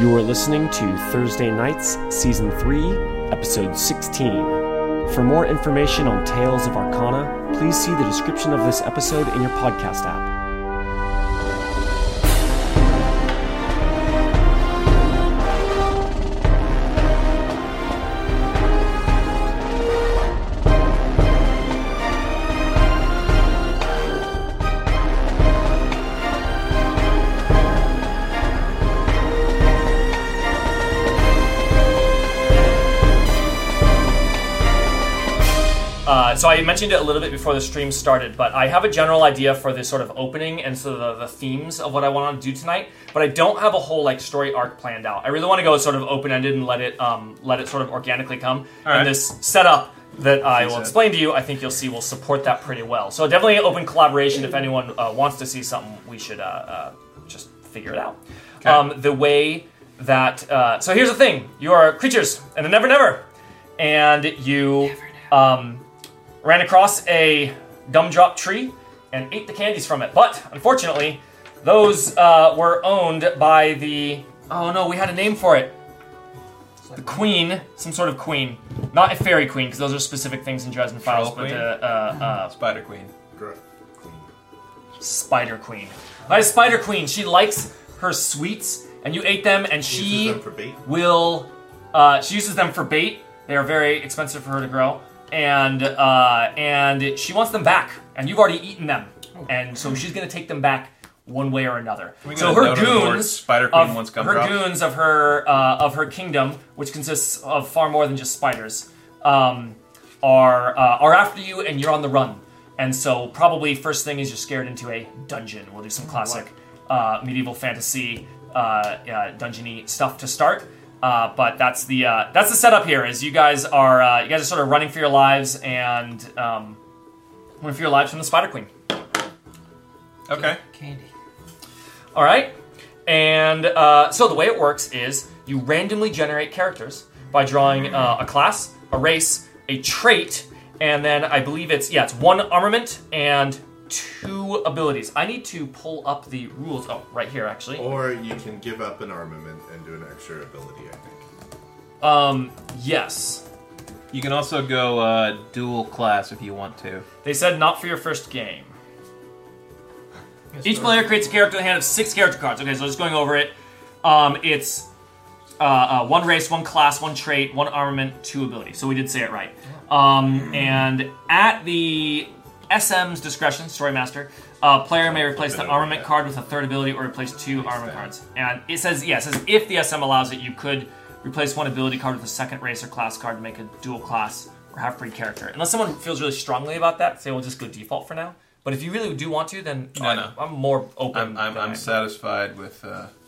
You are listening to Thursday Nights, Season 3, Episode 16. For more information on Tales of Arcana, please see the description of this episode in your podcast app. So I mentioned it a little bit before the stream started, but I have a general idea for this sort of opening and sort of the themes of what I want to do tonight, but I don't have a whole like story arc planned out. I really want to go sort of open-ended and let it sort of organically come. All right. This setup that I will explain to you, I think you'll see will support that pretty well. So definitely an open collaboration. If anyone wants to see something, we should just figure it out. Okay. The way that... So here's the thing. You are creatures in the Never-Never, and you... ran across a gumdrop tree and ate the candies from it. But, unfortunately, those were owned by the... Oh, no, we had a name for it. The queen, some sort of queen. Not a fairy queen, because those are specific things in Dresden Files. But Spider queen. Spider queen. Not a spider queen. She likes her sweets, and you ate them, and she uses them for bait. They are very expensive for her to grow. And she wants them back, and you've already eaten them, and so she's going to take them back one way or another. So her goons, of her kingdom, which consists of far more than just spiders, are after you, and you're on the run. And so probably first thing is you're scared into a dungeon. We'll do some classic medieval fantasy dungeon-y stuff to start. But that's the setup here. Is you guys are sort of running for your lives and running for your lives from the Spider Queen. Okay. Candy. All right. And so the way it works is you randomly generate characters by drawing a class, a race, a trait, and then I believe it's one armament and two abilities. I need to pull up the rules. Oh, right here, actually. Or you can give up an armament and do an extra ability, I think. Yes. You can also go dual class if you want to. They said not for your first game. Each player creates a character in the hand of 6 character cards. Okay, so just going over it. It's one race, one class, one trait, one armament, 2 abilities. So we did say it right. And at the... SM's discretion, Story Master, player may replace the armament card with a third ability or replace 2 armament cards. And it says if the SM allows it, you could replace one ability card with a second race or class card to make a dual class or half-breed character. Unless someone feels really strongly about that, say we'll just go default for now. But if you really do want to, then I'm more open. I'm satisfied with...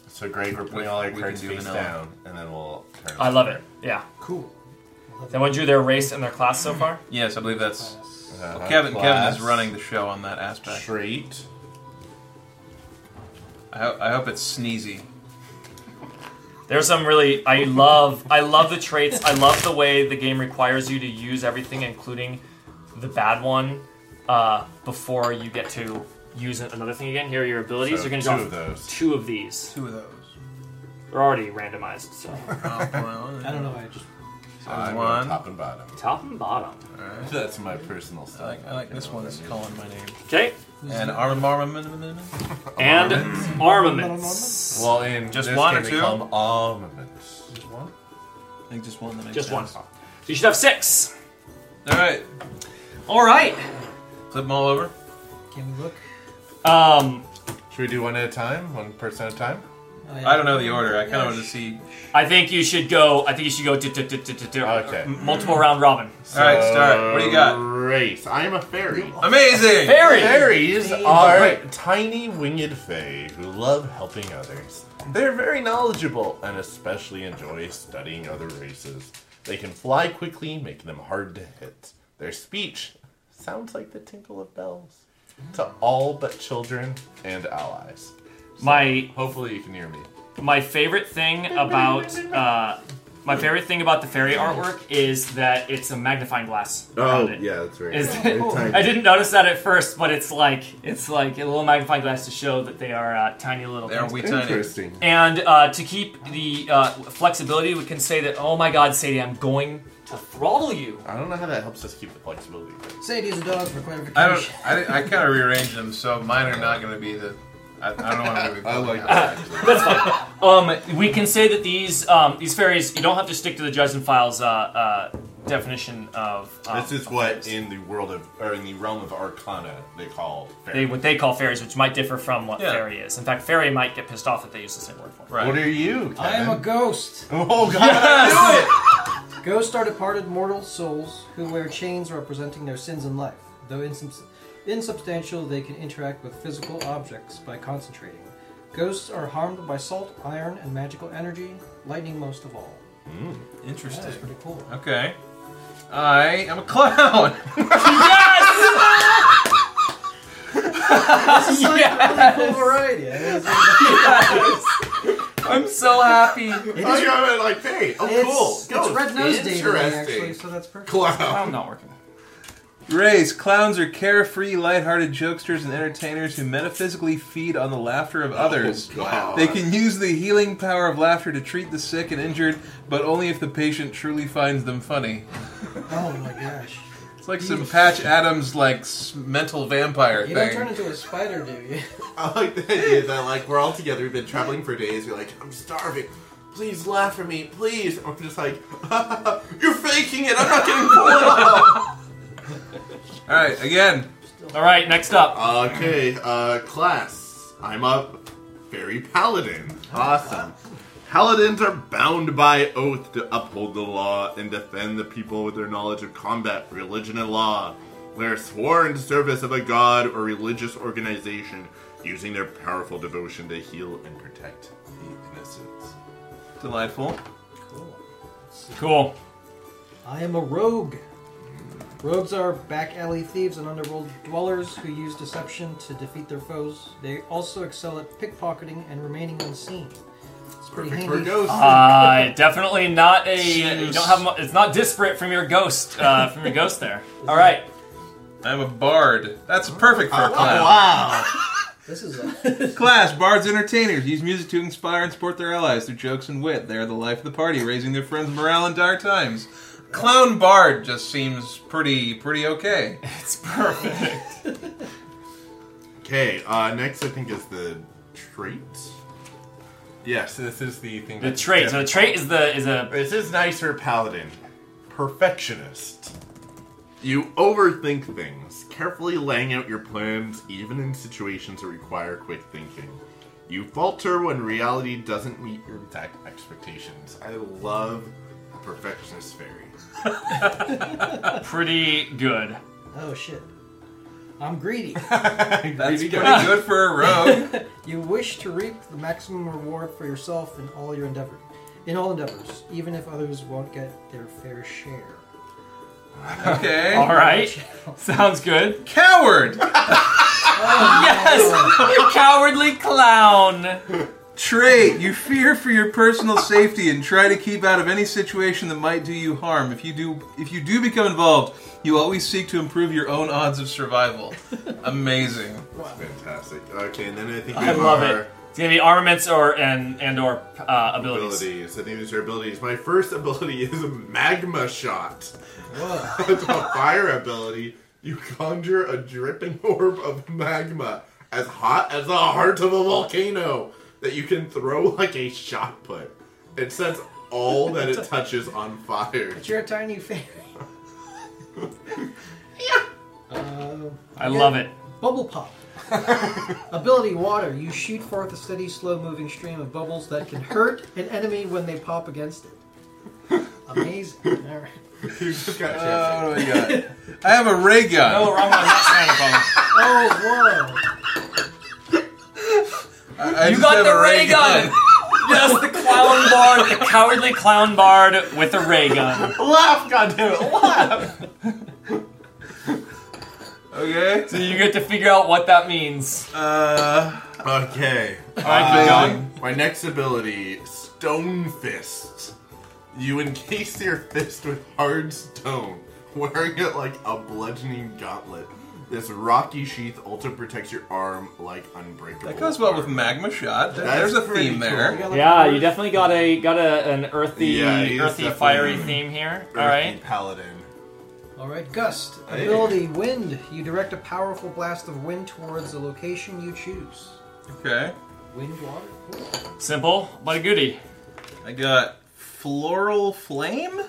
So Greg, we're putting all your cards face down, and then we'll turn it. I love it. Yeah. Cool. Does anyone do their race and their class so far? Yes, I believe that's... Well, Kevin is running the show on that aspect. Treat. I hope it's sneezy. There's some really... I love the traits. I love the way the game requires you to use everything, including the bad one, before you get to use another thing again. Here are your abilities. So you're going to draw 2 of these. 2 of those. They're already randomized, so... I don't know. I just... I'm going top and bottom. Top and bottom. All right. That's my personal stuff. I like this one. It's calling my name. Okay. And armaments. Well, in just one or two. Armaments. Just one. I think just one. That makes just one. So you should have 6. All right. Flip them all over. Can we look? Should we do one at a time? One person at a time. I don't know the order. I kind of want to see. I think you should go. Okay. Multiple round robin. So, all right, start. What do you got? Race. I am a fairy. Amazing. Fairies are tiny winged fae who love helping others. They're very knowledgeable and especially enjoy studying other races. They can fly quickly, making them hard to hit. Their speech sounds like the tinkle of bells to all but children and allies. Hopefully you can hear me. My favorite thing about My favorite thing about the fairy artwork is that it's a magnifying glass. Oh, it. Yeah, that's right. I didn't notice that at first, but it's like a little magnifying glass to show that they are tiny little things. They are tiny. Interesting. And to keep the flexibility, we can say that, oh my god, Sadie, I'm going to throttle you. I don't know how that helps us keep the flexibility. Sadie's a dog for clarification. I kind of rearranged them, so mine are not going to be the... I don't want to be. I like that. That's fine. We can say that these fairies, you don't have to stick to the Dresden Files definition of. This is of what fairies. In the realm of Arcana they call fairies. What they call fairies, which might differ from what fairy is. In fact, fairy might get pissed off that they use the same word for it. Right. What are you, Kevin? I am a ghost. Oh God! Yes! Do it. Ghosts are departed mortal souls who wear chains representing their sins in life, though insubstantial, they can interact with physical objects by concentrating. Ghosts are harmed by salt, iron, and magical energy, lightning most of all. Interesting. That's pretty cool. Okay. I am a clown! Yes! This is such a really cool variety. Yes. I'm so happy. Cool. It's Red Nose Day today, actually, so that's perfect. Clown not working. Race. Clowns are carefree, lighthearted jokesters and entertainers who metaphysically feed on the laughter of others. Wow. They can use the healing power of laughter to treat the sick and injured, but only if the patient truly finds them funny. Oh my gosh. It's like some Patch Adams, mental vampire thing. You don't turn into a spider, do you? I like the idea that, we're all together, we've been traveling for days, we're like, I'm starving. Please laugh at me, please. And we're just like, you're faking it, I'm not getting pulled. Alright, again. Alright, next up. Okay, class. I'm a fairy paladin. Awesome. Paladins are bound by oath to uphold the law and defend the people with their knowledge of combat, religion, and law. They are sworn to service of a god or religious organization, using their powerful devotion to heal and protect the innocents. Delightful. Cool. I am a rogue. Rogues are back-alley thieves and underworld dwellers who use deception to defeat their foes. They also excel at pickpocketing and remaining unseen. It's pretty handy. For ghosts. Definitely not a... You don't have. It's not disparate from your ghost. There. All right. I'm a bard. That's perfect for a clown. Wow. This is a... Class, bards, entertainers, use music to inspire and support their allies through jokes and wit. They are the life of the party, raising their friends' morale in dire times. Clown bard just seems pretty okay. It's perfect. Okay, next I think is the trait. Yes, this is the thing. The trait. So the trait is a. This is nicer, paladin. Perfectionist. You overthink things, carefully laying out your plans, even in situations that require quick thinking. You falter when reality doesn't meet your exact expectations. I love. Perfectionist fairy. Pretty good. Oh shit. I'm greedy. That's pretty good for a rogue. You wish to reap the maximum reward for yourself in all your endeavors, even if others won't get their fair share. Okay. Alright. Sounds good. Coward! Oh, yes! Cowardly clown! Trait, you fear for your personal safety and try to keep out of any situation that might do you harm. If you do become involved, you always seek to improve your own odds of survival. Amazing. That's fantastic. Okay, and then I think we have It's going to be armaments or abilities. I think these are abilities. My first ability is Magma Shot. It's a fire ability. You conjure a dripping orb of magma as hot as the heart of a volcano that you can throw like a shot put. It sets all that it touches on fire. But you're a tiny fairy. Yeah. I love it. Bubble Pop. Ability Water. You shoot forth a steady, slow-moving stream of bubbles that can hurt an enemy when they pop against it. Amazing. All right. You just got what do I got? I have a ray gun. No, wrong one. Oh, whoa. You got the ray gun! Yes, the clown bard, the cowardly clown bard with a ray gun. Laugh, goddammit, laugh! Okay. So you get to figure out what that means. Okay. Alright, my next ability, Stone Fist. You encase your fist with hard stone, wearing it like a bludgeoning gauntlet. This rocky sheath also protects your arm like unbreakable. That goes well with magma shot. There's a theme there. Cool. Yeah, you definitely got an earthy, fiery theme here. All right, paladin. All right, gust ability wind. You direct a powerful blast of wind towards the location you choose. Okay. Wind water. Cool. Simple, but a goodie. I got floral flame.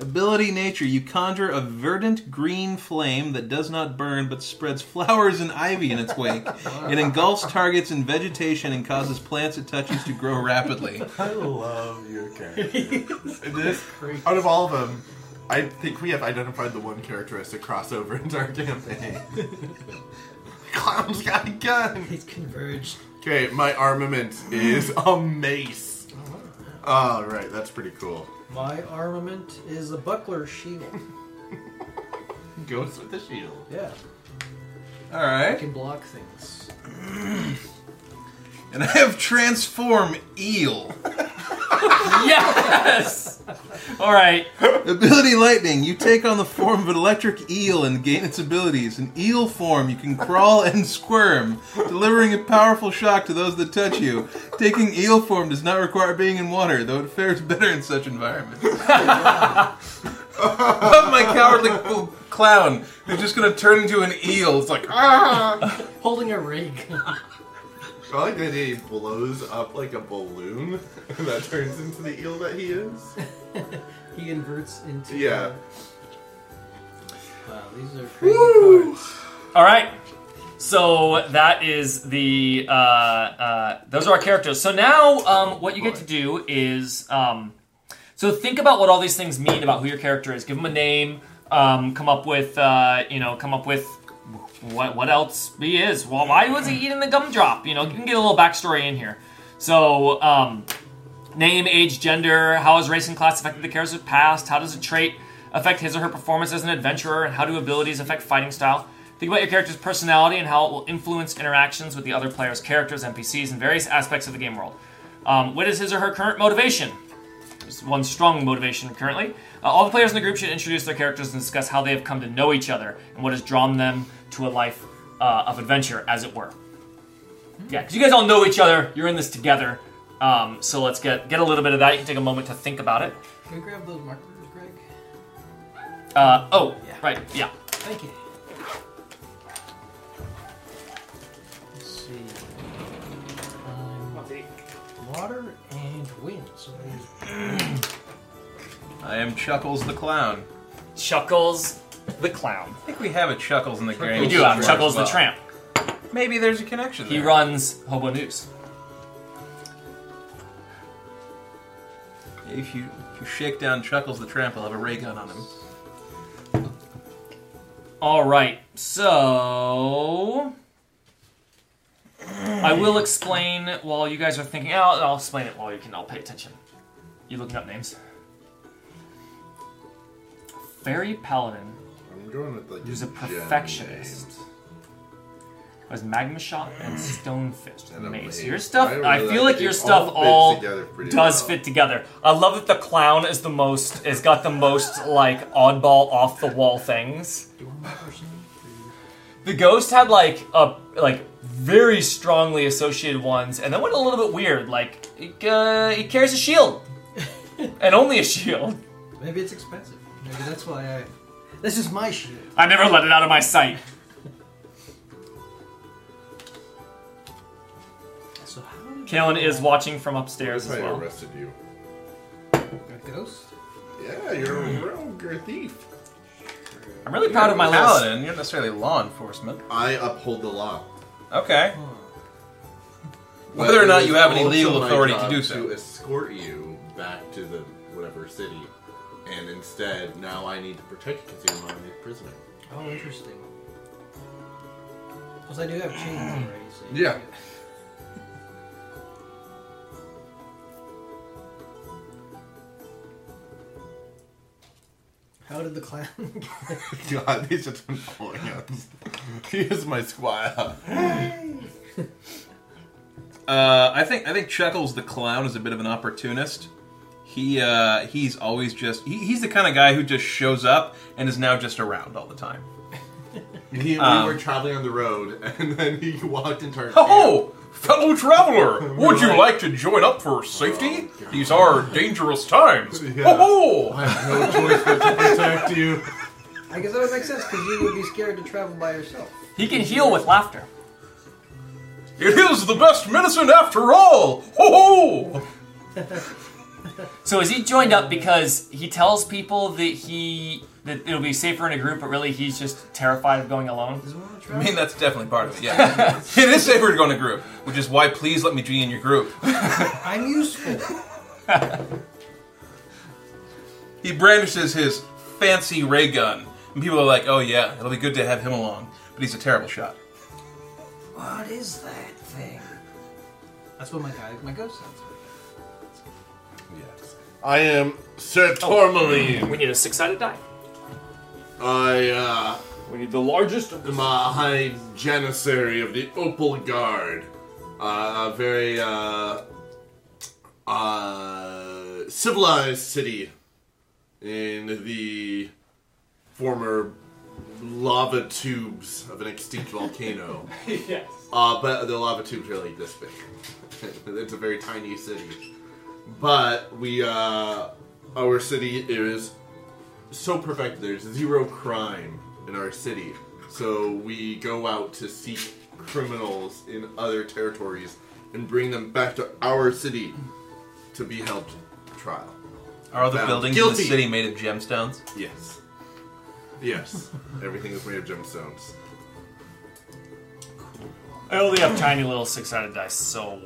Ability nature, you conjure a verdant green flame that does not burn but spreads flowers and ivy in its wake. It engulfs targets in vegetation and causes plants it touches to grow rapidly. I love your character. This, out of all of them, I think we have identified the one characteristic crossover into our campaign. Clown's got a gun! He's converged. Okay, my armament is a mace. Alright, that's pretty cool. My armament is a buckler shield. Goes with the shield. Yeah. Alright. I can block things. And I have transform eel. Yes! Alright. Ability lightning. You take on the form of an electric eel and gain its abilities. In eel form, you can crawl and squirm, delivering a powerful shock to those that touch you. Taking eel form does not require being in water, though it fares better in such environments. But my cowardly clown who's just going to turn into an eel. It's like, ah! Holding a rig. I like the idea he blows up like a balloon and that turns into the eel that he is. He inverts into... Yeah. Wow, these are crazy cards. Alright, so that is the... those are our characters. So now what you get to do is... so think about what all these things mean about who your character is. Give them a name. Come up with... come up with... What else he is? Well, why was he eating the gumdrop? You can get a little backstory in here. So, name, age, gender, how has race and class affected the character's past? How does a trait affect his or her performance as an adventurer? And how do abilities affect fighting style? Think about your character's personality and how it will influence interactions with the other players' characters, NPCs, and various aspects of the game world. What is his or her current motivation? There's one strong motivation currently. All the players in the group should introduce their characters and discuss how they have come to know each other and what has drawn them to a life of adventure, as it were. Yeah, because you guys all know each other. You're in this together. So let's get a little bit of that. You can take a moment to think about it. Can we grab those markers, Greg? Yeah. Right, yeah. Thank you. Let's see. Water and wind. So I am Chuckles the Clown. Chuckles the Clown. I think we have a Chuckles in the game. We do have Chuckles the Tramp. Maybe there's a connection there. He runs Hobo News. If you shake down Chuckles the Tramp, I'll have a ray gun on him. Alright, so... I will explain while you guys are thinking. I'll explain it while you can all pay attention. You looking up names? Fairy Paladin. I'm going with like who's a perfectionist. Was Magma Shot and Stone Fist. And Mace. Your stuff, I feel like your stuff all does fit together. I love that the clown is the most, has got the most like oddball off the wall things. The ghost had like a very strongly associated ones, and that went a little bit weird. Like he carries a shield, and only a shield. Maybe it's expensive. Maybe that's why I. This is my shield. I never let it out of my sight. So how? Kalen is watching from upstairs as well. I arrested you. A ghost? Yeah, you're a rogue, a thief. I'm really proud of my paladin. You're not necessarily law enforcement. I uphold the law. Okay. Whether or not you have any legal authority to do so. To escort you back to the whatever city, and instead now I need to protect you because you're my prisoner. Oh, interesting. Because I do have chains already. So yeah. How did the clown get it? God, he's just been following us. He is my squire. Hey. I think Chuckles the Clown is a bit of an opportunist. He's always just... He's the kind of guy who just shows up and is now just around all the time. We were traveling on the road, and then he walked into our camp. Oh, fellow traveler, would you like to join up for safety? Oh, these are dangerous times. Yeah. Oh, I have no choice but to protect you. I guess that would make sense, because you would be scared to travel by yourself. He can heal with laughter. It is the best medicine after all! Ho ho! So is he joined up because he tells people that it'll be safer in a group, but really he's just terrified of going alone? I mean, that's definitely part of it, yeah. It is safer to go in a group, which is why please let me be in your group. I'm useful. He brandishes his fancy ray gun, and people are like, oh yeah, it'll be good to have him along, but he's a terrible shot. What is that thing? That's what my ghost sounds like. I am Sir Tourmaline. We need a six-sided die. We need the largest of the... High Janissary of the Opal Guard. A very civilized city in the former lava tubes of an extinct volcano. Yes. But the lava tubes are like this big. It's a very tiny city. But our city is so perfect. There's zero crime in our city. So we go out to seek criminals in other territories and bring them back to our city to be held to trial. Are all the buildings in the city made of gemstones? Yes. Yes. Everything is made of gemstones. Cool. I only have tiny little six-sided dice, so...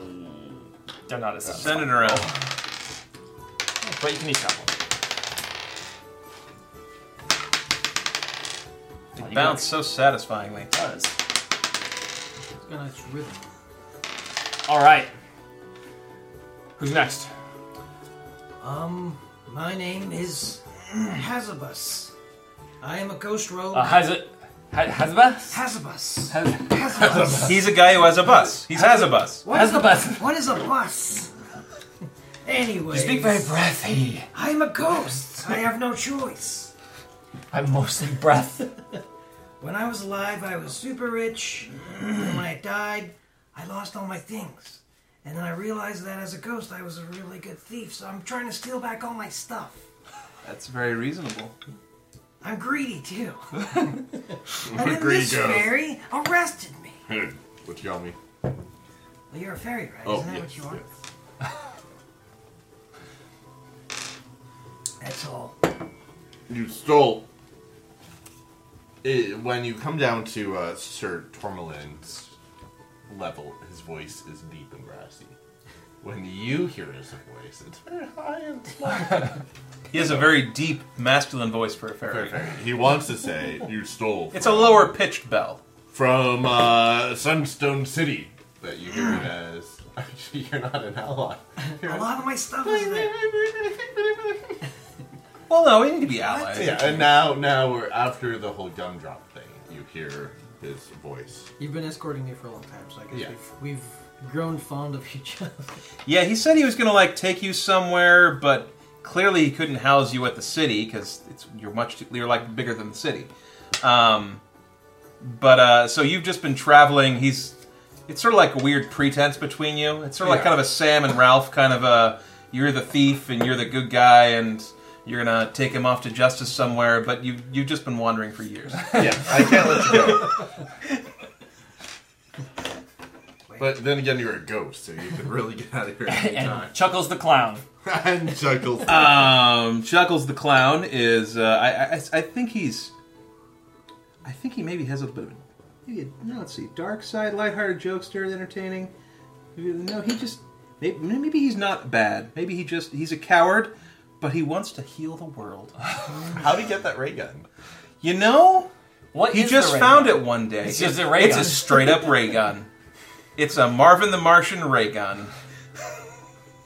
They're not as send it around. But you can each have one. It bounced so satisfyingly. It does. It's got a nice rhythm. Alright. Who's next? My name is Hazabus. I am a ghost rogue. Hazabus. He's a guy who has a bus. He's Hazabus. What is a bus? Anyway. You speak very breathy. I'm a ghost. I have no choice. I'm mostly breath. When I was alive, I was super rich. And when I died, I lost all my things. And then I realized that as a ghost, I was a really good thief. So I'm trying to steal back all my stuff. That's very reasonable. I'm greedy, too. And then this fairy arrested me. Hey, what you got me? Well, you're a fairy, right? Oh, Isn't that what you are? Yes. That's all. You stole. When you come down to Sir Tourmaline's level, his voice is deep and brassy. When you hear his voice, it's very high and loud. He has a very deep, masculine voice for a fairy. He wants to say, you stole... It's a lower-pitched bell. From Sunstone City. But you hear it as... Actually, you're not an ally. A lot of my stuff is there. Well, no, we need to be allies. Yeah, and now we're after the whole gumdrop thing. You hear his voice. You've been escorting me for a long time, so I guess we've grown fond of each other. Yeah, he said he was going to take you somewhere, but clearly he couldn't house you at the city because you're like bigger than the city. So you've just been traveling. It's sort of like a weird pretense between you. It's sort of like kind of a Sam and Ralph kind of a you're the thief and you're the good guy and you're gonna take him off to justice somewhere. But you've just been wandering for years. Yeah, I can't let you go. But then again, you're a ghost, so you can really get out of here at any time. Chuckles the Clown. And Chuckles the Clown. Chuckles the Clown is, I think he maybe has a bit of dark side, lighthearted jokester, entertaining. No, he just, maybe he's not bad. Maybe he's a coward, but he wants to heal the world. How did he get that ray gun? You know, he just found it one day. It's just a ray gun. It's a straight up ray gun. It's a Marvin the Martian ray gun.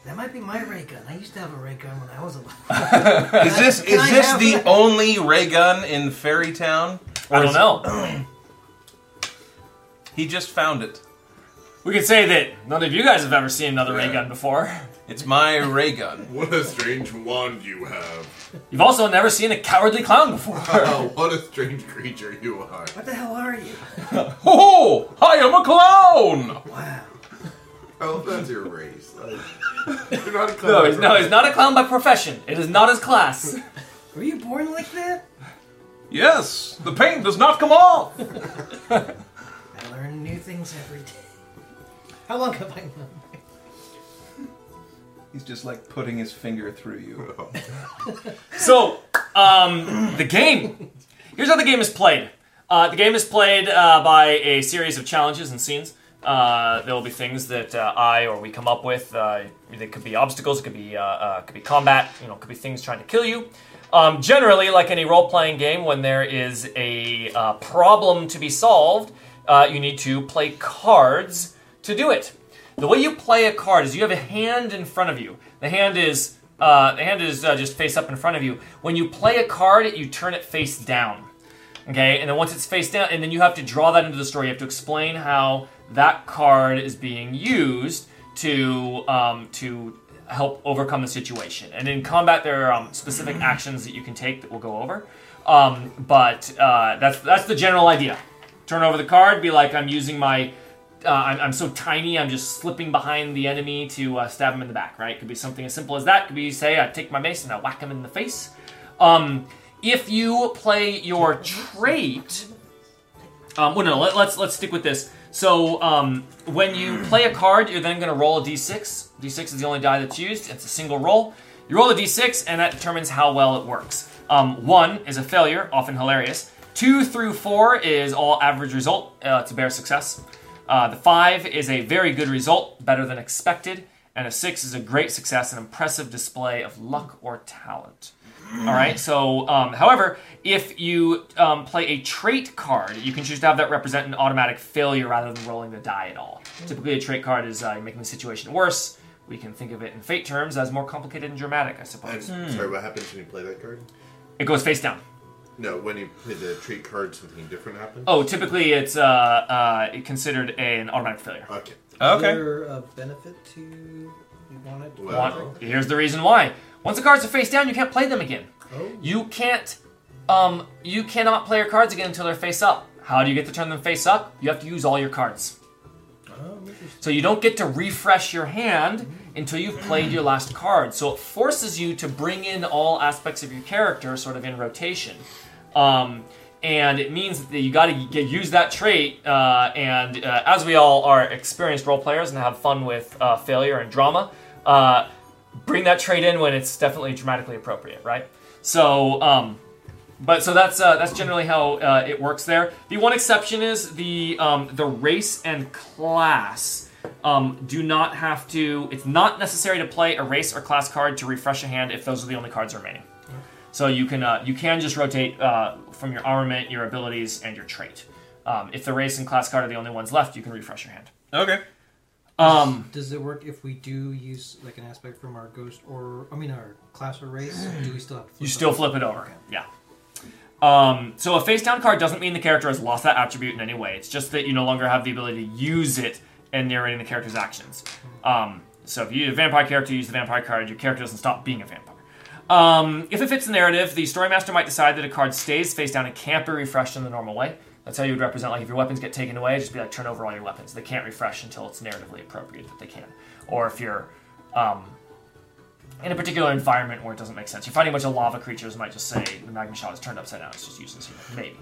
That might be my ray gun. I used to have a ray gun when I was alive. Is this the only ray gun in Fairy Town? I don't know. He just found it. We could say that none of you guys have ever seen another ray gun before. It's my ray gun. What a strange wand you have. You've also never seen a cowardly clown before. Wow, what a strange creature you are. What the hell are you? Ho ho! I am a clown! Wow. Oh, that's your race. You're not a clown. No, he's not a clown by profession. It is not his class. Were you born like that? Yes. The paint does not come off. I learn new things every day. How long have I known? He's just like putting his finger through you. So, the game. Here's how the game is played. The game is played by a series of challenges and scenes. There will be things that I or we come up with. They could be obstacles. It could be combat. You know, could be things trying to kill you. Generally, like any role-playing game, when there is a problem to be solved, you need to play cards to do it. The way you play a card is you have a hand in front of you. The hand is just face up in front of you. When you play a card, you turn it face down. Okay, and then once it's face down, and then you have to draw that into the story. You have to explain how that card is being used to help overcome the situation. And in combat, there are specific actions that you can take that we'll go over. But that's the general idea. Turn over the card, be like, I'm using my... I'm so tiny, I'm just slipping behind the enemy to stab him in the back, right? Could be something as simple as that. Could be, say, I take my mace and I whack him in the face. If you play your trait... Let's stick with this. So, when you play a card, you're then going to roll a d6. D6 is the only die that's used. It's a single roll. You roll a d6, and that determines how well it works. 1 is a failure, often hilarious. 2 through 4 is all average result. It's a bare success. The 5 is a very good result, better than expected. And a 6 is a great success, an impressive display of luck or talent. All right, so, however, if you play a trait card, you can choose to have that represent an automatic failure rather than rolling the die at all. Typically, a trait card is making the situation worse. We can think of it in fate terms as more complicated and dramatic, I suppose. Sorry, what happens when you play that card? It goes face down. No, when you play the trait card, something different happens? Oh, typically it's considered an automatic failure. Okay. Okay. Is there a benefit to you want it? Well, here's the reason why. Once the cards are face down, you can't play them again. Oh. You cannot play your cards again until they're face up. How do you get to turn them face up? You have to use all your cards. Oh, so you don't get to refresh your hand until you've played your last card. So it forces you to bring in all aspects of your character sort of in rotation. And it means that you got to use that trait. And as we all are experienced role players and have fun with failure and drama, bring that trait in when it's definitely dramatically appropriate, right? So, so that's generally how it works there. The one exception is the race and class do not have to. It's not necessary to play a race or class card to refresh a hand if those are the only cards remaining. Okay. So you can just rotate from your armament, your abilities, and your trait. If the race and class card are the only ones left, you can refresh your hand. Okay. Does it work if we do use like an aspect from our ghost or our class or race? Do we still have to flip? You still flip it over. Okay. Yeah. So a face down card doesn't mean the character has lost that attribute in any way. It's just that you no longer have the ability to use it in narrating the character's actions. So if you use a vampire character, you use the vampire card. Your character doesn't stop being a vampire. If it fits the narrative, the story master might decide that a card stays face down and can't be refreshed in the normal way. That's how you would represent, like, if your weapons get taken away, just be like, turn over all your weapons. They can't refresh until it's narratively appropriate that they can. Or if you're in a particular environment where it doesn't make sense. You're fighting a bunch of lava creatures, might just say, the Magnum Shot is turned upside down, it's just useless here. Maybe.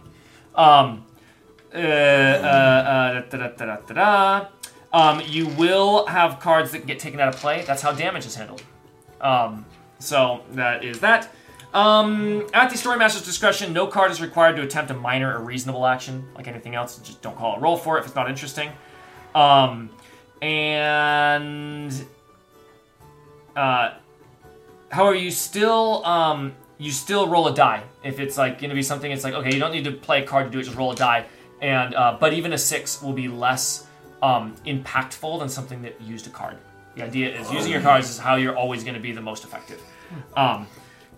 You will have cards that can get taken out of play. That's how damage is handled. So that is that. At the Storymaster's discretion, no card is required to attempt a minor or reasonable action. Like anything else, just don't call a roll for it if it's not interesting. However, you still roll a die. If it's like going to be something, it's like, okay, you don't need to play a card to do it, just roll a die. But even a 6 will be less impactful than something that used a card. The idea is using your cards is how you're always going to be the most effective.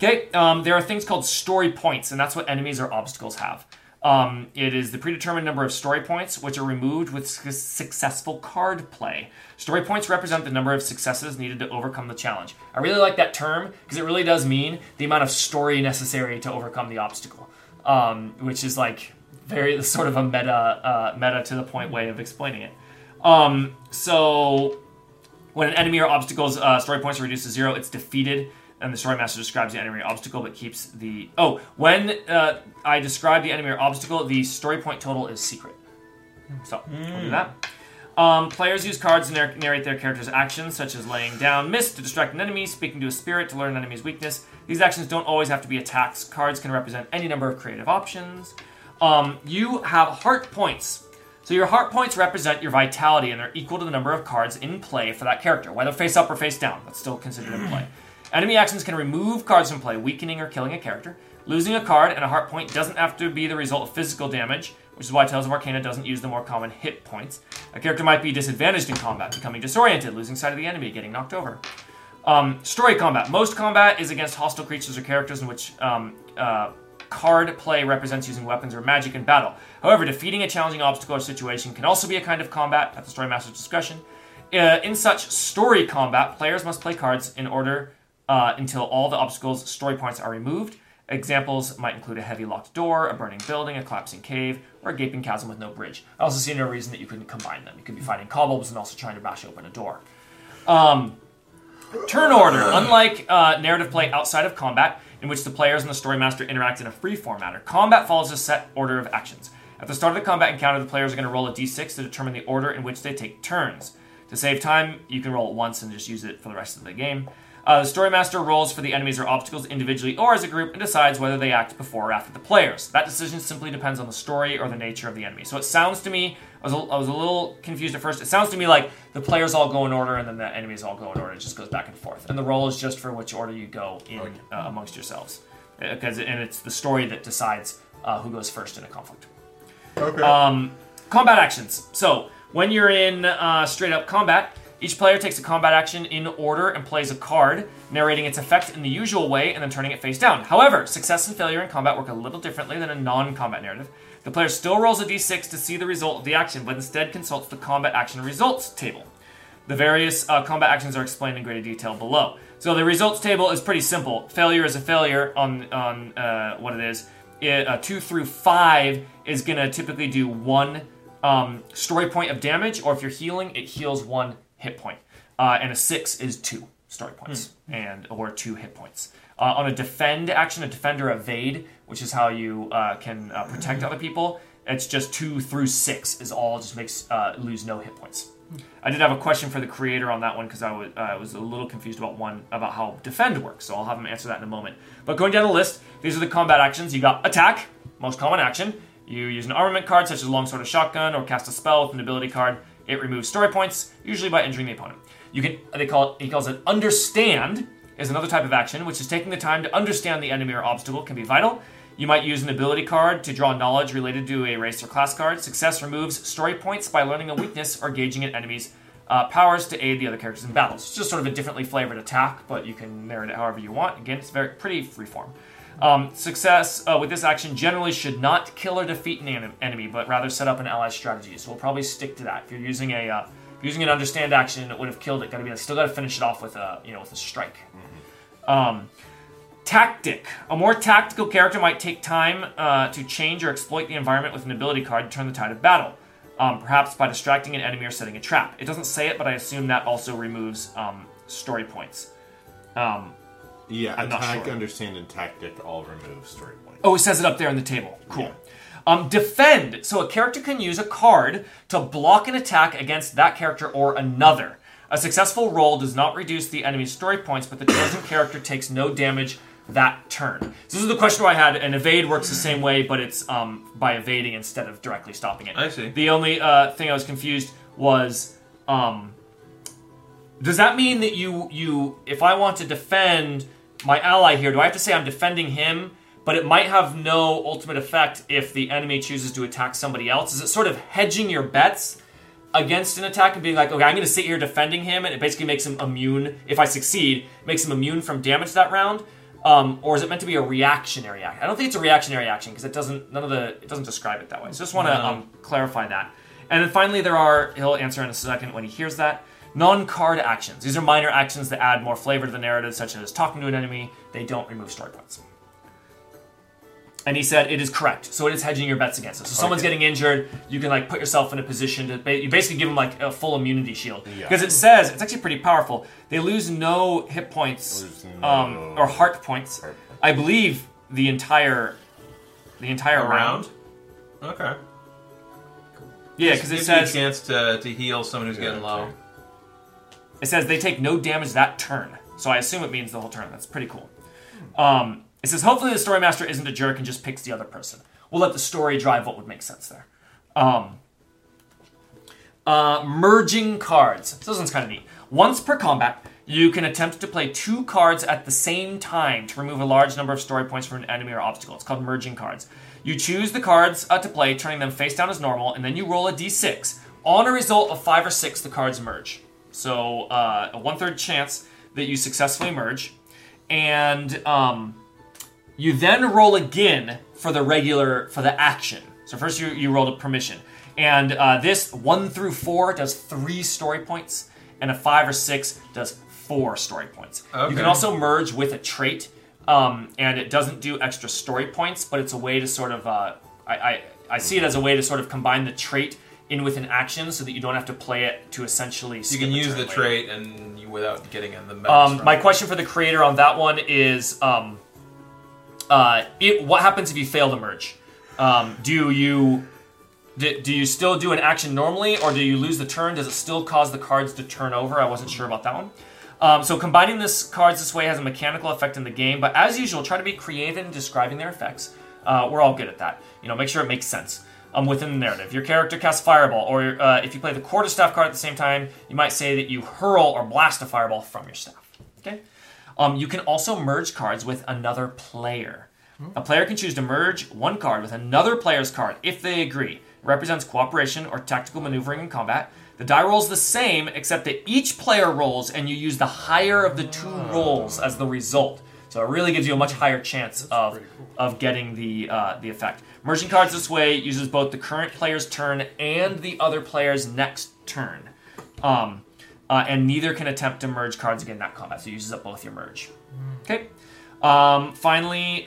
Okay, there are things called story points, and that's what enemies or obstacles have. It is the predetermined number of story points, which are removed with successful card play. Story points represent the number of successes needed to overcome the challenge. I really like that term because it really does mean the amount of story necessary to overcome the obstacle, which is like very sort of a meta to the point way of explaining it. So when an enemy or obstacle's story points are reduced to zero, it's defeated. And the story master describes the enemy or obstacle, but keeps the... Oh, when I describe the enemy or obstacle, the story point total is secret. So, we'll do that. Players use cards to narrate their character's actions, such as laying down mist to distract an enemy, speaking to a spirit to learn an enemy's weakness. These actions don't always have to be attacks. Cards can represent any number of creative options. You have heart points. So your heart points represent your vitality, and they're equal to the number of cards in play for that character, whether face up or face down. That's still considered in play. Enemy actions can remove cards from play, weakening or killing a character. Losing a card and a heart point doesn't have to be the result of physical damage, which is why Tales of Arcana doesn't use the more common hit points. A character might be disadvantaged in combat, becoming disoriented, losing sight of the enemy, getting knocked over. Story combat. Most combat is against hostile creatures or characters in which card play represents using weapons or magic in battle. However, defeating a challenging obstacle or situation can also be a kind of combat at the story master's discretion. In such story combat, players must play cards in order... until all the obstacles' story points are removed. Examples might include a heavy locked door, a burning building, a collapsing cave, or a gaping chasm with no bridge. I also see no reason that you couldn't combine them. You could be fighting kobolds and also trying to bash open a door. Turn order. Unlike narrative play outside of combat, in which the players and the story master interact in a free-form manner, combat follows a set order of actions. At the start of the combat encounter, the players are going to roll a d6 to determine the order in which they take turns. To save time, you can roll it once and just use it for the rest of the game. The story master rolls for the enemies or obstacles individually or as a group and decides whether they act before or after the players. That decision simply depends on the story or the nature of the enemy. So it sounds to me, I was a little confused at first, it sounds to me like the players all go in order and then the enemies all go in order. It just goes back and forth. And the roll is just for which order you go in amongst yourselves. And it's the story that decides who goes first in a conflict. Okay. Combat actions. So when you're in straight up combat... Each player takes a combat action in order and plays a card, narrating its effect in the usual way and then turning it face down. However, success and failure in combat work a little differently than a non-combat narrative. The player still rolls a d6 to see the result of the action, but instead consults the combat action results table. The various combat actions are explained in greater detail below. So the results table is pretty simple. Failure is a failure on what it is. 2 through 5 is going to typically do 1 story point of damage, or if you're healing, it heals 1 hit point. And a 6 is 2 story points, and or 2 hit points. On a defend action, a defend or evade, which is how you can protect other people, it's just 2 through 6 is all, just makes lose no hit points. I did have a question for the creator on that one because I was a little confused about how defend works, so I'll have him answer that in a moment. But going down the list, these are the combat actions. You got attack, most common action. You use an armament card such as longsword or shotgun, or cast a spell with an ability card. It removes story points, usually by injuring the opponent. He calls it understand, is another type of action, which is taking the time to understand the enemy or obstacle, can be vital. You might use an ability card to draw knowledge related to a race or class card. Success removes story points by learning a weakness or gauging an enemy's powers to aid the other characters in battles. It's just sort of a differently flavored attack, but you can narrate it however you want. Again, it's pretty freeform. Success with this action generally should not kill or defeat an enemy, but rather set up an ally strategy. So we'll probably stick to that. If you're using an understand action, it would have killed it. Still got to finish it off with a strike. Tactic. A more tactical character might take time to change or exploit the environment with an ability card to turn the tide of battle, perhaps by distracting an enemy or setting a trap. It doesn't say it, but I assume that also removes story points. Yeah, I'm attack, not sure. Understand, and tactic all remove story points. Oh, it says it up there in the table. Cool. Yeah. Defend. So a character can use a card to block an attack against that character or another. A successful roll does not reduce the enemy's story points, but the chosen character takes no damage that turn. So this is the question I had, and evade works the same way, but it's by evading instead of directly stopping it. I see. The only thing I was confused was... does that mean that you if I want to defend my ally here, do I have to say I'm defending him, but it might have no ultimate effect if the enemy chooses to attack somebody else? Is it sort of hedging your bets against an attack and being like, okay, I'm going to sit here defending him, and it basically makes him immune, if I succeed, makes him immune from damage that round? Or is it meant to be a reactionary action? I don't think it's a reactionary action because it doesn't describe it that way. So just want to clarify that. And then finally, he'll answer in a second when he hears that. Non-card actions. These are minor actions that add more flavor to the narrative, such as talking to an enemy. They don't remove story points. And he said it is correct. So it is hedging your bets against it. So someone's getting injured. You can put yourself in a position to you basically give them a full immunity shield because it says it's actually pretty powerful. They lose no hit points or heart points. I believe the entire round. Okay. Yeah, because it says you a chance to heal someone who's getting low. Turn. It says they take no damage that turn. So I assume it means the whole turn. That's pretty cool. It says, hopefully the story master isn't a jerk and just picks the other person. We'll let the story drive what would make sense there. Merging cards. So this one's kind of neat. Once per combat, you can attempt to play two cards at the same time to remove a large number of story points from an enemy or obstacle. It's called merging cards. You choose the cards to play, turning them face down as normal, and then you roll a d6. On a result of 5 or 6, the cards merge. So a 1/3 chance that you successfully merge. And you then roll again for the action. So first you rolled a permission. And this 1 through 4 does 3 story points, and a 5 or 6 does 4 story points. Okay. You can also merge with a trait, and it doesn't do extra story points, but it's a way to sort of, I see it as a way to sort of combine the trait in with an action so that you don't have to play it to essentially skip. You can use the trait without getting in the mess. My question for the creator on that one is, what happens if you fail to merge? Do you still do an action normally, or do you lose the turn? Does it still cause the cards to turn over? I wasn't sure about that one. So combining these cards this way has a mechanical effect in the game, but as usual, try to be creative in describing their effects. We're all good at that. Make sure it makes sense. Within the narrative. Your character casts Fireball, or if you play the Quarterstaff card at the same time, you might say that you hurl or blast a Fireball from your staff. Okay? You can also merge cards with another player. A player can choose to merge one card with another player's card if they agree. It represents cooperation or tactical maneuvering in combat. The die rolls the same, except that each player rolls, and you use the higher of the two rolls as the result. So it really gives you a much higher chance of getting the effect. Merging cards this way uses both the current player's turn and the other player's next turn. And neither can attempt to merge cards again in that combat, so it uses up both your merge. Okay. Finally,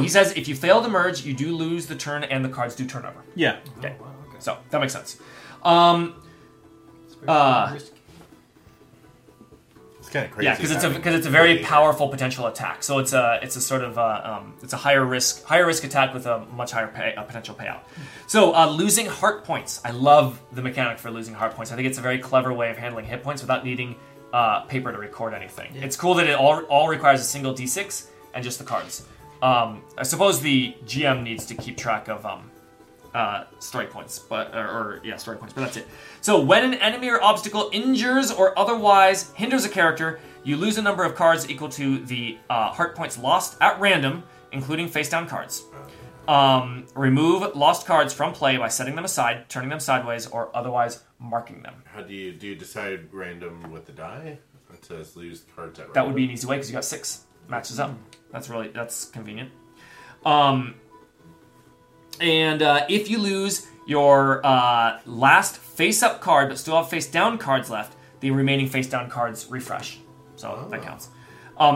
he says if you fail to merge, you do lose the turn and the cards do turn over. Yeah. Okay. Oh, wow, okay. So that makes sense. It's kind of crazy. Yeah, because it's a very powerful potential attack. So it's a higher risk attack with a much higher potential payout. So losing heart points. I love the mechanic for losing heart points. I think it's a very clever way of handling hit points without needing paper to record anything. Yeah. It's cool that it all requires a single d6 and just the cards. I suppose the GM needs to keep track of story points, but that's it. So when an enemy or obstacle injures or otherwise hinders a character, you lose a number of cards equal to the heart points lost at random, including face-down cards. Remove lost cards from play by setting them aside, turning them sideways, or otherwise marking them. How do you decide random with the die? It says lose cards at random. That would be an easy way because you got 6. Matches up. That's convenient. And if you lose your last face-up card but still have face-down cards left, the remaining face-down cards refresh. So that counts.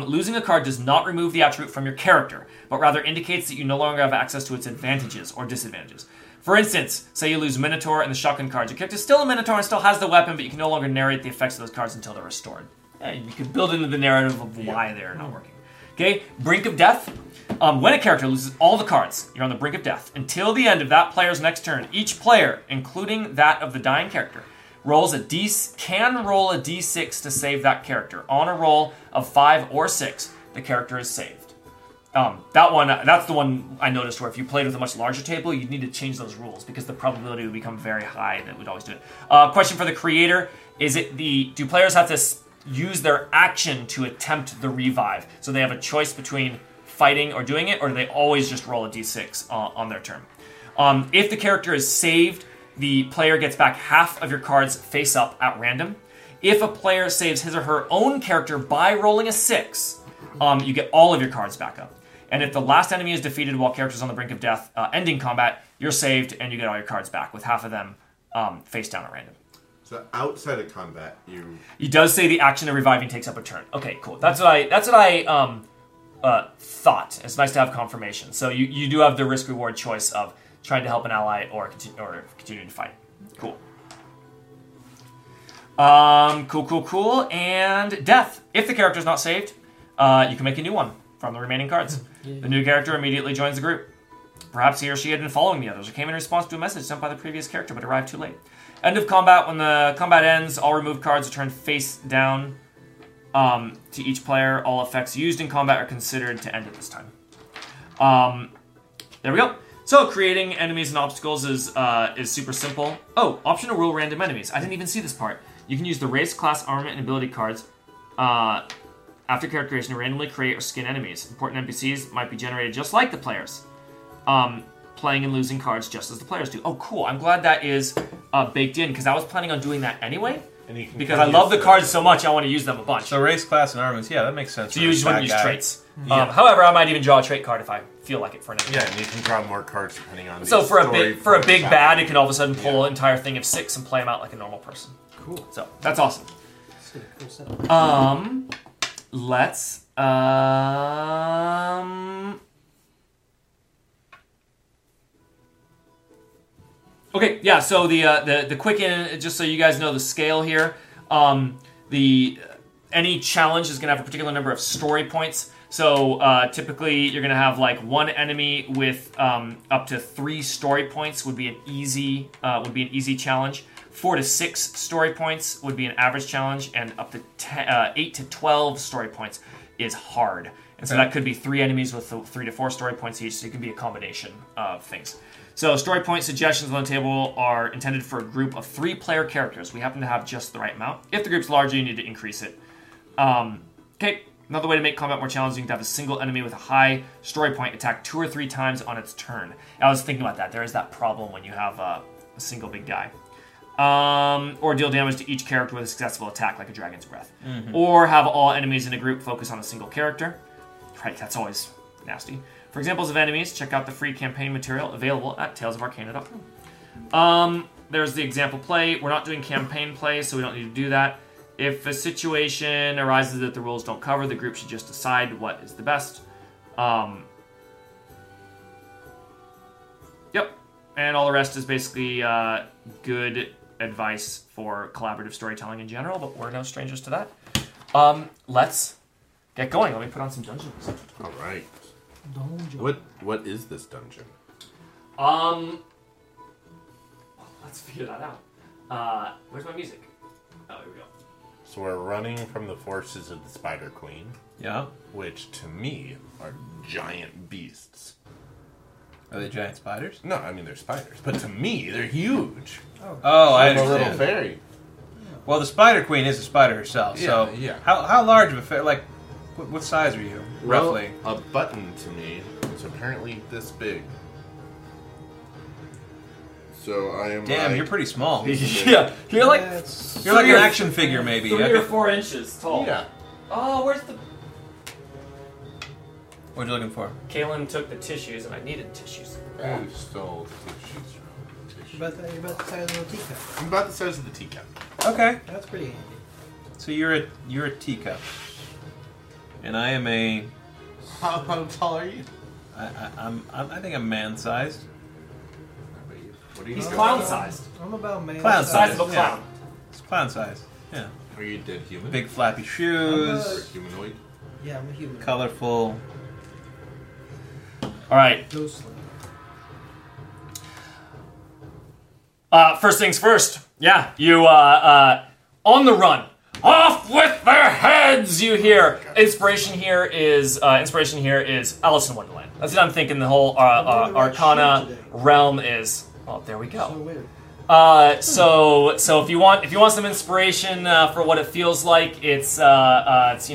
Losing a card does not remove the attribute from your character, but rather indicates that you no longer have access to its advantages or disadvantages. For instance, say you lose Minotaur and the Shotgun cards. Your character is still a Minotaur and still has the weapon, but you can no longer narrate the effects of those cards until they're restored. And you can build into the narrative of why they're not working. Okay, Brink of Death. When a character loses all the cards, you're on the brink of death. Until the end of that player's next turn, each player, including that of the dying character, can roll a d6 to save that character. On a roll of 5 or 6, the character is saved. That's the one I noticed where if you played with a much larger table, you'd need to change those rules because the probability would become very high that we'd always do it. Question for the creator, do players have to use their action to attempt the revive? So they have a choice between fighting or doing it, or do they always just roll a d6 on their turn? If the character is saved, the player gets back half of your cards face up at random. If a player saves his or her own character by rolling a 6, you get all of your cards back up. And if the last enemy is defeated while characters on the brink of death ending combat, you're saved and you get all your cards back, with half of them face down at random. So outside of combat, you... He does say the action of reviving takes up a turn. Okay, cool. That's what I thought. It's nice to have confirmation. So you do have the risk-reward choice of trying to help an ally or continuing to fight. Cool. Cool. And death. If the character is not saved, you can make a new one from the remaining cards. Yeah. The new character immediately joins the group. Perhaps he or she had been following the others or came in response to a message sent by the previous character but arrived too late. End of combat. When the combat ends, all removed cards are turned face down to each player. All effects used in combat are considered to end at this time. There we go. So creating enemies and obstacles is super simple. Oh, optional rule random enemies. I didn't even see this part. You can use the race, class, armament, and ability cards after character creation to randomly create or skin enemies. Important NPCs might be generated just like the players. Playing and losing cards just as the players do. Oh, cool. I'm glad that is baked in, because I was planning on doing that anyway. And because I love the cards so much, I want to use them a bunch. So race, class, and armaments. Yeah, that makes sense. So you just want to use traits. Yeah. However, I might even draw a trait card if I feel like it for an enemy. Yeah, and you can draw more cards depending on the story. So for a big bad, it can all of a sudden pull an entire thing of 6 and play them out like a normal person. Cool. So that's awesome. Let's... Okay, yeah, so the quick in, just so you guys know the scale here, any challenge is going to have a particular number of story points. So typically you're going to have like one enemy with up to 3 story points would be an easy challenge. 4 to 6 story points would be an average challenge, and up to 8 to 12 story points is hard. And so that could be 3 enemies with 3 to 4 story points each, so it can be a combination of things. So story point suggestions on the table are intended for a group of 3 player characters. We happen to have just the right amount. If the group's larger, you need to increase it. Okay, another way to make combat more challenging is to have a single enemy with a high story point attack 2 or 3 times on its turn. I was thinking about that. There is that problem when you have a single big guy. Or deal damage to each character with a successful attack like a dragon's breath. Mm-hmm. Or have all enemies in a group focus on a single character. Right, that's always nasty. For examples of enemies, check out the free campaign material available at talesofarcana.com. There's the example play. We're not doing campaign play, so we don't need to do that. If a situation arises that the rules don't cover, the group should just decide what is the best. Yep. And all the rest is basically good advice for collaborative storytelling in general, but we're no strangers to that. Let's get going. Let me put on some dungeons. All right. Dungeon. What is this dungeon? Let's figure that out. Where's my music? Oh, here we go. So we're running from the forces of the Spider Queen. Yeah. Which, to me, are giant beasts. Are they giant spiders? No, I mean they're spiders. But to me, they're huge. Oh, I understand. I'm a little fairy. Well, the Spider Queen is a spider herself, so... Yeah. How large of a fairy... Like, what size are you, roughly? Well, a button to me is apparently this big. So I am. Damn, like, you're pretty small. Yeah, you're like an action figure, maybe. 3 or 4 inches tall. Yeah. Oh, where's the? What are you looking for? Kaylin took the tissues, and I needed tissues. Oh, you stole tissues from the tissue. About the size of the teacup. I'm about the size of the teacup. Okay, that's pretty handy. So you're a teacup. And I am a... How tall are you? I think I'm man-sized. What are you? He's clown-sized. I'm about man-sized. Clown-sized. Size of a clown. Yeah. It's clown-sized. Yeah. Are you dead human? Big flappy shoes. I'm a humanoid. Yeah, I'm a human. Colorful. All right. First things first. Yeah, you on the run. Off with their heads, you hear. Inspiration here is Alice in Wonderland. That's what I'm thinking. The whole Arcana realm is. Well, there we go. So if you want some inspiration for what it feels like, it's they're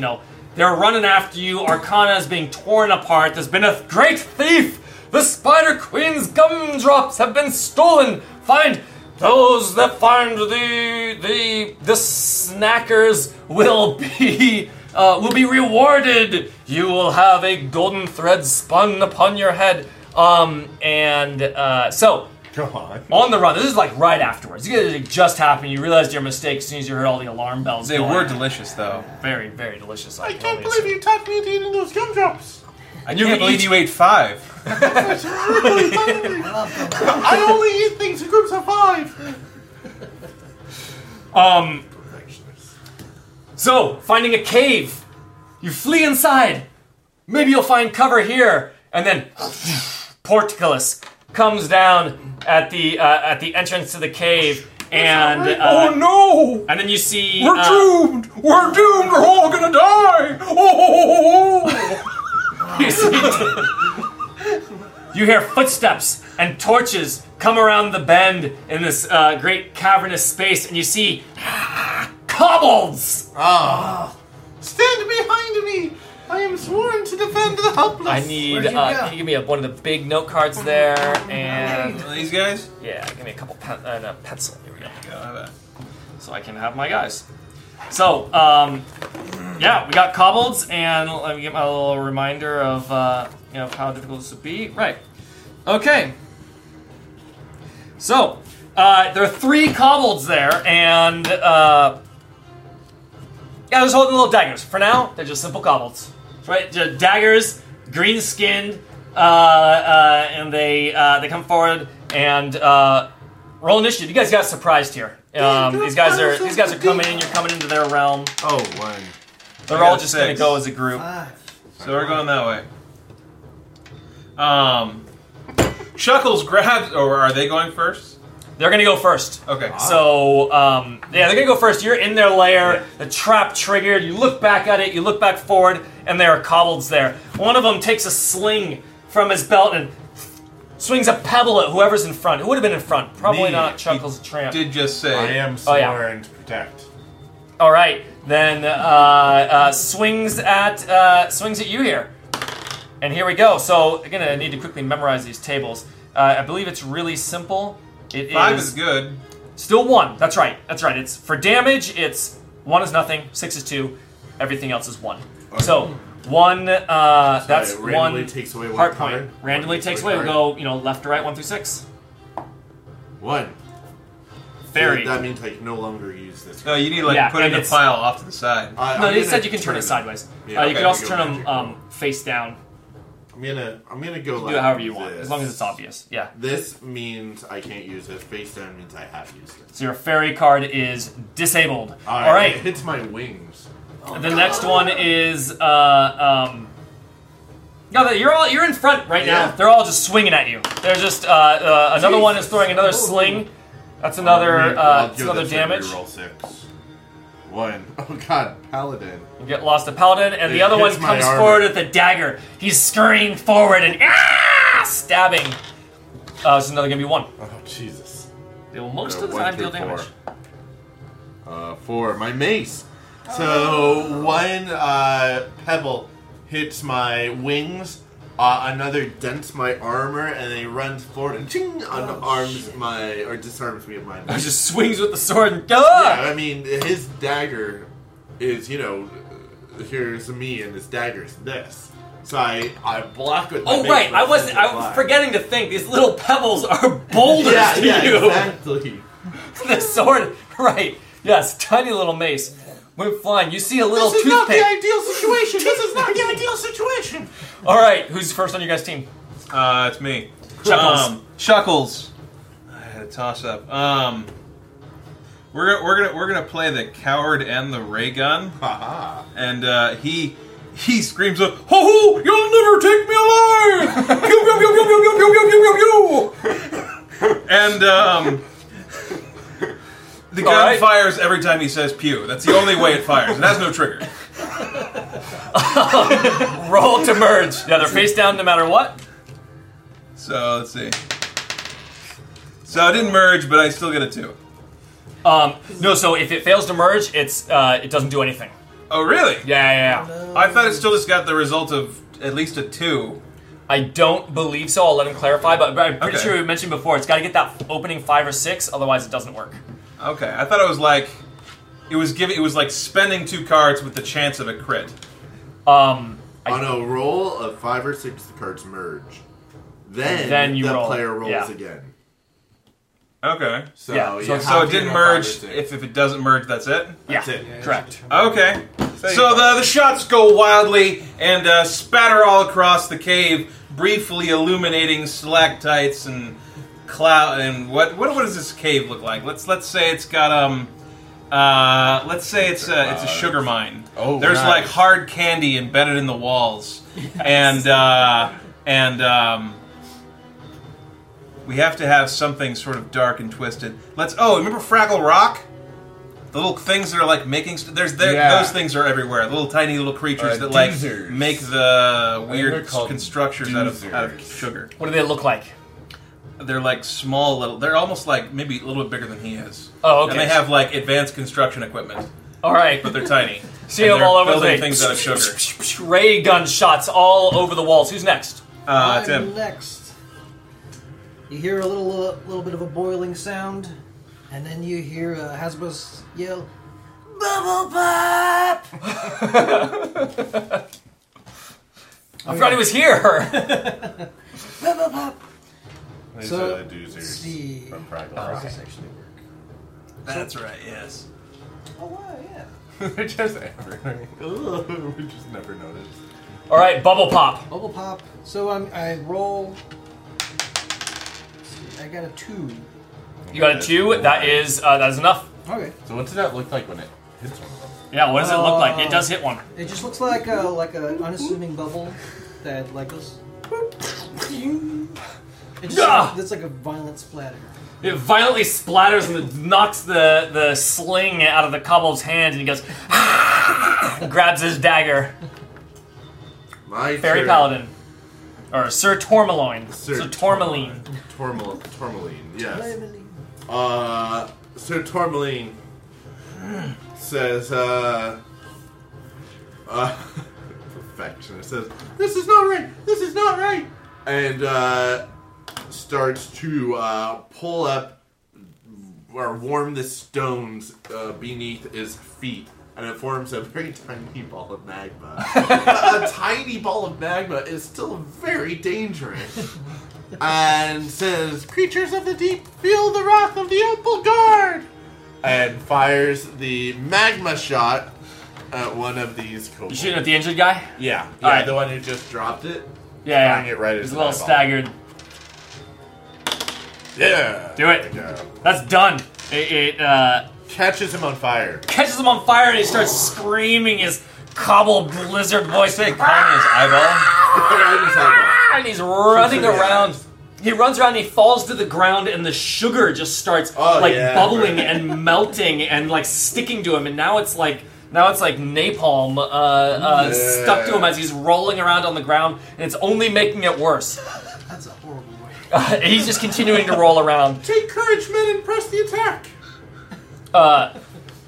running after you. Arcana is being torn apart. There's been a great thief. The Spider Queen's gumdrops have been stolen. Find. Those that find the snackers will be will be rewarded. You will have a golden thread spun upon your head. So go on the run. This is like right afterwards. It just happened. You realized your mistake as soon as you heard all the alarm bells. They were delicious, though. Very, very delicious. I can't believe you taught me to eating those gumdrops. I can't believe you ate 5. I only eat things in groups of 5. So, finding a cave, you flee inside. Maybe you'll find cover here, and then Portcullis comes down at the entrance to the cave, and oh no! And then you see we're doomed. We're doomed. We're all gonna die. Oh! You see, you hear footsteps and torches come around the bend in this great cavernous space, and you see kobolds. Ah! Oh. Stand behind me. I am sworn to defend the helpless. I need, can you give me one of the big note cards there, and... these guys? Yeah, give me a couple, no, pencil. Here we go. So I can have my guys. So, yeah, we got kobolds, and let me get my little reminder of, you know, how difficult this would be. Right. Okay. So, there are 3 kobolds there, and, yeah, they're just holding little daggers. For now, they're just simple kobolds. Right? Just daggers, green skinned, and they come forward and roll initiative. You guys got surprised here. These guys are coming in. You're coming into their realm. Oh, one. They're all just going to go as a group. So we're going that way. Chuckles grabs, or are they going first? They're going to go first. Okay. So, yeah, they're going to go first. You're in their lair. Yeah. The trap triggered. You look back at it. You look back forward, and there are kobolds there. One of them takes a sling from his belt and swings a pebble at whoever's in front. Who would have been in front? Probably not Chuckles the Tramp. Did just say. I am sworn to protect. All right. Then swings at you here. And here we go. So, again, I need to quickly memorize these tables. I believe it's really simple. It 5 is good. Still 1. That's right. That's right. It's for damage. It's 1 is nothing. 6 is 2. Everything else is 1. Okay. So 1. That's 1 takes away 1 heart point. Randomly takes away. We go, you know, left to right, 1 through 6. 1. Very. So that means I can no longer use this. No, you need to put it in a pile off to the side. No, they said you can turn it sideways. Yeah, you can also turn them face down. I'm gonna go. You can do it however you want, as long as it's obvious. Yeah. This means I can't use it. Face down means I have used it. So your fairy card is disabled. All right. It hits my wings. Oh, the next one is. No, you're in front right now. They're all just swinging at you. They're just another one is throwing another sling. That's another. That's another damage. Roll 6. 1. Oh god, Paladin. You get lost to Paladin, and the other one comes forward with a dagger. He's scurrying forward and stabbing. This is another gonna be 1. Oh Jesus. They will most of the time deal damage. 4. My mace. So 1 pebble hits my wings, another dents my armor, and then he runs forward and disarms me of my mace. Just swings with the sword and Yeah, I mean, his dagger is, you know, here's me and his dagger's this. So I block with my mace. Oh, right, I was forgetting to think. These little pebbles are boulders to you. Exactly. The sword, right. Yes, tiny little mace. Went flying. You see a little toothpick. This is not the ideal situation. All right, who's first on your guys' team? It's me. Chuckles. I had a toss up. We're gonna play the coward and the ray gun. Haha. And he screams up, "Ho ho! You'll never take me alive!" Pew pew pew pew pew pew pew pew pew pew. And the gun fires every time he says pew. That's the only way it fires. It has no trigger. Roll to merge. Yeah, they're face down no matter what. So, let's see. So, I didn't merge, but I still get a 2. No, so if it fails to merge, it's it doesn't do anything. Oh, really? Yeah. No. I thought it still just got the result of at least a 2. I don't believe so. I'll let him clarify, but I'm pretty sure we mentioned before, it's got to get that opening 5 or 6, otherwise it doesn't work. Okay, I thought it was like It was like spending two cards with the chance of a crit. On a roll of 5 or 6, the cards merge. Then the player rolls again. Okay. So it didn't merge. If it doesn't merge, that's it? That's it. Yeah, correct. Okay. So the shots go wildly and spatter all across the cave, briefly illuminating stalactites and cloud. And what does this cave look like? Let's say it's got it's a sugar mine. Oh, there's like hard candy embedded in the walls, and we have to have something sort of dark and twisted. Remember Fraggle Rock? The little things that are like making... Those things are everywhere. The little tiny little creatures that like Doozers. Make the weird constructions out of sugar. What do they look like? They're like small little... They're almost like maybe a little bit bigger than he is. Oh, okay. And they have like advanced construction equipment. All right. But they're tiny. See them all over the place. Things out of sugar. Ray gun shots all over the walls. Who's next? Tim. Next. You hear a little bit of a boiling sound... And then you hear Hazabus yell, "Bubble Pop!" I forgot he was here. Bubble Pop. These are the Doozers from Fraggle Rock. Actually work. That's right. Yes. Oh wow! Yeah. They're just everywhere. We just never noticed. All right, Bubble Pop. Bubble Pop. So I roll. I got a 2. You got a 2. That is enough. Okay. So what does that look like when it hits one? Yeah. What does it look like? It does hit one. It just looks like an unassuming bubble that like goes. It's like a violent splatter. It violently splatters and it knocks the sling out of the kobold's hand, and he goes and grabs his dagger. My fairy paladin. Or Sir Tourmaline. Sir Tourmaline. Tourmaline. Yes. Sir Tourmaline says, perfectionist says, this is not right, and, starts to, pull up or warm the stones, beneath his feet, and it forms a very tiny ball of magma. A tiny ball of magma is still very dangerous. And says, "Creatures of the deep, feel the wrath of the Opal Guard!" And fires the magma shot at one of these kobolds. You shooting at the injured guy? Yeah. All right. The one who just dropped it? Yeah. Firing it right at his eyeball. He's a little staggered. Yeah. Do it. That's done. It catches him on fire. And he starts screaming his cobble blizzard voice. Calling his eyeball. And he's running around. He runs around and he falls to the ground, and the sugar just starts bubbling and melting and like sticking to him. And now it's like napalm stuck to him as he's rolling around on the ground, and it's only making it worse. That's a horrible way. He's just continuing to roll around. Take courage, men, and press the attack.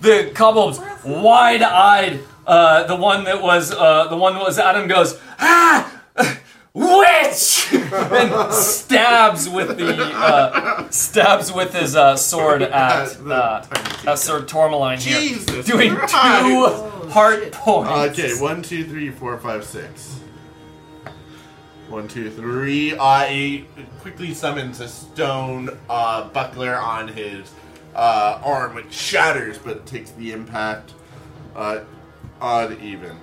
The kobolds, wide-eyed, the one that was at him goes, "Ah! Witch!" and stabs with his sword at Sir Tourmaline here. Jesus doing Christ. 2 heart points. Okay, 1, 2, 3, 4, 5, 6. 1, 2, 3. He quickly summons a stone buckler on his arm, which shatters but takes the impact. Odd even.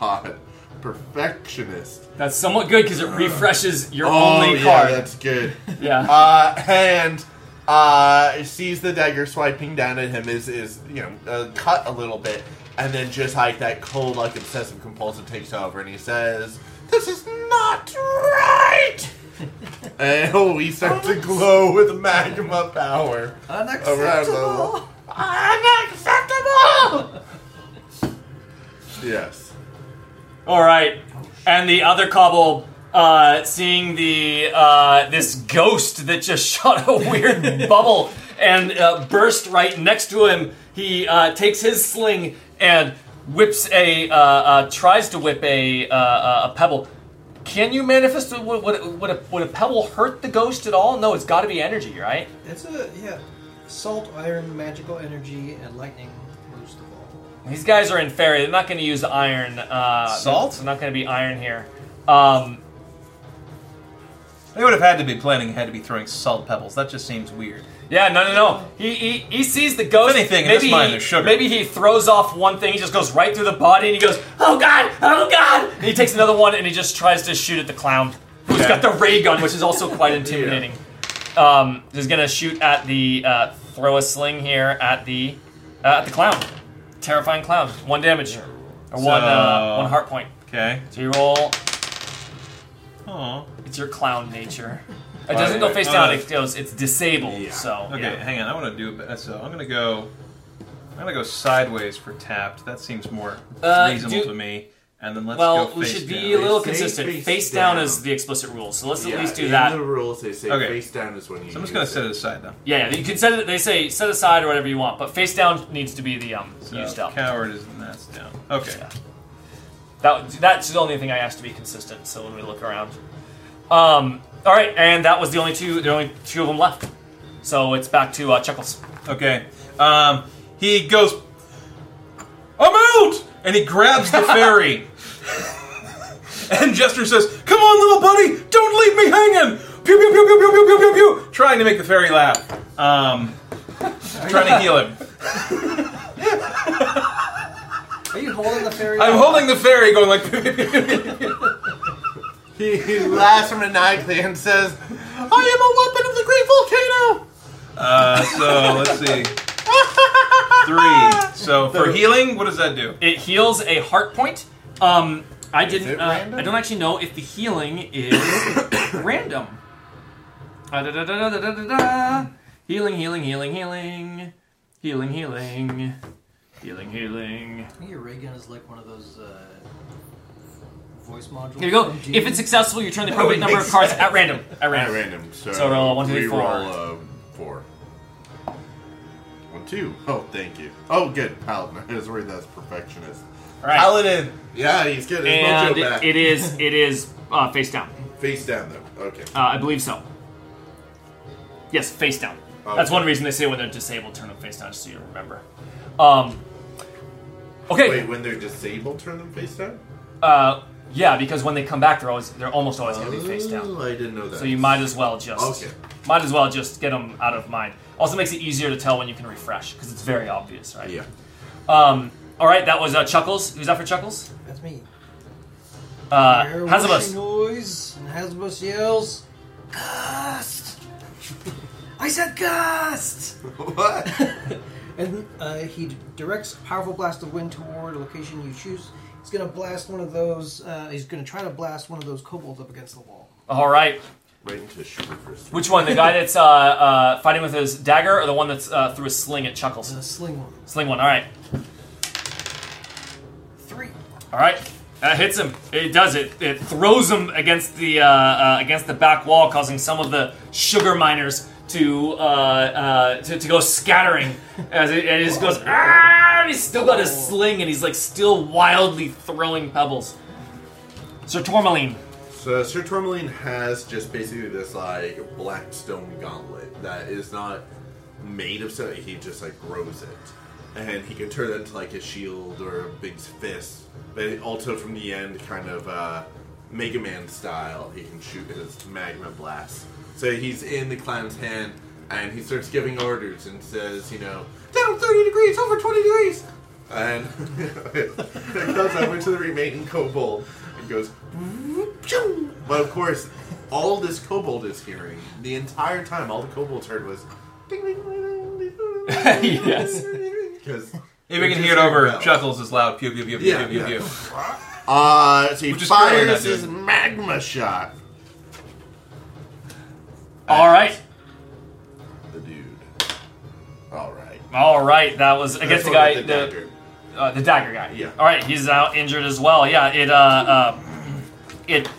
Odd. Perfectionist. That's somewhat good because it refreshes your only card. Oh, yeah, that's good. Yeah. And sees the dagger swiping down at him is cut a little bit, and then just like that cold, like obsessive compulsive takes over, and he says, "This is not right." And he starts to glow with magma power. Unacceptable. Yes. All right, and the other kobold, seeing the this ghost that just shot a weird bubble and burst right next to him, he takes his sling and tries to whip a pebble. Can you manifest? Would a pebble hurt the ghost at all? No, it's got to be energy, right? It's a salt, iron, magical energy, and lightning, most of all. These guys are in fairy. They're not going to use iron. Salt? It's not going to be iron here. They would have had to be planning ahead to be throwing salt pebbles. That just seems weird. Yeah, no. He sees the ghost. If anything, maybe there's sugar. Maybe he throws off one thing. He just goes right through the body, and he goes, oh god! And he takes another one, and he just tries to shoot at the clown. Who's got the ray gun, which is also quite intimidating. Yeah. He's gonna shoot at the throw a sling here at the clown. Terrifying clown. One damage or one heart point. Okay. So you roll. Aww. It's your clown nature. It doesn't go face down. It goes. It's disabled. Yeah. So okay, hang on. I want to do it. So I'm gonna go sideways for tapped. That seems more reasonable to me. And then let's go face down. Well, we should be a little consistent. Face down is the explicit rule, so let's at least do that. In the rules, they say face down is when you. So I'm just gonna set it aside though. Yeah, you can set it. They say set aside or whatever you want, but face down needs to be the used up. Coward is and that's down. Okay. Yeah. That's the only thing I asked to be consistent. So when we look around, all right, and that was the only two of them left. So it's back to Chuckles. Okay, he goes, I'm out, and he grabs the fairy, and Jester says, "Come on, little buddy, don't leave me hanging." Pew pew pew pew pew pew pew pew pew. Trying to make the fairy laugh. Trying to heal him. Are you holding the fairy? I'm holding the fairy going like... He laughs maniacally and says, I am a weapon of the great volcano! Let's see. 3. So, for healing, what does that do? It heals a heart point. I don't actually know if the healing is random. Healing. Healing. I think your ray gun is like one of those voice modules. Here you go. If it's successful, you turn the appropriate number of cards at random. So roll 1, 2, 3, 4. Roll 4. 1, 2. Oh, thank you. Oh, good. Paladin. I was worried that's perfectionist. All right. Paladin. Yeah, he's good. And back. It is face down. Face down, though. Okay. I believe so. Yes, face down. Okay. That's one reason they say when they're disabled, turn them face down, just so you remember. Okay. Wait, when they're disabled, turn them face down? Yeah, because when they come back, they're almost always going to be face down. I didn't know that. So you might as well just get them out of mind. Also makes it easier to tell when you can refresh because it's very obvious, right? Yeah. All right, that was Chuckles. Who's that for Chuckles? That's me. Hazabus. Noise and Hazabus yells, "Ghost!" I said, "Ghost!" What? And he directs a powerful blast of wind toward a location you choose. He's going to blast one of those. He's going to try to blast one of those kobolds up against the wall. All right. Right into the sugar first. Which one? The guy that's fighting with his dagger, or the one that's threw a sling at Chuckles? The sling one. Sling one. All right. 3. All right. That hits him. It does it. It throws him against the back wall, causing some of the sugar miners to go scattering as it just goes. Aah! He's still got his sling and he's like still wildly throwing pebbles. Sir Tourmaline. So Sir Tourmaline has just basically this like black stone gauntlet that is not made of stone. He just like grows it, and he can turn it into like a shield or a big fist. But also from the end, kind of Mega Man style, he can shoot his magma blast. So he's in the clown's hand, and he starts giving orders and says, down 30 degrees, over 20 degrees! And it goes over to the remaining kobold and goes, pshoo! But of course, all this kobold is hearing, the entire time, all the kobolds heard was, ding, ding, ding, ding, ding. Yes. Because if we can hear it over Chuckles' loud, pew, pew, pew, pew, pew, pew, pew. So he fires his magma shot. All right. The dude. All right. That was against the guy. The dagger guy. Yeah. All right. He's now injured as well. Yeah. It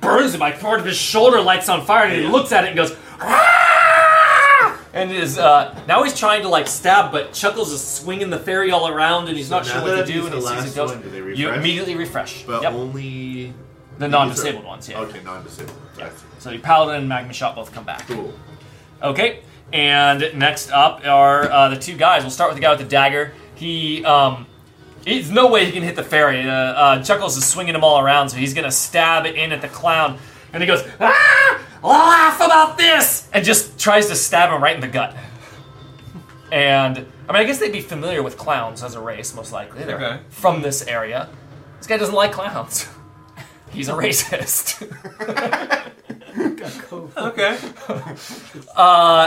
burns him. Like part of his shoulder lights on fire, and he looks at it and goes, "Aah!" And is now he's trying to like stab, but Chuckles is swinging the fairy all around, and he's not sure what to do. And he sees it goes. You immediately refresh, but only. The non-disabled ones, yeah. Okay, non-disabled ones. Yeah. So your Paladin and Magma Shot both come back. Cool. Okay, And next up are the two guys. We'll start with the guy with the dagger. He, there's no way he can hit the fairy. Chuckles is swinging him all around, so he's going to stab in at the clown. And he goes, ah, laugh about this! And just tries to stab him right in the gut. And, I mean, I guess they'd be familiar with clowns as a race, most likely. They're okay. From this area. This guy doesn't like clowns. He's a racist. Okay.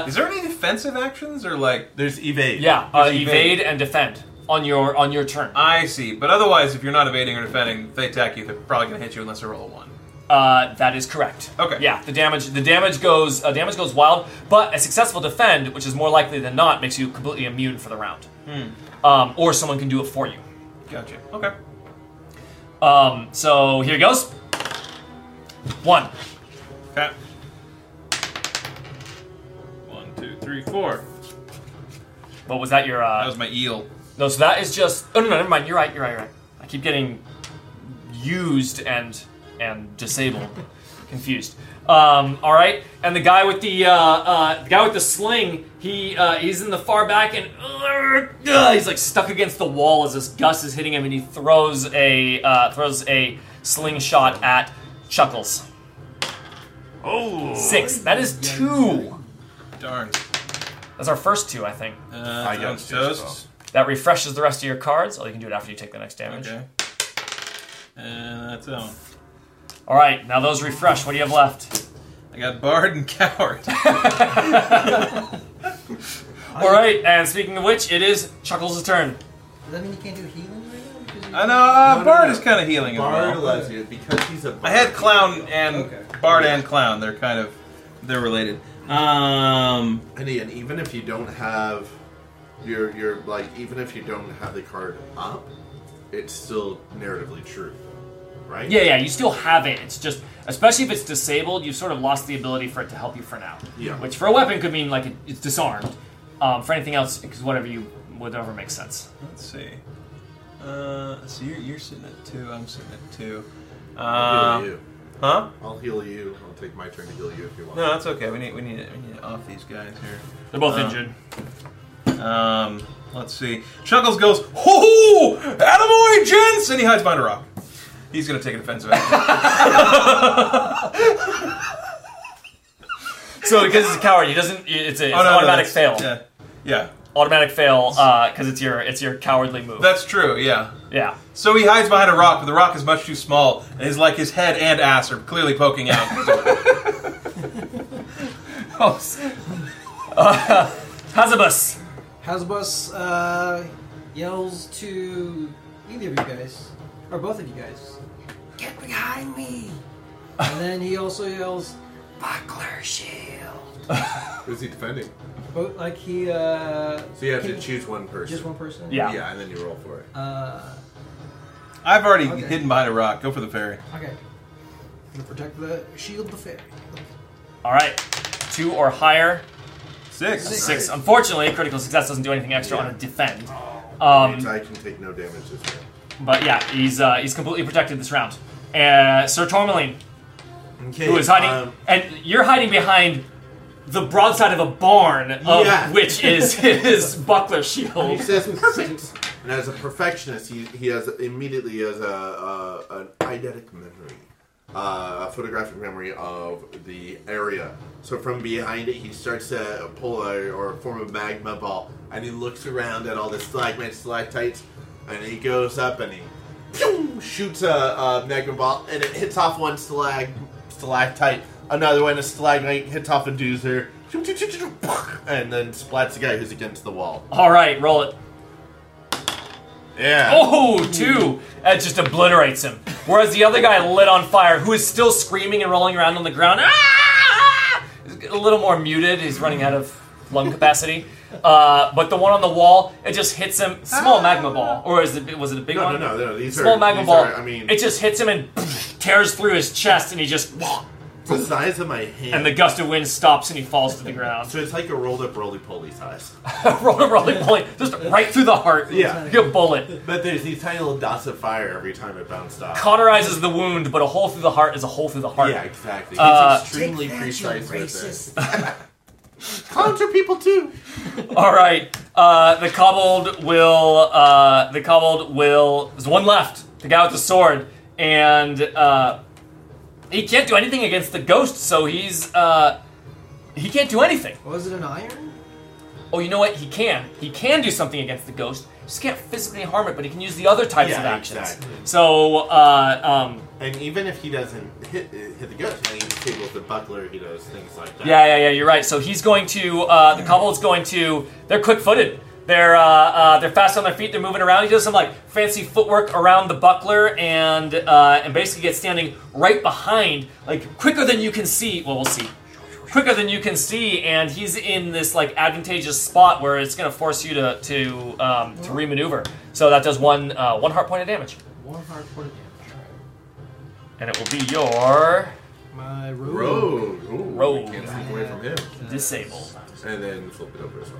Is there any defensive actions or like there's evade? Yeah, evade and defend on your turn. I see. But otherwise, if you're not evading or defending, if they attack you, they're probably going to hit you unless they roll a 1. That is correct. Okay. Yeah, the damage goes wild, but a successful defend, which is more likely than not, makes you completely immune for the round. Or someone can do it for you. Gotcha. Okay. So here goes. 1. Okay. 1, 2, 3, 4. What was that? Your that was my eel. No, so that is just. Oh no, never mind. You're right. I keep getting used and disabled, confused. All right. And the guy with the sling, he's in the far back and he's like stuck against the wall as this gust is hitting him, and he throws a slingshot at Chuckles. Oh, 6. That is 2. Darn. That's our first 2, I think. I got toast. That refreshes the rest of your cards. Oh, you can do it after you take the next damage. Okay. That's on. All right, now those refresh. What do you have left? I got Bard and Coward. All right, and speaking of which, it is Chuckles' turn. Does that mean you can't do healing right now? I know, Bard is kind of healing as well. Bard allows you, because he's a Bard. I had Clown and... Okay. Bard and Clown, they're related. And even if you don't have the card up, it's still narratively true, right? Yeah, you still have it. It's just, especially if it's disabled, you've sort of lost the ability for it to help you for now. Yeah. Which for a weapon could mean like it's disarmed. For anything else, because whatever makes sense. Let's see. So you're sitting at 2. I'm sitting at 2. You. Huh? I'll heal you. I'll take my turn to heal you if you want. No, that's okay. We need to off these guys here. They're both injured. Let's see. Chuckles goes, ho! Attaboy, gents! And he hides behind a rock. He's going to take an offensive action. So because it's a coward, he doesn't... It's an automatic fail. Yeah. Automatic fail because it's your cowardly move. That's true, yeah. Yeah. So he hides behind a rock, but the rock is much too small, and his head and ass are clearly poking out. Hazabus yells to either of you guys, or both of you guys, "Get behind me!" And then he also yells, "Buckler shield!" Who's he defending? Both, like he. So you have to choose one person. Just one person. Yeah, and then you roll for it. I've already hidden behind a rock. Go for the fairy. Okay. I'm gonna protect the shield, the fairy. All right, 2 or higher. 6. Right. Unfortunately, critical success doesn't do anything extra on a defend. Means I can take no damage this round. But yeah, he's completely protected this round. Sir Tourmaline, okay, who is hiding, and you're hiding behind. The broadside of a barn, which is his buckler shield. And he says, and as a perfectionist, he has an eidetic memory, a photographic memory of the area. So from behind it, he starts to form a magma ball, and he looks around at all the stalagmites, stalactites, and he goes up and he shoots a magma ball, and it hits off one stalactite. Another one, a stalagmite, hits off a doozer, and then splats the guy who's against the wall. All right, roll it. Yeah. Oh, 2. That just obliterates him. Whereas the other guy lit on fire, who is still screaming and rolling around on the ground. Ah! A little more muted. He's running out of lung capacity. But the one on the wall, it just hits him. Small magma ball. Or was it a big one? No. It just hits him and tears through his chest, and he just... The size of my hand. And the gust of wind stops and he falls to the ground. So it's like a rolled up roly-poly size. Rolled up roly-poly, just right through the heart. Yeah. Like a bullet. But there's these tiny little dots of fire every time it bounced off. Cauterizes the wound, but a hole through the heart is a hole through the heart. Yeah, exactly. It's extremely precise with it. Clowns are people too. All right. The kobold will. There's one left. The guy with the sword, and he can't do anything against the ghost, so he's he can't do anything. Was it an iron? Oh, you know what? He can. He can do something against the ghost. He just can't physically harm it, but he can use the other types of actions. Exactly. So, and even if he doesn't hit the ghost, he disables the buckler, he does things like that. Yeah, you're right. So he's going to, the kobold's going to, they're quick-footed. They're fast on their feet. They're moving around. He does some like fancy footwork around the buckler, and basically gets standing right behind, like quicker than you can see. Well, we'll see. Quicker than you can see, and he's in this like advantageous spot where it's going to force you to remaneuver. So that does one heart point of damage. One heart point of damage. And it will be your rogue. Rogue. Can't sneak away from him. Disable. And then flip it over as well.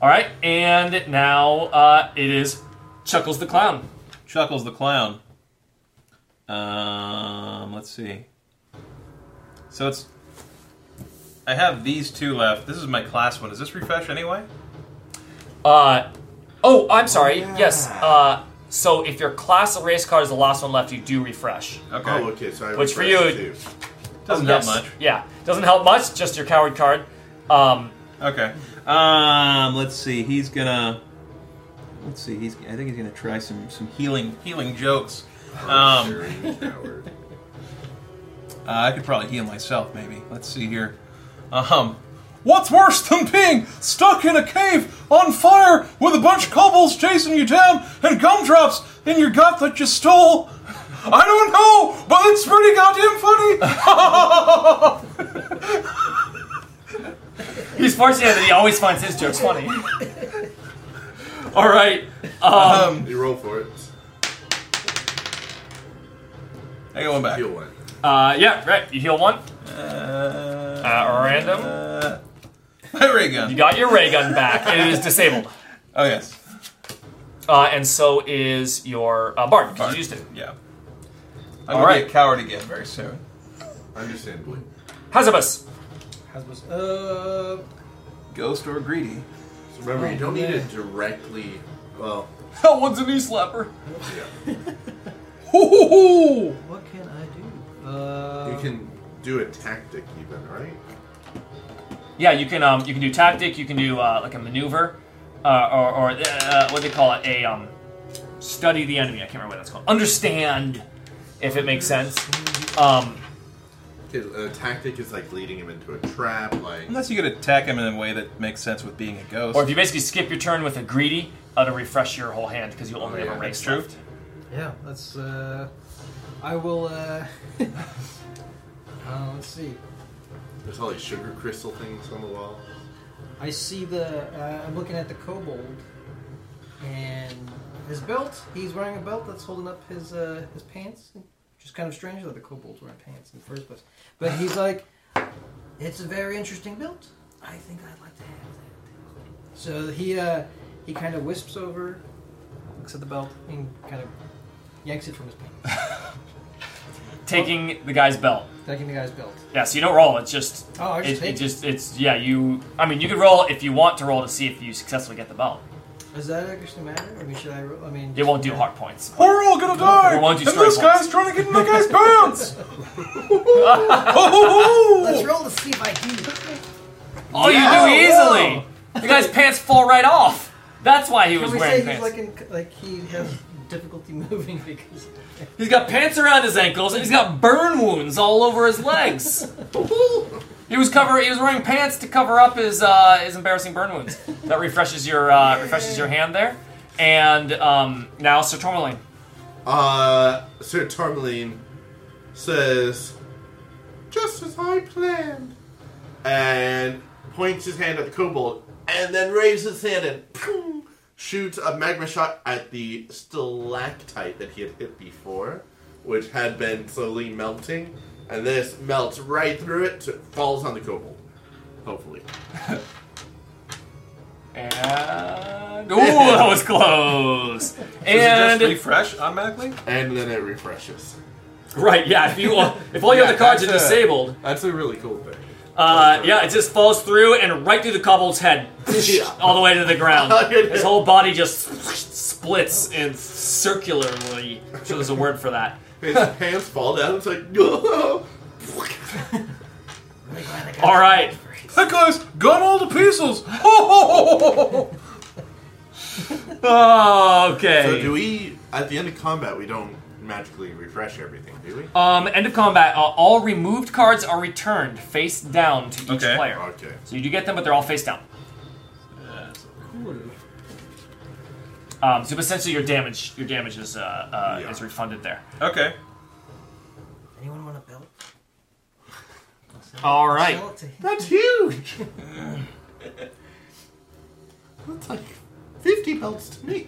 All right, and now it is Chuckles the Clown. Chuckles the Clown. Let's see. So it's... I have these two left. This is my class one. Is this refresh anyway? Oh, I'm sorry. Yeah. Yes. So if your class or race card is the last one left, you do refresh. Okay. Oh, okay. So I which for you too. Doesn't help much. Yeah, doesn't help much. Just your coward card. Okay. Let's see. He's gonna. Let's see. He's. I think he's gonna try some healing jokes. Sure, I could probably heal myself, maybe. Let's see here. What's worse than being stuck in a cave on fire with a bunch of kobolds chasing you down and gumdrops in your gut that you stole? I don't know, but it's pretty goddamn funny. He's fortunate that he always finds his jokes funny. All right. You roll for it. I got one back. Heal one. Yeah, right. You heal one. Random. My ray gun. You got your ray gun back. It is disabled. Oh, yes. And so is your bard, because you used it. Yeah. I'm going to be a coward again very soon. Understandably. Hazabus. Ghost or greedy. So remember, you don't need to directly. Well, that one's a knee slapper. Yeah. What can I do? You can do a tactic, even, right? Yeah, you can do tactic. You can do like a maneuver, or what do they call it? A study the enemy. I can't remember what that's called. Understand, if it makes sense. A tactic is like leading him into a trap, like... Unless you could attack him in a way that makes sense with being a ghost. Or if you basically skip your turn with a greedy, to refresh your whole hand, because you'll only have a race left. Yeah, that's, I will, let's see. There's all these sugar crystal things on the wall. I see I'm looking at the kobold, and his belt, he's wearing a belt that's holding up his pants. Just kind of strange that the kobolds wearing pants in the first place. But he's like, it's a very interesting belt. I think I'd like to have that. So he kind of wisps over, looks at the belt, and kind of yanks it from his pants. Taking the guy's belt. Yeah, so you don't roll. It's just... Oh, I just I mean, you could roll if you want to roll to see if you successfully get the belt. Does that actually matter? I mean, should I roll? I mean, it won't do hard points. We're all gonna die! And this guy's trying to get in the guy's pants! Let's roll to see if I do. Oh, you do easily! Whoa. The guy's pants fall right off! That's why he was wearing pants. He has difficulty moving because... He's got pants around his ankles and he's got burn wounds all over his legs! He was wearing pants to cover up his embarrassing burn wounds. That refreshes your hand there, and now Sir Tourmaline. Sir Tourmaline says, "Just as I planned," and points his hand at the kobold, and then raises his hand and poof, shoots a magma shot at the stalactite that he had hit before, which had been slowly melting. And this melts right through it, so it falls on the kobold. Hopefully. And... Ooh, that was close! And... Does it just refresh automatically? And then it refreshes. Right, yeah, if all your other cards are disabled... That's a really cool thing. Yeah, it just falls through and right through the cobble's head. All the way to the ground. His whole body just splits in circularly. I'm sure there's a word for that. His pants fall down. It's like, oh. All right. That guy's got all the pieces. Oh, okay. So do we, at the end of combat, we don't magically refresh everything, do we? End of combat, all removed cards are returned face down to each player. Okay. So you do get them, but they're all face down. That's cool. So essentially your damage is refunded there. Okay. Anyone want a belt? All right. That's huge. That's like 50 belts to me.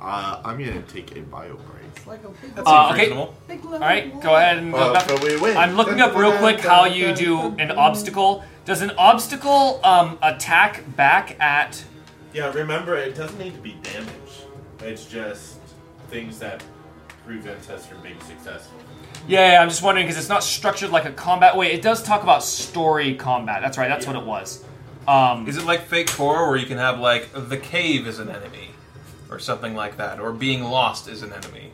I'm gonna take a bio break. It's like a big okay. Big all right, go ahead and go back. So I'm looking up real quick how you do an obstacle. Does an obstacle attack back at? Yeah, remember it doesn't need to be damage. It's just things that prevent us from being successful. Yeah, I'm just wondering because it's not structured like a combat. Wait, it does talk about story combat. That's right. That's what it was. Is it like Fate Core, where you can have like the cave is an enemy? Or something like that, or being lost is an enemy,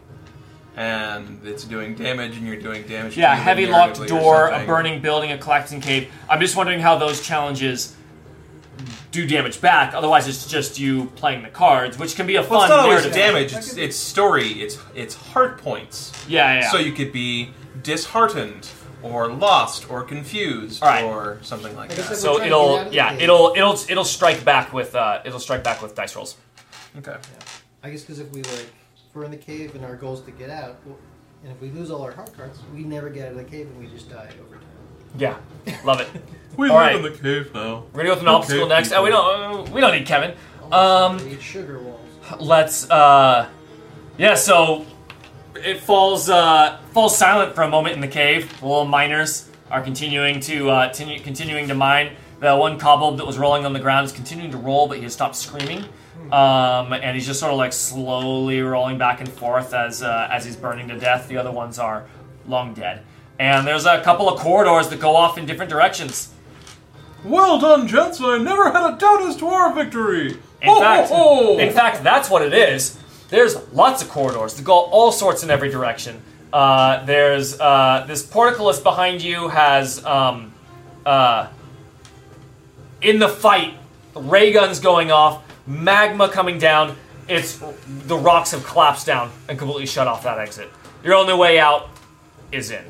and it's doing damage, and you're doing damage. Yeah, a heavy locked door, a burning building, a collapsing cave. I'm just wondering how those challenges do damage back. Otherwise, it's just you playing the cards, which can be a fun narrative. It's not always damage. It's story. It's hard points. Yeah. So you could be disheartened, or lost, or confused, or something like that. So it'll strike back with dice rolls. Okay. Yeah. I guess because if we're in the cave and our goal is to get out, and if we lose all our heart cards, we never get out of the cave and we just die over time. Yeah, love it. We live in the cave now. We're gonna go with an obstacle next. Oh, we don't need Kevin. We need sugar walls. Let's. So it falls silent for a moment in the cave. The little miners are continuing to mine. The one kobold that was rolling on the ground is continuing to roll, but he has stopped screaming. And he's just sort of like slowly rolling back and forth as he's burning to death. The other ones are long dead. And there's a couple of corridors that go off in different directions. Well done, gents. I never had a doubt as to our victory. In fact, that's what it is. There's lots of corridors that go all sorts in every direction. There's this portcullis behind you has in the fight, ray guns going off. Magma coming down. The rocks have collapsed down and completely shut off that exit. Your only way out is in.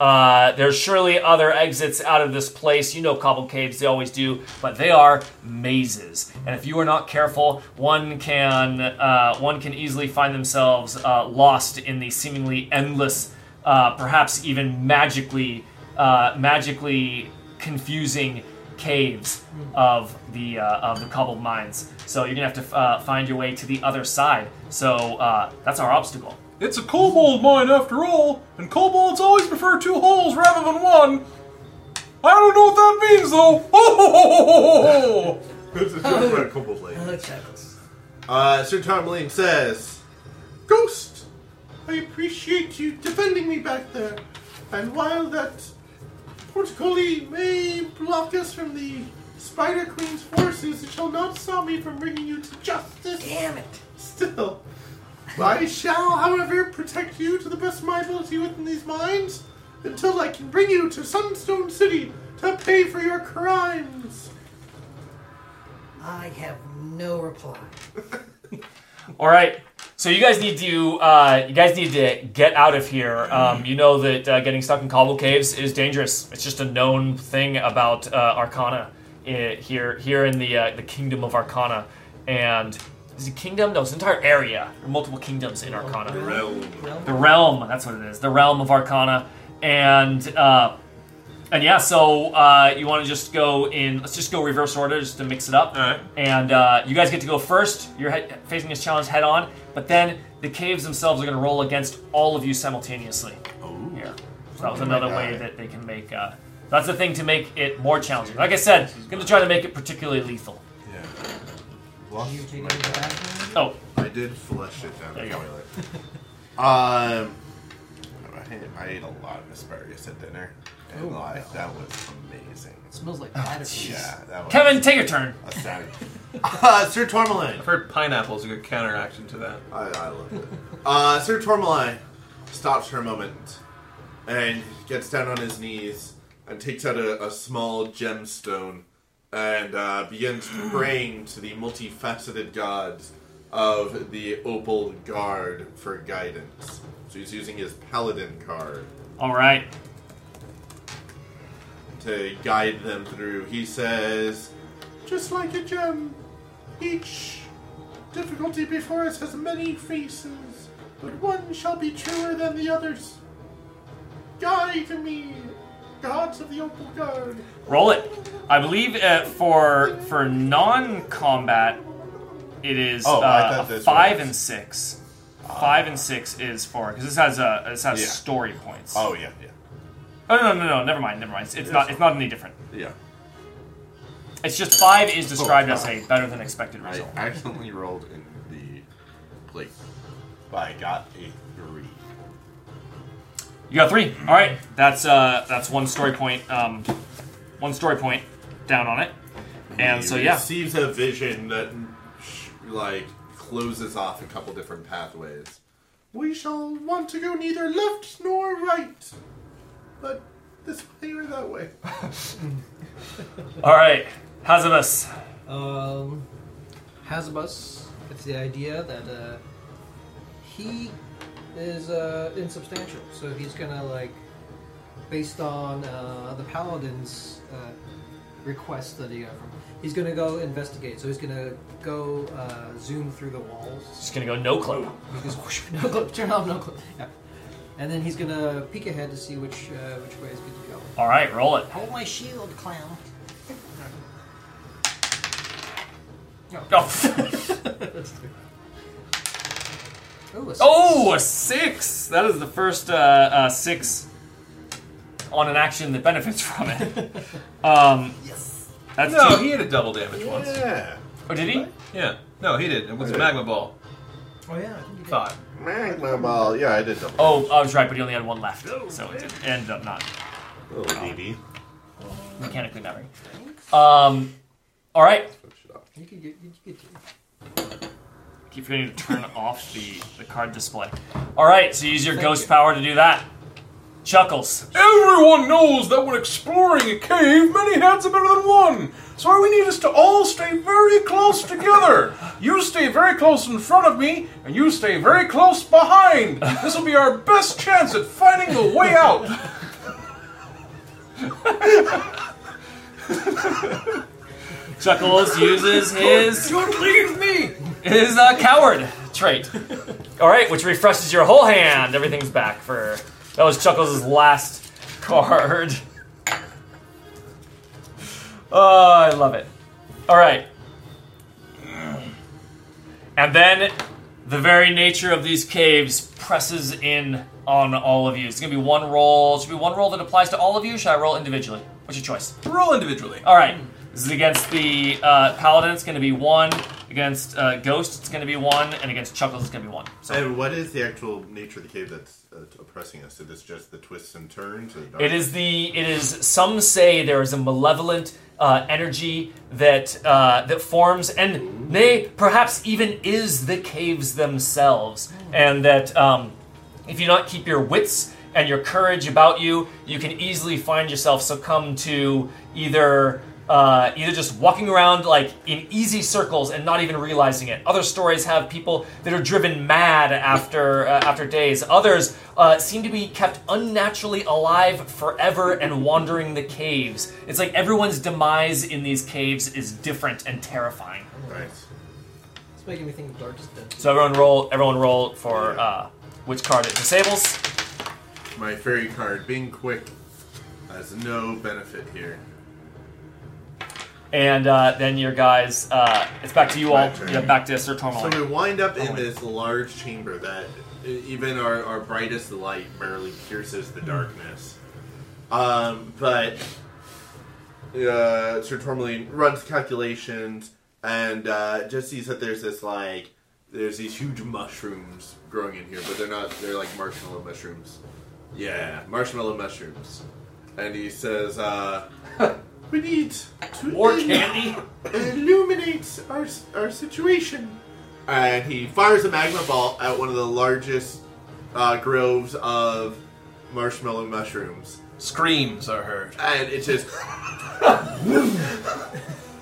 There's surely other exits out of this place. You know cobble caves, they always do, but they are mazes. And if you are not careful, one can easily find themselves lost in the seemingly endless, perhaps even magically confusing caves of the cobbled mines. So you're going to have to find your way to the other side. So that's our obstacle. It's a kobold mine after all, and kobolds always prefer two holes rather than one. I don't know what that means though. Oh! It's a joke about kobold Chuckles. Sir Tourmaline says, Ghost, I appreciate you defending me back there. And while that portcullis may block us from the Spider Queen's forces, it shall not stop me from bringing you to justice. Damn it. Still, I shall, however, protect you to the best of my ability within these mines until I can bring you to Sunstone City to pay for your crimes. I have no reply. All right. So you guys need to get out of here. You know that getting stuck in cobble caves is dangerous. It's just a known thing about Arcana here in the Kingdom of Arcana. And is it kingdom? No, it's an entire area. There are multiple kingdoms in Arcana. The realm. That's what it is. The realm of Arcana. So you want to just go in, let's just go reverse order just to mix it up. All right. And you guys get to go first. You're facing this challenge head on, but then the caves themselves are going to roll against all of you simultaneously. Oh. Here. So that was another way that they can make, that's the thing to make it more challenging. Like I said, I'm going to try to make it particularly lethal. Yeah. I did flush it down the toilet. I ate a lot of asparagus at dinner. And like, that was amazing. It smells like batteries. Yeah, that was Kevin, take your turn. Sir Tourmaline. I've heard pineapple's a good counteraction to that. I love it. Sir Tourmaline stops for a moment and gets down on his knees and takes out a small gemstone and begins praying to the multifaceted gods of the Opal Guard for guidance. So he's using his Paladin card. All right. To guide them through. He says, just like a gem, each difficulty before us has many faces, but one shall be truer than the others. Guide me, gods of the Opal Guard. Roll it. I believe for non-combat, it is 5 and 6. 5 and 6 is for, because this has story points. Oh, yeah, yeah. Oh, no, never mind. It's not any different. Yeah. It's just 5 is described as a better than expected result. I accidentally rolled in the plate, but I got a 3. You got 3. All right, that's one story point down on it, and he receives a vision that like closes off a couple different pathways. We shall want to go neither left nor right. But this way or that way. All right, Hazabus. Hazabus. It's the idea that he is insubstantial, so he's gonna based on the Paladin's request that he got from him, he's gonna go investigate. So he's gonna go zoom through the walls. He's gonna go no clue. No clue. Turn off no clue. Yeah. And then he's going to peek ahead to see which way is good to go. All right, roll it. Hold my shield, clown. No. Oh. Oh, a 6! That is the first 6 on an action that benefits from it. Yes. That's he had a double damage once. Yeah. Oh, did he? Yeah. No, he did. It was a magma ball. Oh, yeah. I think he did. 5. Magma ball. Yeah, I did double. Oh, I was right, but he only had 1 left, so it ended up not. Oh, DD. Mechanically not right. All right. You can get keep forgetting to turn off the card display. All right, so use your ghost power to do that. Chuckles. Everyone knows that when exploring a cave, many heads are better than one. So we need us to all stay very close together. You stay very close in front of me, and you stay very close behind. This will be our best chance at finding the way out. Chuckles uses his... Don't leave me! His coward trait. All right, which refreshes your whole hand. Everything's back for... That was Chuckles' last card. Oh, I love it. All right. And then the very nature of these caves presses in on all of you. It's going to be one roll. Should be one roll that applies to all of you? Should I roll individually? What's your choice? Roll individually. All right. This is against the Paladin. It's going to be 1. Against Ghost, it's going to be 1. And against Chuckles, it's going to be 1. So. And what is the actual nature of the cave that's oppressing us? Is this just the twists and turns? It is. Some say there is a malevolent... energy that forms, and nay, perhaps even is the caves themselves, and that if you not keep your wits and your courage about you, you can easily find yourself succumb to either just walking around like in easy circles and not even realizing it. Other stories have people that are driven mad after days. Others seem to be kept unnaturally alive forever and wandering the caves. It's like everyone's demise in these caves is different and terrifying. Right. It's making me think of Darkest Dungeon. So everyone roll for which card it disables. My fairy card, being quick, has no benefit here. And then your guys, it's back to you all. Yeah, back to Sir Tourmaline. So we wind up in this large chamber that even our brightest light barely pierces the darkness. But Sir Tourmaline runs calculations and just sees that there's these huge mushrooms growing in here, but they're not. They're like marshmallow mushrooms. Yeah, marshmallow mushrooms. And he says, we need to more candy. Illuminate our situation. And he fires a magma ball at one of the largest groves of marshmallow mushrooms. Screams are heard. And it just...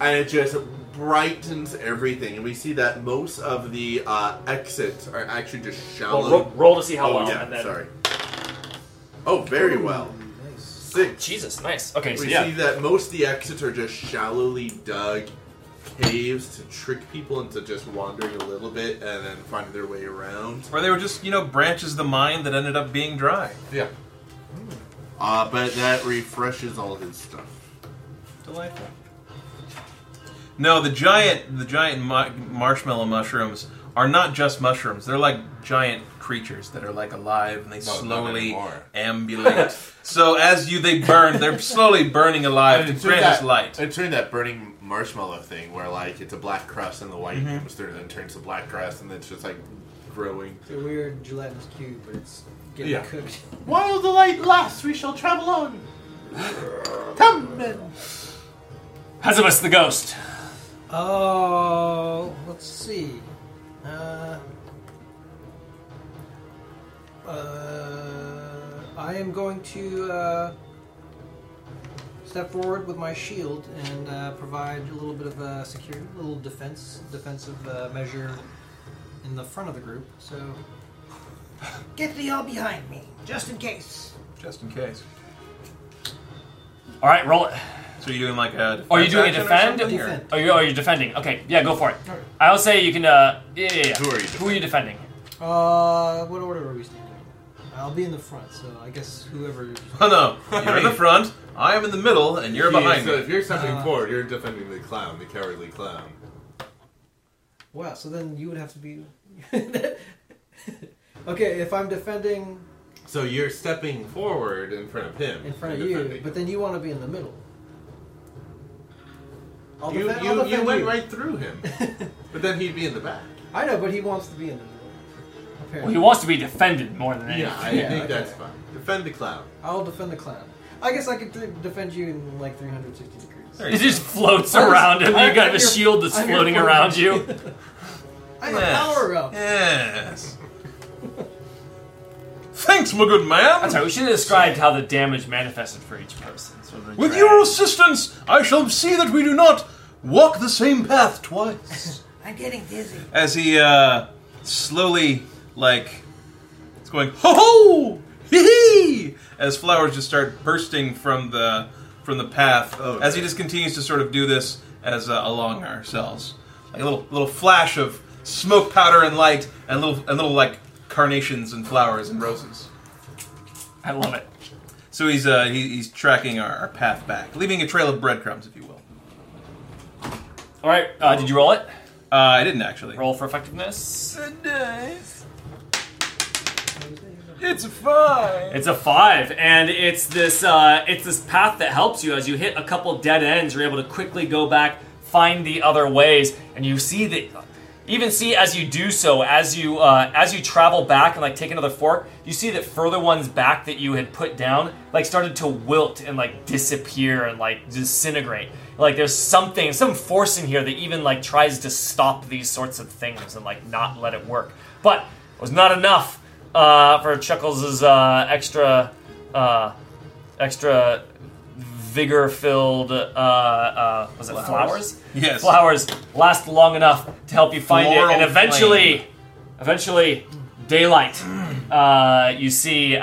and it just brightens everything. And we see that most of the exits are actually just shallow. Well, roll to see how well. Yeah, and then... sorry. Oh, very well. Nice. Six. Jesus, nice. Okay, we see that most of the exits are just shallowly dug caves to trick people into just wandering a little bit and then finding their way around. Or they were just, you know, branches of the mine that ended up being dry. Yeah. But that refreshes all his stuff. Delightful. No, the giant marshmallow mushrooms are not just mushrooms. They're like giant creatures that are like alive and they slowly ambulate. So as they burn, they're slowly burning alive to brightest light. It turned that burning marshmallow thing where like it's a black crust and the white comes through and then turns to black crust and it's just like growing. It's a weird gelatinous cube, but it's getting cooked. While the light lasts, we shall travel on. Come in. Hazabus the ghost. Oh, let's see. I am going to step forward with my shield and provide a little bit of security, a little defensive measure in the front of the group. So, get the all behind me, just in case. Just in case. All right, roll it. So you're doing like a defense? Are you doing a defend? You're defending. Okay, yeah, go for it. Right. I'll say you can, Who are you defending? What order are we standing? I'll be in the front, so I guess whoever... Oh no, you're in the front, I am in the middle, and you're behind me. So if you're stepping forward, you're defending the clown, the cowardly clown. Wow, so then you would have to be... Okay, if I'm defending... So you're stepping forward in front of him. In front of you, but then you want to be in the middle. You went right through him. But then he'd be in the back. I know, but he wants to be in the middle. Apparently. Well, he wants to be defended more than anything. Yeah, I think that's fine. Defend the clown. I'll defend the clown. I guess I could defend you in like 360 degrees. It just floats around him. You got a shield that's floating around you. I have a power up. Yes. Thanks, my good man. I'm sorry, we should have described how the damage manifested for each person. So with your assistance, I shall see that we do not walk the same path twice. I'm getting dizzy. As he slowly, it's going ho ho, hee hee, as flowers just start bursting from the path. Oh, okay. As he just continues to sort of do this as along ourselves, like a little flash of smoke, powder, and light, and little like. Carnations and flowers and roses. I love it. So he's tracking our path back, leaving a trail of breadcrumbs, if you will. All right. Did you roll it? I didn't actually. Roll for effectiveness. Nice. It's a 5. It's a 5, and it's this path that helps you as you hit a couple dead ends. You're able to quickly go back, find the other ways, and you see that. Even see as you do so, as you travel back and take another fork, you see that further ones back that you had put down started to wilt and disappear and disintegrate. There's some force in here that even tries to stop these sorts of things and not let it work. But it was not enough for Chuckles' extra vigor-filled, was it flowers? Yes. Flowers last long enough to help you find floral it, and eventually, daylight. You see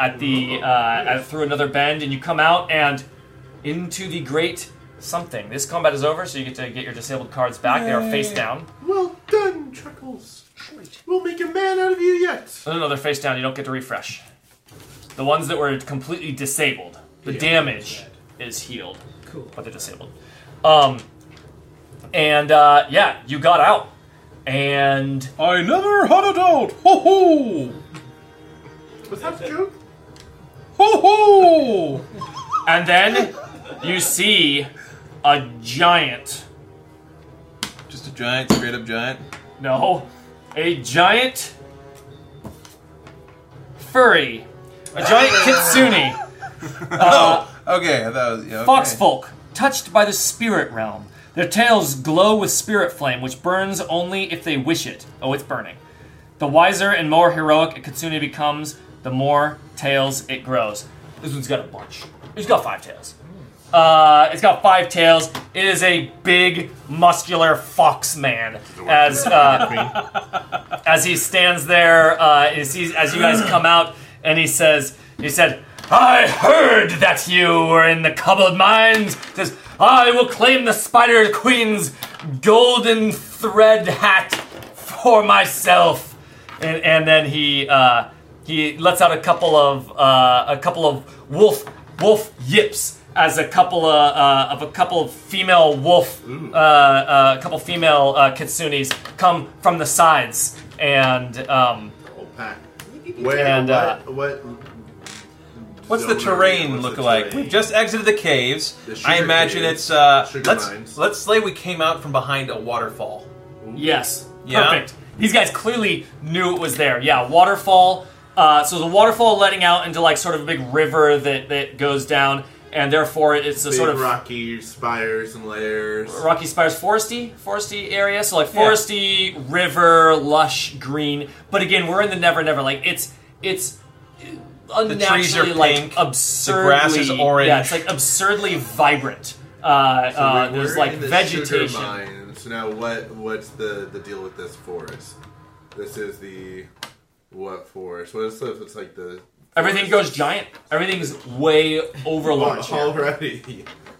through another bend, and you come out and into the great something. This combat is over, so you get to get your disabled cards back. Yay. They are face down. Well done, Chuckles. We'll make a man out of you yet. No, they're face down. You don't get to refresh. The ones that were completely disabled. The damage is healed. Cool. But they're disabled. You got out. And... I never had it out! Ho-ho! Was that a joke? Ho-ho! And then you see a giant. Just a giant? Straight up giant? No. A giant furry a giant kitsune. Okay. Yeah, okay. Foxfolk, touched by the spirit realm. Their tails glow with spirit flame, which burns only if they wish it. Oh, it's burning. The wiser and more heroic a kitsune becomes, the more tails it grows. This one's got a bunch. It's got 5 tails. It's got 5 tails. It is a big, muscular fox man as he stands there and sees as you guys come out, and he said, "I heard that you were in the cobbled mines. Says I will claim the Spider Queen's golden thread hat for myself." And then he lets out a couple of wolf yips. As a couple of female wolf, a couple female kitsunes come from the sides, and what's the terrain look like? We've just exited the caves. I imagine it's let's say we came out from behind a waterfall. Ooh. Yes, perfect. Yeah. These guys clearly knew it was there. Yeah, waterfall. So the waterfall letting out into like sort of a big river that goes down. And therefore, it's a sort of rocky spires and layers. Rocky spires, foresty area. So like foresty, river, lush, green. But again, we're in the Never-Never. Like it's unnaturally like pink, absurdly. The grass is orange. Yeah, it's like absurdly vibrant. So there's like in the vegetation. Sugar mine. So now, what's the deal with this forest? This is the what forest? What is the, it's like the. Everything goes giant. Everything's way over large here. Already.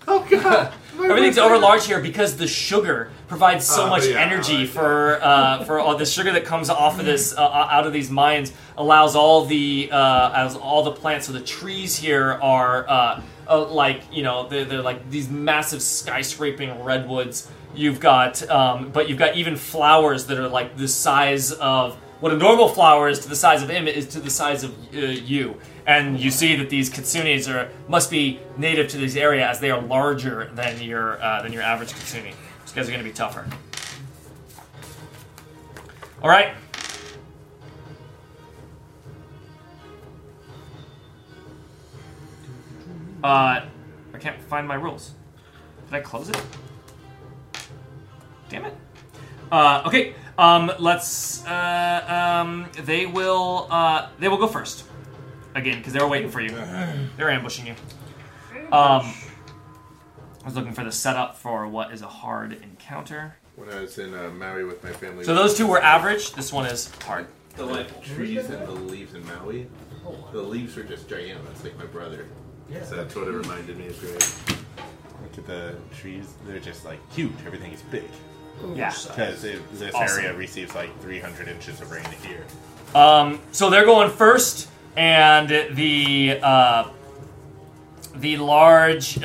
Oh, God. Everything's over large here because the sugar provides so much energy for all the sugar that comes off of this, out of these mines, allows all the plants. So the trees here are they're like these massive skyscraping redwoods. You've got, but you've got even flowers that are like the size of. What a normal flower is to the size of him is to the size of you. And you see that these kitsunes must be native to this area as they are larger than your average kitsune. These guys are going to be tougher. All right. I can't find my rules. Did I close it? Damn it. Okay. They will go first again because they were waiting for you. They're ambushing you. I was looking for the setup for what is a hard encounter. When I was in Maui with my family. So those two were average. This one is hard. The like trees and the leaves in Maui. The leaves are just giant. That's like my brother. Yeah. So that's what it reminded me of. Look at the trees. They're just like huge. Everything is big. Yeah, because this area receives like 300 inches of rain a year. So they're going first, and the largest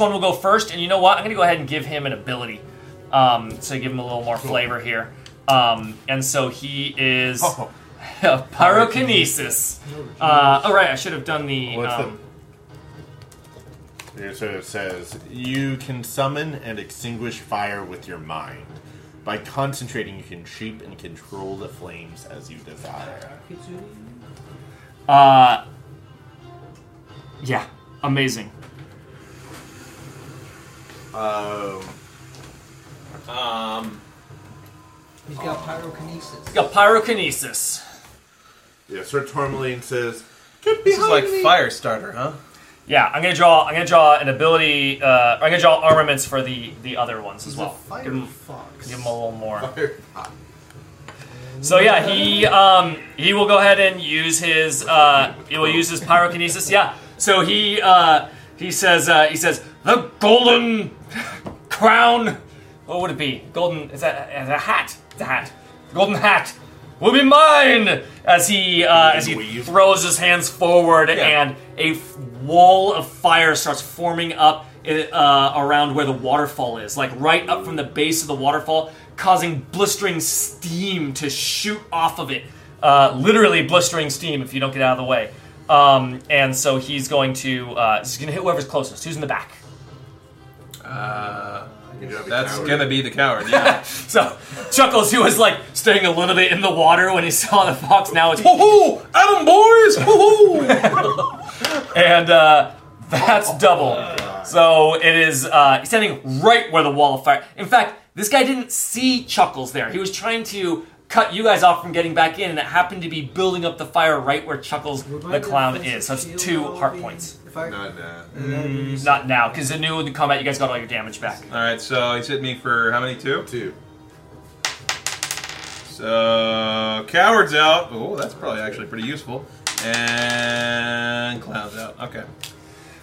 one will go first. And you know what? I'm going to go ahead and give him an ability, so give him a little more flavor here. And so he is pyrokinesis. All right, I should have done the. It sort of says, you can summon and extinguish fire with your mind. By concentrating, you can shape and control the flames as you desire. Yeah, amazing. He's got pyrokinesis. Yeah, Sir Tourmaline says, get behind me. This is like Firestarter, huh? Yeah, I'm gonna draw an ability. I'm gonna draw armaments for the other ones as well. Give him a little more. So yeah, he will go ahead and use his pyrokinesis. Yeah. So he says the golden crown. What would it be? Golden? Is that a hat? It's a hat. The golden hat will be mine. As he throws his hands forward and a wall of fire starts forming up around where the waterfall is, like right up from the base of the waterfall, causing blistering steam to shoot off of it. Literally blistering steam if you don't get out of the way. And so he's going to hit whoever's closest. Who's in the back? That's gonna be the coward, yeah. So, Chuckles, who was like staying a little bit in the water when he saw the fox, now it's, ho-ho! Adam, boys! Ho-ho! And, that's double. So, it is, he's standing right where the wall of fire... In fact, this guy didn't see Chuckles there. He was trying to cut you guys off from getting back in, and it happened to be building up the fire right where Chuckles the Clown is. So, it's 2 heart points. Not now. Not now, because the new combat, you guys got all your damage back. Alright, so he's hit me for how many? 2? 2. So, coward's out. Oh, that's probably actually pretty useful. And clown's out. Okay.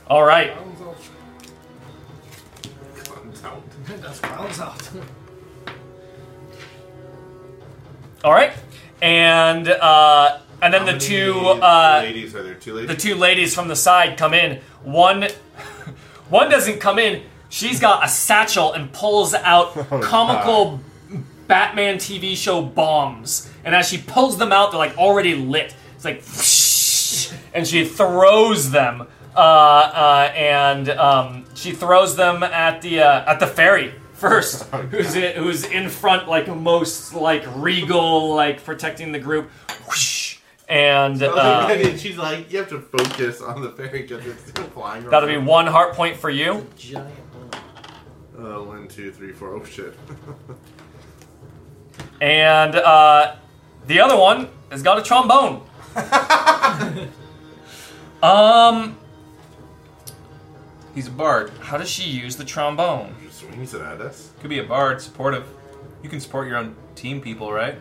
Alright. Clown's out. That's clown's out. Alright. And then the two ladies, are there 2 ladies? The 2 ladies from the side come in. One doesn't come in. She's got a satchel and pulls out comical Batman TV show bombs. And as she pulls them out, they're like already lit. It's like, whoosh, and she throws them. She throws them at the fairy first, who's in front, like most like regal, like protecting the group. Whoosh. And she's like, you have to focus on the fairy because it's still flying around. That'll be 1 heart point for you. Giant one. 1, 2, 3, 4. Oh shit. And the other one has got a trombone. He's a bard. How does she use the trombone? Just swings it at us. Could be a bard, supportive. You can support your own team people, right?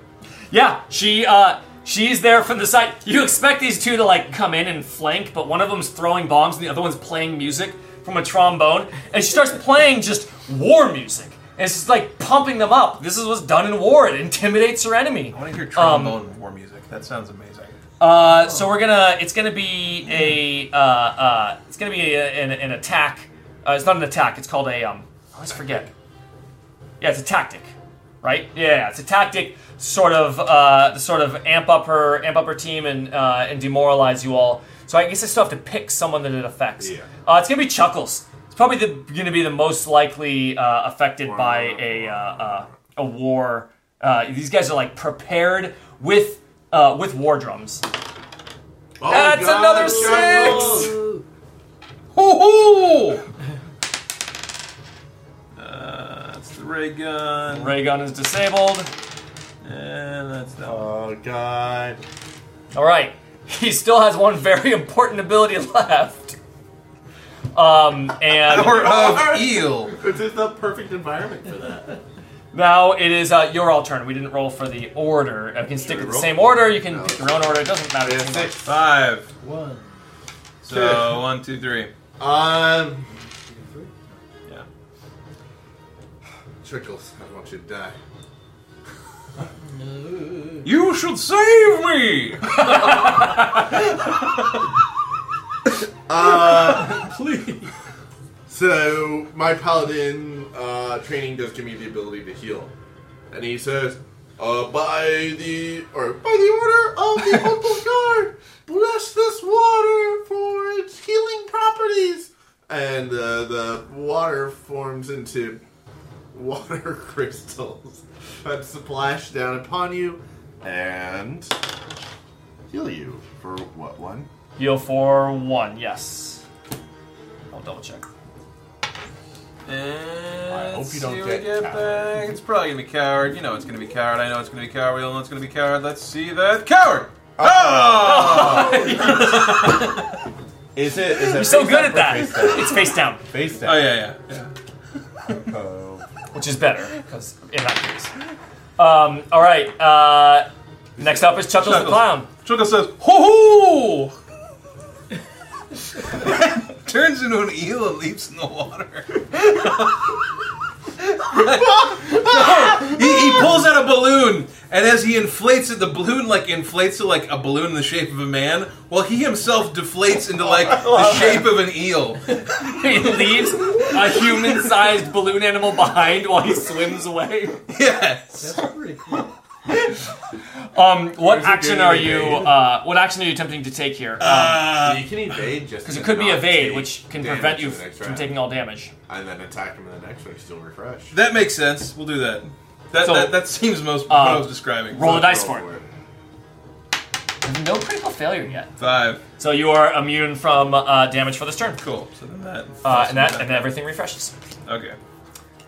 Yeah, she's there from the side. You expect these two to like come in and flank, but one of them's throwing bombs and the other one's playing music from a trombone. And she starts playing just war music. And it's just like pumping them up. This is what's done in war. It intimidates her enemy. I want to hear trombone war music. That sounds amazing. So we're gonna. It's gonna be a. It's gonna be an attack. It's not an attack. It's called a. I always forget. Yeah, it's a tactic, right? Yeah, it's a tactic. Sort of amp up her team and demoralize you all. So I guess I still have to pick someone that it affects. Yeah. It's gonna be Chuckles. It's probably gonna be the most likely affected by a war. These guys are like prepared with war drums. Oh, that's God, another 6. Hoo hoo! That's the ray gun. Ray gun is disabled. And that's that. Oh, God. All right. He still has one very important ability left. And... Or of eel. This is the perfect environment for that. Now it is your all turn. We didn't roll for the order. You can stick with the same order. You can pick your own order. It doesn't matter. 5. 1. So, 2, 1, 2, 3. 2, 3? Yeah. Chuckles, I want you to die. You should save me! Please. So, my paladin training does give me the ability to heal. And he says, by the order of the Opal Guard, bless this water for its healing properties. And the water forms into water crystals that splash down upon you and heal you for what, 1? Heal for 1, yes. I'll double check. And I hope you don't get back. It's probably gonna be coward. You know it's gonna be coward. I know it's gonna be coward. We all know it's gonna be coward. Let's see that coward. Oh! Is it? You're so good at that. It's face down. Face down. Oh yeah. Which is better, because in that case. All right. Next up is Chuckles the Clown. Chuckles says, "Hoo hoo!" Turns into an eel and leaps in the water. He pulls out a balloon, and as he inflates it, the balloon like inflates to like a balloon in the shape of a man, while he himself deflates into like the shape of an eel. He leaves a human-sized balloon animal behind while he swims away. Yes, that's pretty cool. What action are you attempting to take here? You can evade just because it could be evade, which can prevent you from taking all damage. And then attack him in the next round, still refresh. That makes sense. We'll do that. That seems most what I was describing. Roll the dice for it. No critical failure yet. 5. So you are immune from damage for this turn. Cool. So then that and everything refreshes. Okay.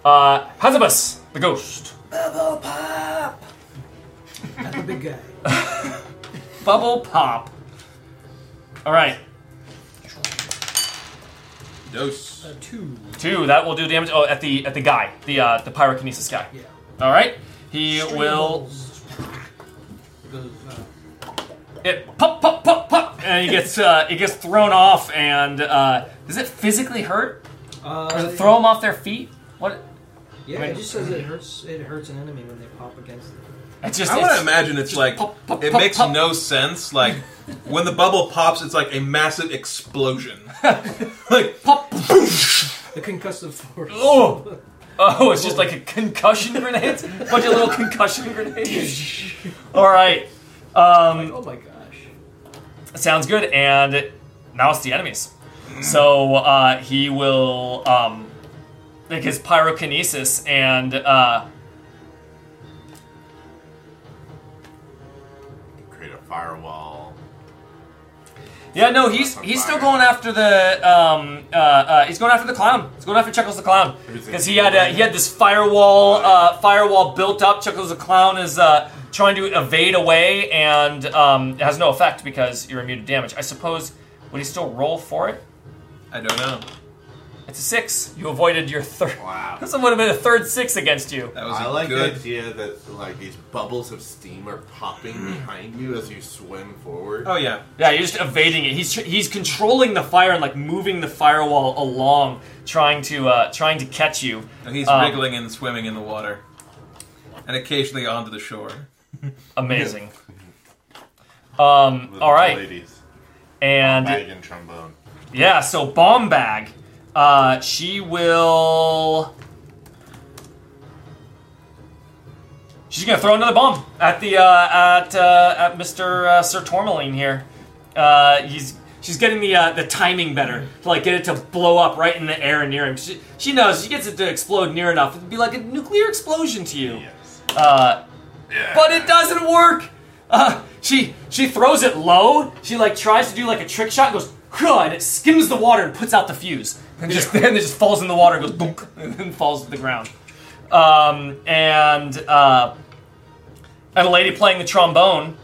Hazabus, the ghost. Bubble pop. That's a big guy. Bubble pop. All right. Dose. 2. 2. That will do damage. Oh, at the guy, the pyrokinesis guy. Yeah. All right. He Strangles. Will. It pop, and it gets thrown off. And does it physically hurt? Does it throw them off their feet? What? Yeah, I mean, it just says it hurts. It hurts an enemy when they pop against them. I want to imagine it's like it makes no sense. Like when the bubble pops, it's like a massive explosion. Like pop, boosh. The concussive force. Oh, it's just like a concussion grenade. A bunch of little concussion grenades. All right. Oh my gosh. Sounds good, and now it's the enemies. So he will make his pyrokinesis and create a firewall. Yeah, no, he's still going after the he's going after the clown. He's going after Chuckles the Clown because he had this firewall built up. Chuckles the Clown is trying to evade away, and it has no effect because you're immune to damage. I suppose, would he still roll for it? I don't know. It's a 6. You avoided your third. Wow. This would have been a third 6 against you. That was good. The idea that like these bubbles of steam are popping behind you as you swim forward. Oh, yeah. Yeah, you're just evading it. He's controlling the fire and like moving the firewall along, trying to catch you. And he's wriggling and swimming in the water. And occasionally onto the shore. Amazing. All right. Ladies. And bomb bag and trombone. Yeah, so bomb bag. She will. She's gonna throw another bomb at the at Mr. Sir Tourmaline here. She's getting the timing better to like get it to blow up right in the air and near him. She knows she gets it to explode near enough. It'd be like a nuclear explosion to you. Yes. But it doesn't work. She throws it low. She like tries to do like a trick shot and goes. And it skims the water and puts out the fuse. And then it just falls in the water and goes boom, and then falls to the ground. And a lady playing the trombone.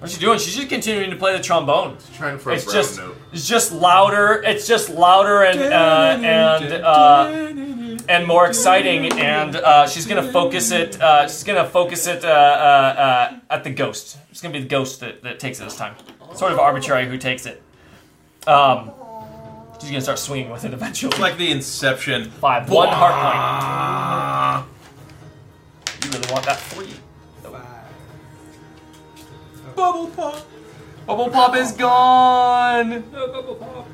What's she doing? She's just continuing to play the trombone. She's trying for a brown note. It's just louder. It's just louder and more exciting, and she's gonna focus it at the ghost. It's gonna be the ghost that takes it this time. Sort of arbitrary who takes it. She's gonna start swinging with it eventually. It's like the Inception. 5. Blah. 1 heart point. You really want that 3. Bubble pop. Bubble pop is gone. No, bubble pop.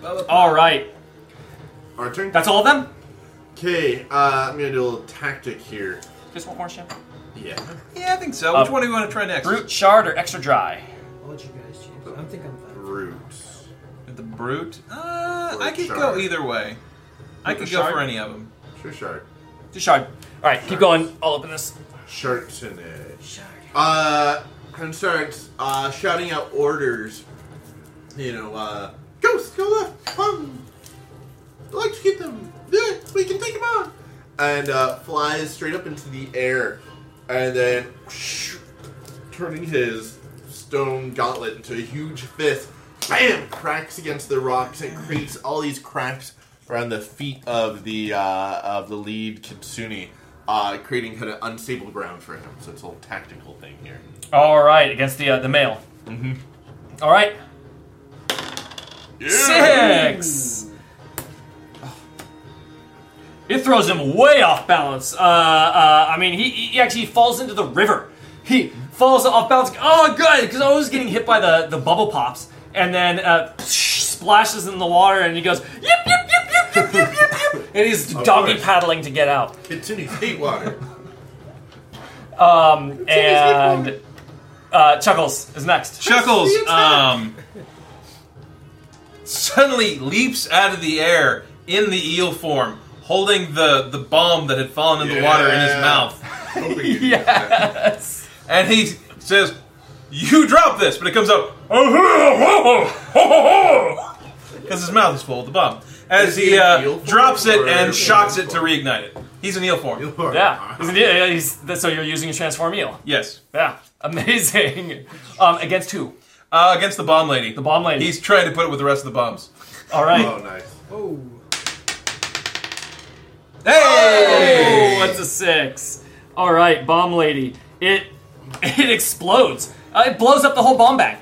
Bubble pop. All right. Our turn. That's all of them? Okay, I'm going to do a little tactic here. Just one more shot? Yeah. Yeah, I think so. Which one do you want to try next? Brute, shard, or extra dry? I'll let you guys choose. I don't think I'm fine. Brute. The brute? I could go either way. I could go for any of them. Sure, shard. Just shard. All right, keep going. I'll open this. Shartinage. And starts shouting out orders. You know, ghosts, go left. Electrocute them. Yeah, we can take them on. And flies straight up into the air, and then whoosh, turning his stone gauntlet into a huge fist. Bam! Cracks against the rocks and creates all these cracks around the feet of the lead Kitsune. Creating kind of unstable ground for him, so it's a little tactical thing here. All right, against the male. Mm-hmm. All right. Yeah. 6. Oh. It throws him way off balance. I mean, he actually falls into the river. He falls off balance. Oh, good, because I was getting hit by the bubble pops, and then splashes in the water and he goes, yip, yip, yip, yip, yip, yip, yip, yip. And he's doggy paddling to get out. It's in his feet water. And Chuckles is next. Chuckles suddenly leaps out of the air in the eel form, holding the bomb that had fallen in the water in his mouth. Yes. And he says, "You drop this," but it comes up because his mouth is full of the bomb. As he drops it and shocks it to reignite it. He's an eel form. Yeah. So you're using a transform eel. Yes. Yeah. Amazing. Against who? Against the bomb lady. The bomb lady. He's trying to put it with the rest of the bombs. All right. Oh, nice. Oh. Hey! Oh, that's a 6. All right, bomb lady. It explodes. It blows up the whole bomb bag.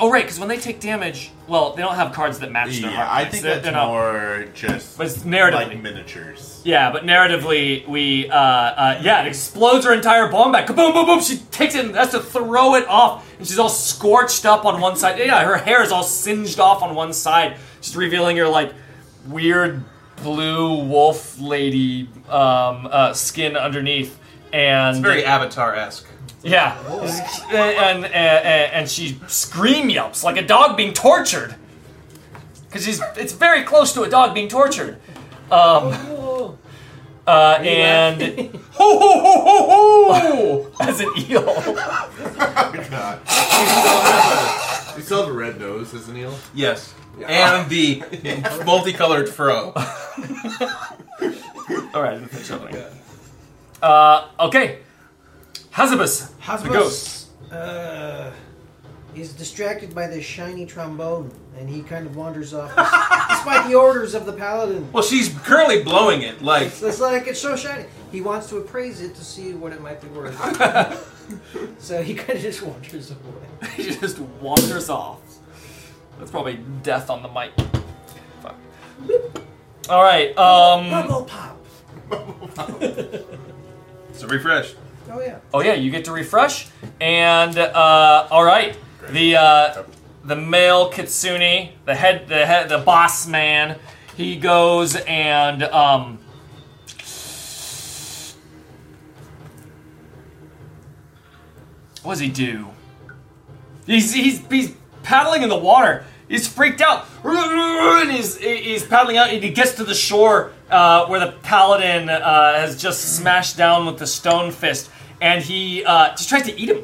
Oh, right, because when they take damage, well, they don't have cards that match their heart. I think that's more just like miniatures. Yeah, but narratively, we, it explodes her entire bomb bag. Kaboom, boom, boom. She takes it and has to throw it off, and she's all scorched up on one side. Yeah, her hair is all singed off on one side, just revealing her, like, weird blue wolf lady skin underneath. And it's very Avatar-esque. Yeah, and she scream yelps like a dog being tortured, because it's very close to a dog being tortured. And ho ho ho ho ho as an eel. Oh God, you still have a red nose as an eel. Yes, yeah. And the multicolored fro. All right, that's something. Okay. Hazabus, the ghost, is distracted by this shiny trombone, and he kind of wanders off, despite the orders of the paladin. Well, she's currently blowing it, like... It's like, it's so shiny. He wants to appraise it to see what it might be worth. So he kind of just wanders away. He just wanders off. That's probably death on the mic. Fuck. All right, Bubble pop. Bubble pop. So refresh. Oh yeah! You get to refresh, and all right, great. The male Kitsune, the head, the boss man, he goes and what does he do? He's paddling in the water. He's freaked out, and he's paddling out, and he gets to the shore where the paladin has just smashed down with the stone fist, and he just tries to eat him.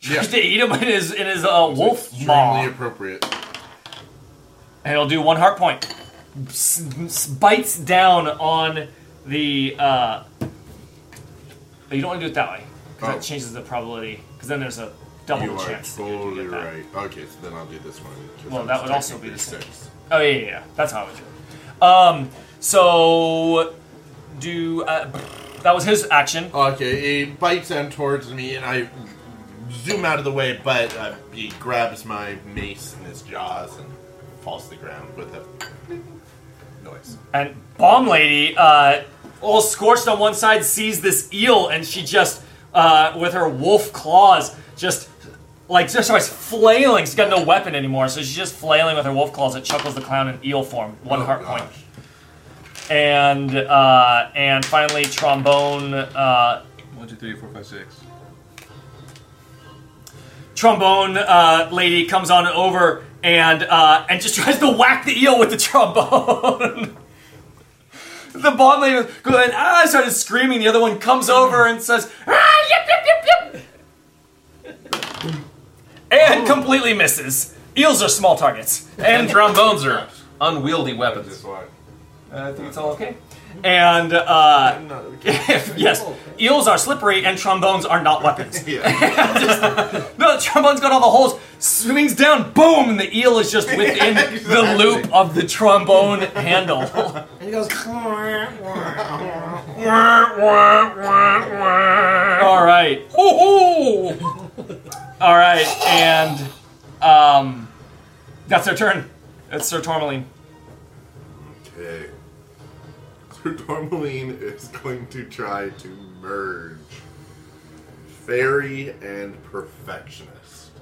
Tries to eat him in his wolf maw. Extremely appropriate. And he'll do 1 heart point. Bites down on the. You don't want to do it that way, because that changes the probability. Because then there's a double chance. You are totally right. Okay, so then I'll do this one. Well, that would also be the 6. Oh, yeah. That's how I would do it. So, that was his action. Okay, he bites down towards me, and I zoom out of the way, but he grabs my mace in his jaws and falls to the ground with a noise. And Bomb Lady, all scorched on one side, sees this eel, and she just, with her wolf claws, just... Like, she starts flailing. She's got no weapon anymore, so she's just flailing with her wolf claws at Chuckles the Clown in eel form. 1 heart point. And finally, trombone... 1, 2, 3, 4, 5, 6. Trombone lady comes on over and just tries to whack the eel with the trombone. The bomb lady goes, and I started screaming. The other one comes over and says, yip, yip, yip, yip. And completely misses. Eels are small targets. And trombones are unwieldy weapons. I think it's all okay. And, yes, eels are slippery and trombones are not weapons. The trombone's got all the holes, swings down, boom, and the eel is just within the loop of the trombone handle. And he goes... All right. Ho-ho! All right, and that's their turn. It's Sir Tourmaline. Okay. Sir Tourmaline is going to try to merge Fairy and Perfectionist.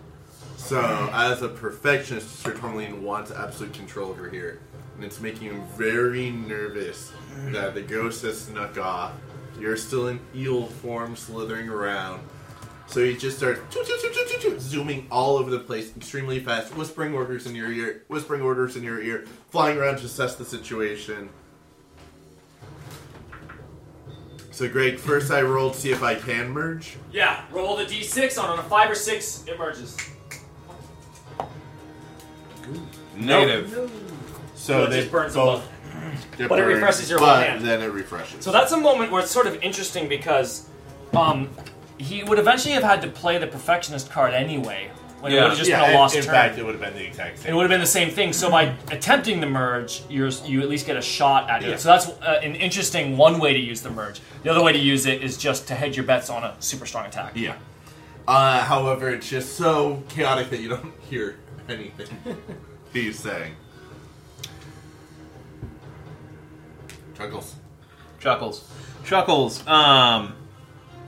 So, as a perfectionist, Sir Tourmaline wants absolute control over here. And it's making him very nervous that the ghost has snuck off. You're still in eel form slithering around. So he just starts zooming all over the place extremely fast, whispering orders in your ear, flying around to assess the situation. So Greg, first I rolled to see if I can merge. Yeah, roll the d6 on a 5 or 6, it merges. Negative. Nope. So they burn both. But it refreshes your whole hand. Then it refreshes. So that's a moment where it's sort of interesting because he would eventually have had to play the perfectionist card anyway. When it would have just been a lost turn. In fact, it would have been the exact same. It would have been the same thing. So by attempting the merge, you at least get a shot at it. So that's an interesting one way to use the merge. The other way to use it is just to hedge your bets on a super strong attack. Yeah. However, it's just so chaotic that you don't hear anything he's saying. Chuckles.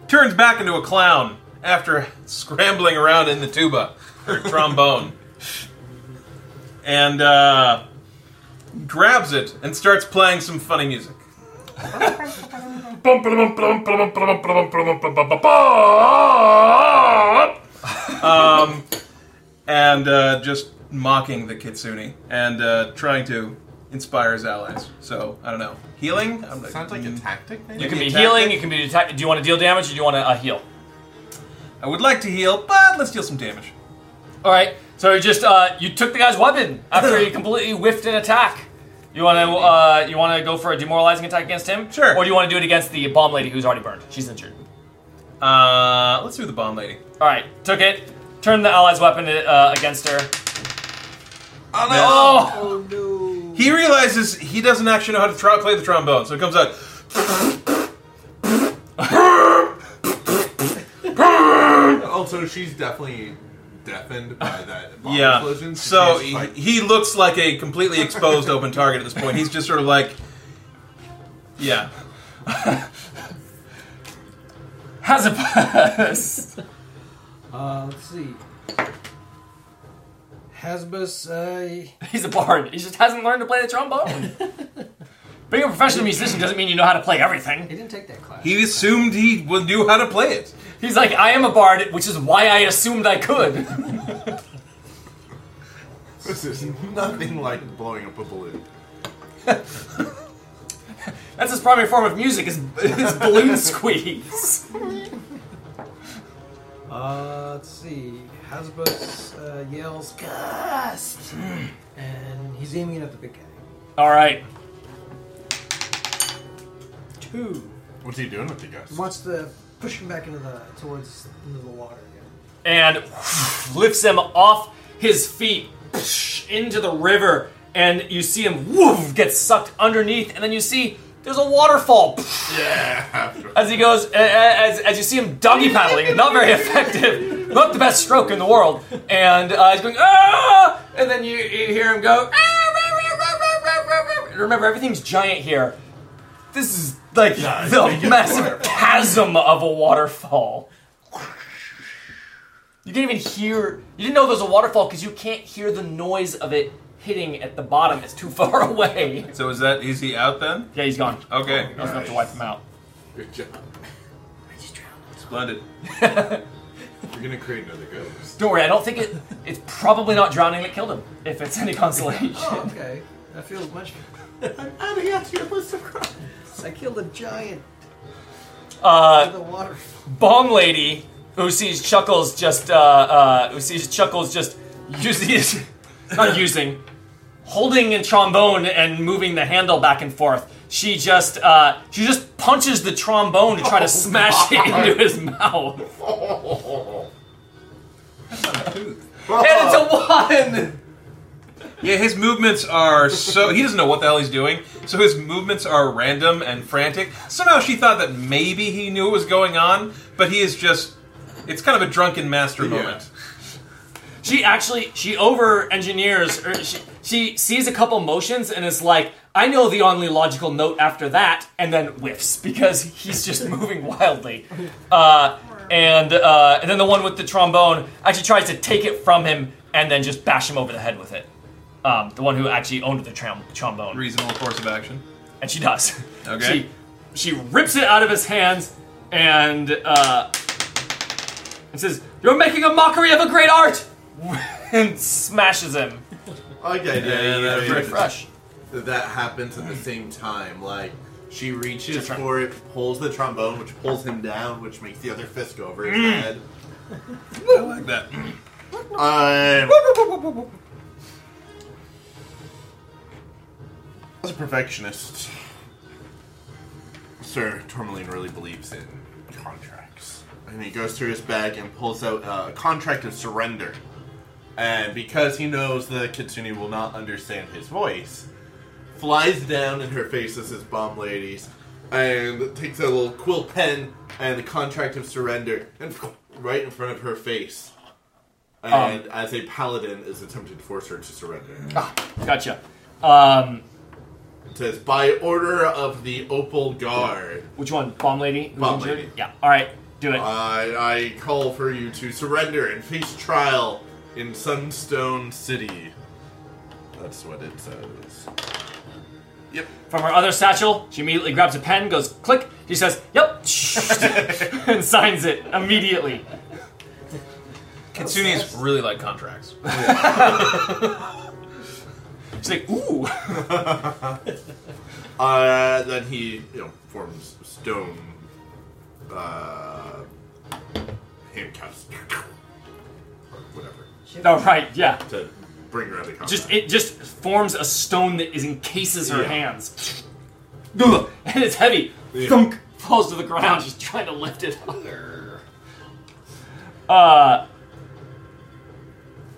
Turns back into a clown after scrambling around in the tuba, or trombone, and grabs it and starts playing some funny music. And just mocking the kitsune and trying to inspire his allies. So, I don't know. Healing? I'm like, sounds like a tactic, maybe? You can be healing, you can be detecting. Do you want to deal damage or do you want to heal? I would like to heal, but let's deal some damage. Alright, so you just, you took the guy's weapon after you completely whiffed an attack. You want to go for a demoralizing attack against him? Sure. Or do you want to do it against the bomb lady who's already burned? She's injured. Let's do the bomb lady. Alright, took it, turned the allied's weapon against her. Oh no! Oh, no. He realizes he doesn't actually know how to play the trombone, so it comes out. Also, she's definitely deafened by that bomb explosion. So he looks like a completely exposed open target at this point. He's just sort of like, yeah. Hazabus. Let's see. Hazabus, he's a bard. He just hasn't learned to play the trombone. Being a professional musician doesn't mean you know how to play everything. He didn't take that class. He assumed he knew how to play it. He's like, I am a bard, which is why I assumed I could. This is nothing like blowing up a balloon. That's his primary form of music, is balloon squeaks. Let's see. Hazabus yells, "Gust!" And he's aiming at the big guy. All right. 2. What's he doing with the gust? Wants to push him back into the water again. And lifts him off his feet into the river. And you see him get sucked underneath. And then you see there's a waterfall. Yeah. As he goes, as you see him doggy paddling, not very effective. Not the best stroke in the world, and he's going ah, and then you hear him go ah. Remember, everything's giant here. This is like the massive chasm of a waterfall. You didn't even hear. You didn't know there's a waterfall because you can't hear the noise of it hitting at the bottom. It's too far away. So is he out then? Yeah, he's gone. Okay, I was gonna have to wipe him out. Good job. I just drowned. Splendid. You're going to create another ghost. Don't worry, I don't think it's probably not drowning that killed him, if it's any consolation. Oh, okay. That feels much better. I'm adding out to your list of crimes. I killed a giant. The water. Bomb lady, who sees Chuckles just using, not using, holding a trombone and moving the handle back and forth. She just punches the trombone to try to smash it into his mouth. That's not a tooth. And it's a 1! Yeah, his movements are so... He doesn't know what the hell he's doing, so his movements are random and frantic. Somehow she thought that maybe he knew what was going on, but he is just... It's kind of a drunken master moment. She over-engineers... She sees a couple motions and is like... I know the only logical note after that, and then whiffs, because he's just moving wildly. And then the one with the trombone actually tries to take it from him and then just bash him over the head with it. The one who actually owned the trombone. Reasonable course of action. And she does. Okay. She rips it out of his hands and says, "You're making a mockery of a great art!" and smashes him. Okay, yeah, fresh. That happens at the same time. Like, she reaches for it, pulls the trombone, which pulls him down, which makes the other fist go over his head. I like that. As a perfectionist, Sir Tourmaline really believes in contracts. And he goes through his bag and pulls out a contract of surrender. And because he knows the Kitsune will not understand his voice, flies down in her face as his bomb ladies, and takes a little quill pen and the contract of surrender, and right in front of her face. And as a paladin is attempting to force her to surrender. Gotcha. It says, by order of the Opal Guard. Which one? Bomb lady? Bomb lady. Yeah. All right. Do it. I call for you to surrender and face trial in Sunstone City. That's what it says. Yep. From her other satchel, she immediately grabs a pen, goes click. She says, "Yep," and signs it immediately. Kitsune's really like contracts. Yeah. She's like, "Ooh." Then he, forms stone handcuffs, or whatever. Oh right, yeah. To bring her out of the It just forms a stone that encases her hands, and it's heavy. Yeah. Thunk, falls to the ground. She's trying to lift it up.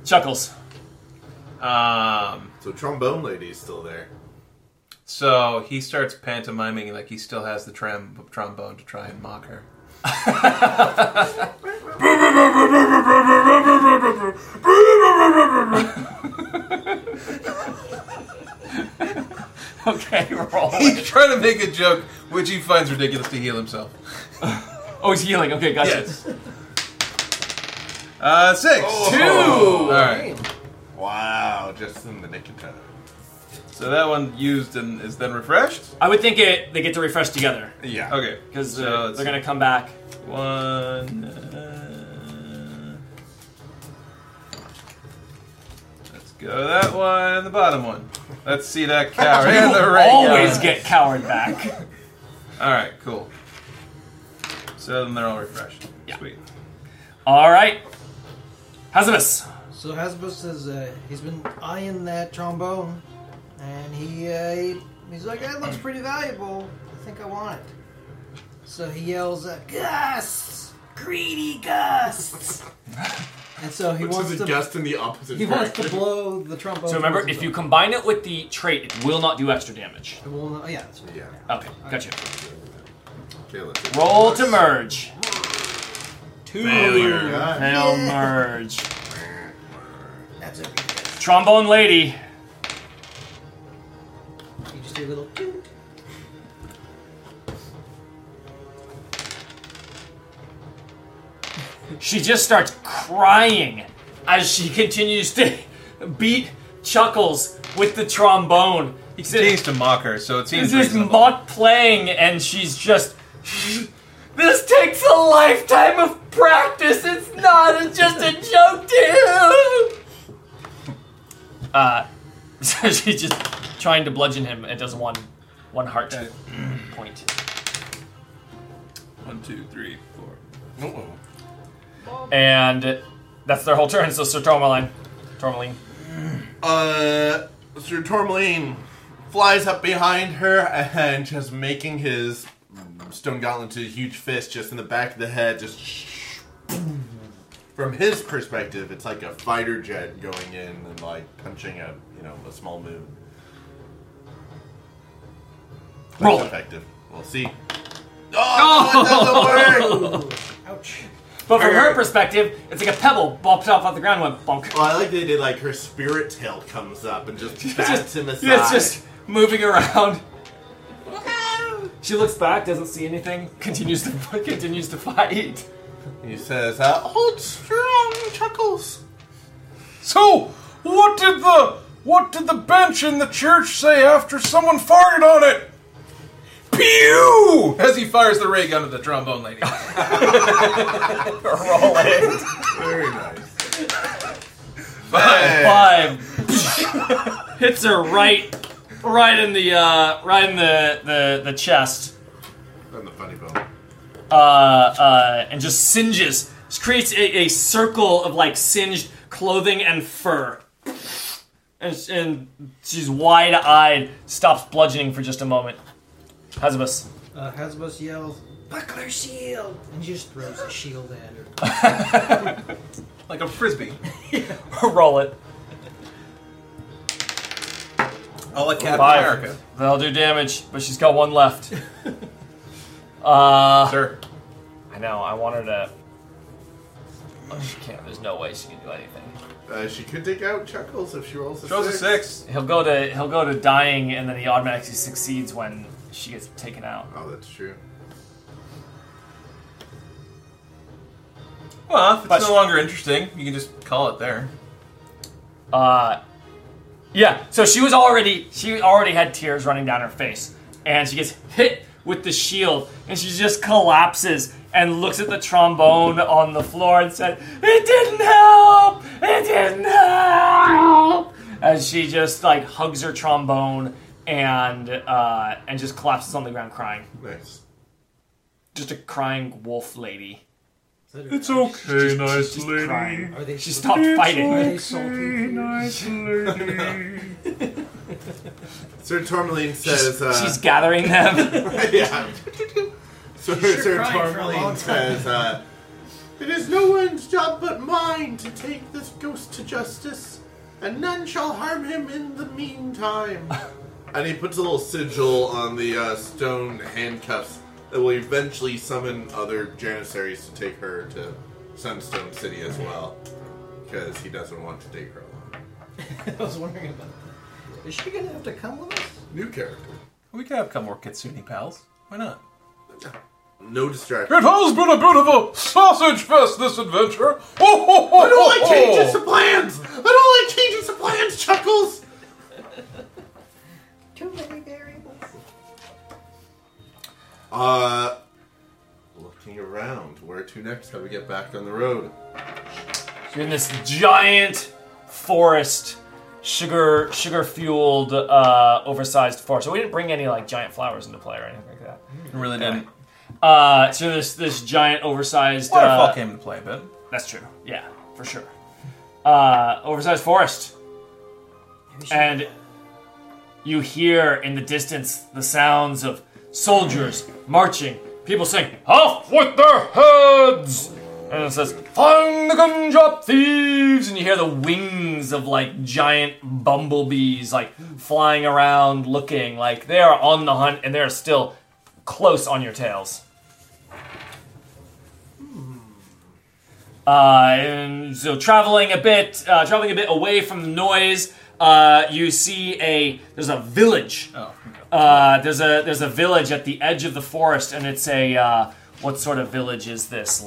Chuckles. So trombone lady's still there. So he starts pantomiming like he still has the trombone to try and mock her. Okay, roll. He's trying to make a joke, which he finds ridiculous to heal himself. Oh, he's healing. Okay, gotcha. Yes. 6. Oh. 2. All right. Wow, just in the nick of time. So that one used and is then refreshed? I would think they get to refresh together. Yeah. Okay. Because they're going to come back. 1. Let's go that one and the bottom one. Let's see that coward. And the right always guy. Get coward back. All right, cool. So then they're all refreshed. Yeah. Sweet. All right. Hazabus. So Hazabus says he's been eyeing that trombone, and he's like, "That looks pretty valuable. I think I want it." So he yells, "Gus! Greedy Gus!" And so he wants to blow the trombone. So remember, if you combine it with the trait, it will not do extra damage. It will not. Yeah. That's right. Yeah. Okay. Gotcha. Okay, let's roll to merge. 2. Fail merge. That's okay. Trombone lady. You just do a little. She just starts crying as she continues to beat Chuckles with the trombone. He continues to mock her, so it seems this mock playing, and she's just. This takes a lifetime of practice. It's not. It's just a joke to him. So she's just trying to bludgeon him, and does one heart point. 1, 2, 3, 4. Oh. And that's their whole turn, so Sir Tourmaline. Sir Tourmaline flies up behind her and just making his stone gauntlet to a huge fist just in the back of the head, just boom. From his perspective, it's like a fighter jet going in and like punching a a small moon. Roll. That's effective. We'll see. Oh, that doesn't work! Ouch. But from her perspective, it's like a pebble bopped off the ground and went bonk. Well, I like they did like her spirit tail comes up and just bats him aside. Yeah, it's just moving around. She looks back, doesn't see anything, continues to fight. He says, "Hold strong, Chuckles." So, what did the bench in the church say after someone farted on it? Pew! As he fires the ray gun at the trombone lady. Rolling. Very nice. Five. Hits her right in the chest. And the funny bone. And just singes. Just creates a circle of like singed clothing and fur. And she's wide-eyed. Stops bludgeoning for just a moment. Hazabus. Hazabus yells, "Buckler shield!" And she just throws the shield at her. Like a frisbee. Yeah. Roll it. I'll let Captain America. That'll do damage, but she's got one left. Sir. I know, I want her to... Oh, she can't. There's no way she can do anything. She could take out Chuckles if she rolls a 6. He'll go to dying, and then he automatically succeeds when she gets taken out. Oh, that's true. Well, if it's no longer interesting, you can just call it there. Yeah. So she already had tears running down her face, and she gets hit with the shield, and she just collapses and looks at the trombone on the floor and said, "It didn't help! It didn't help!" And she just like hugs her trombone and just collapses on the ground crying. Nice. Just a crying wolf lady. It's okay, she's nice just lady. Crying. She stopped fighting. It's okay, nice lady. Sir Tourmaline says... she's gathering them. Yeah. Sir Tourmaline says, "It is no one's job but mine to take this ghost to justice, and none shall harm him in the meantime." And he puts a little sigil on the stone handcuffs that will eventually summon other janissaries to take her to Sunstone City as well, because he doesn't want to take her alone. I was wondering about that. Is she going to have to come with us? New character. We can have more Kitsune pals. Why not? No distractions. It has been a bit of a sausage fest, this adventure. Oh, ho, ho, I don't like changes to plans. I don't like changes to plans, Chuckles. Too many variables. Looking around, where to next? How do we get back on the road? You're in this giant forest, sugar-fueled, oversized forest. So we didn't bring any like giant flowers into play or anything like that. We really didn't. So this giant oversized waterfall came into play a bit. That's true. Yeah, for sure. Oversized forest, and you hear in the distance the sounds of soldiers marching, people saying, "Off with their heads!" And it says, "Find the gun shop thieves!" And you hear the wings of, like, giant bumblebees, like, flying around looking. Like, they are on the hunt, and they are still close on your tails. And so traveling a bit away from the noise, you see there's a village. Oh, okay. There's a village at the edge of the forest, and it's a what sort of village is this?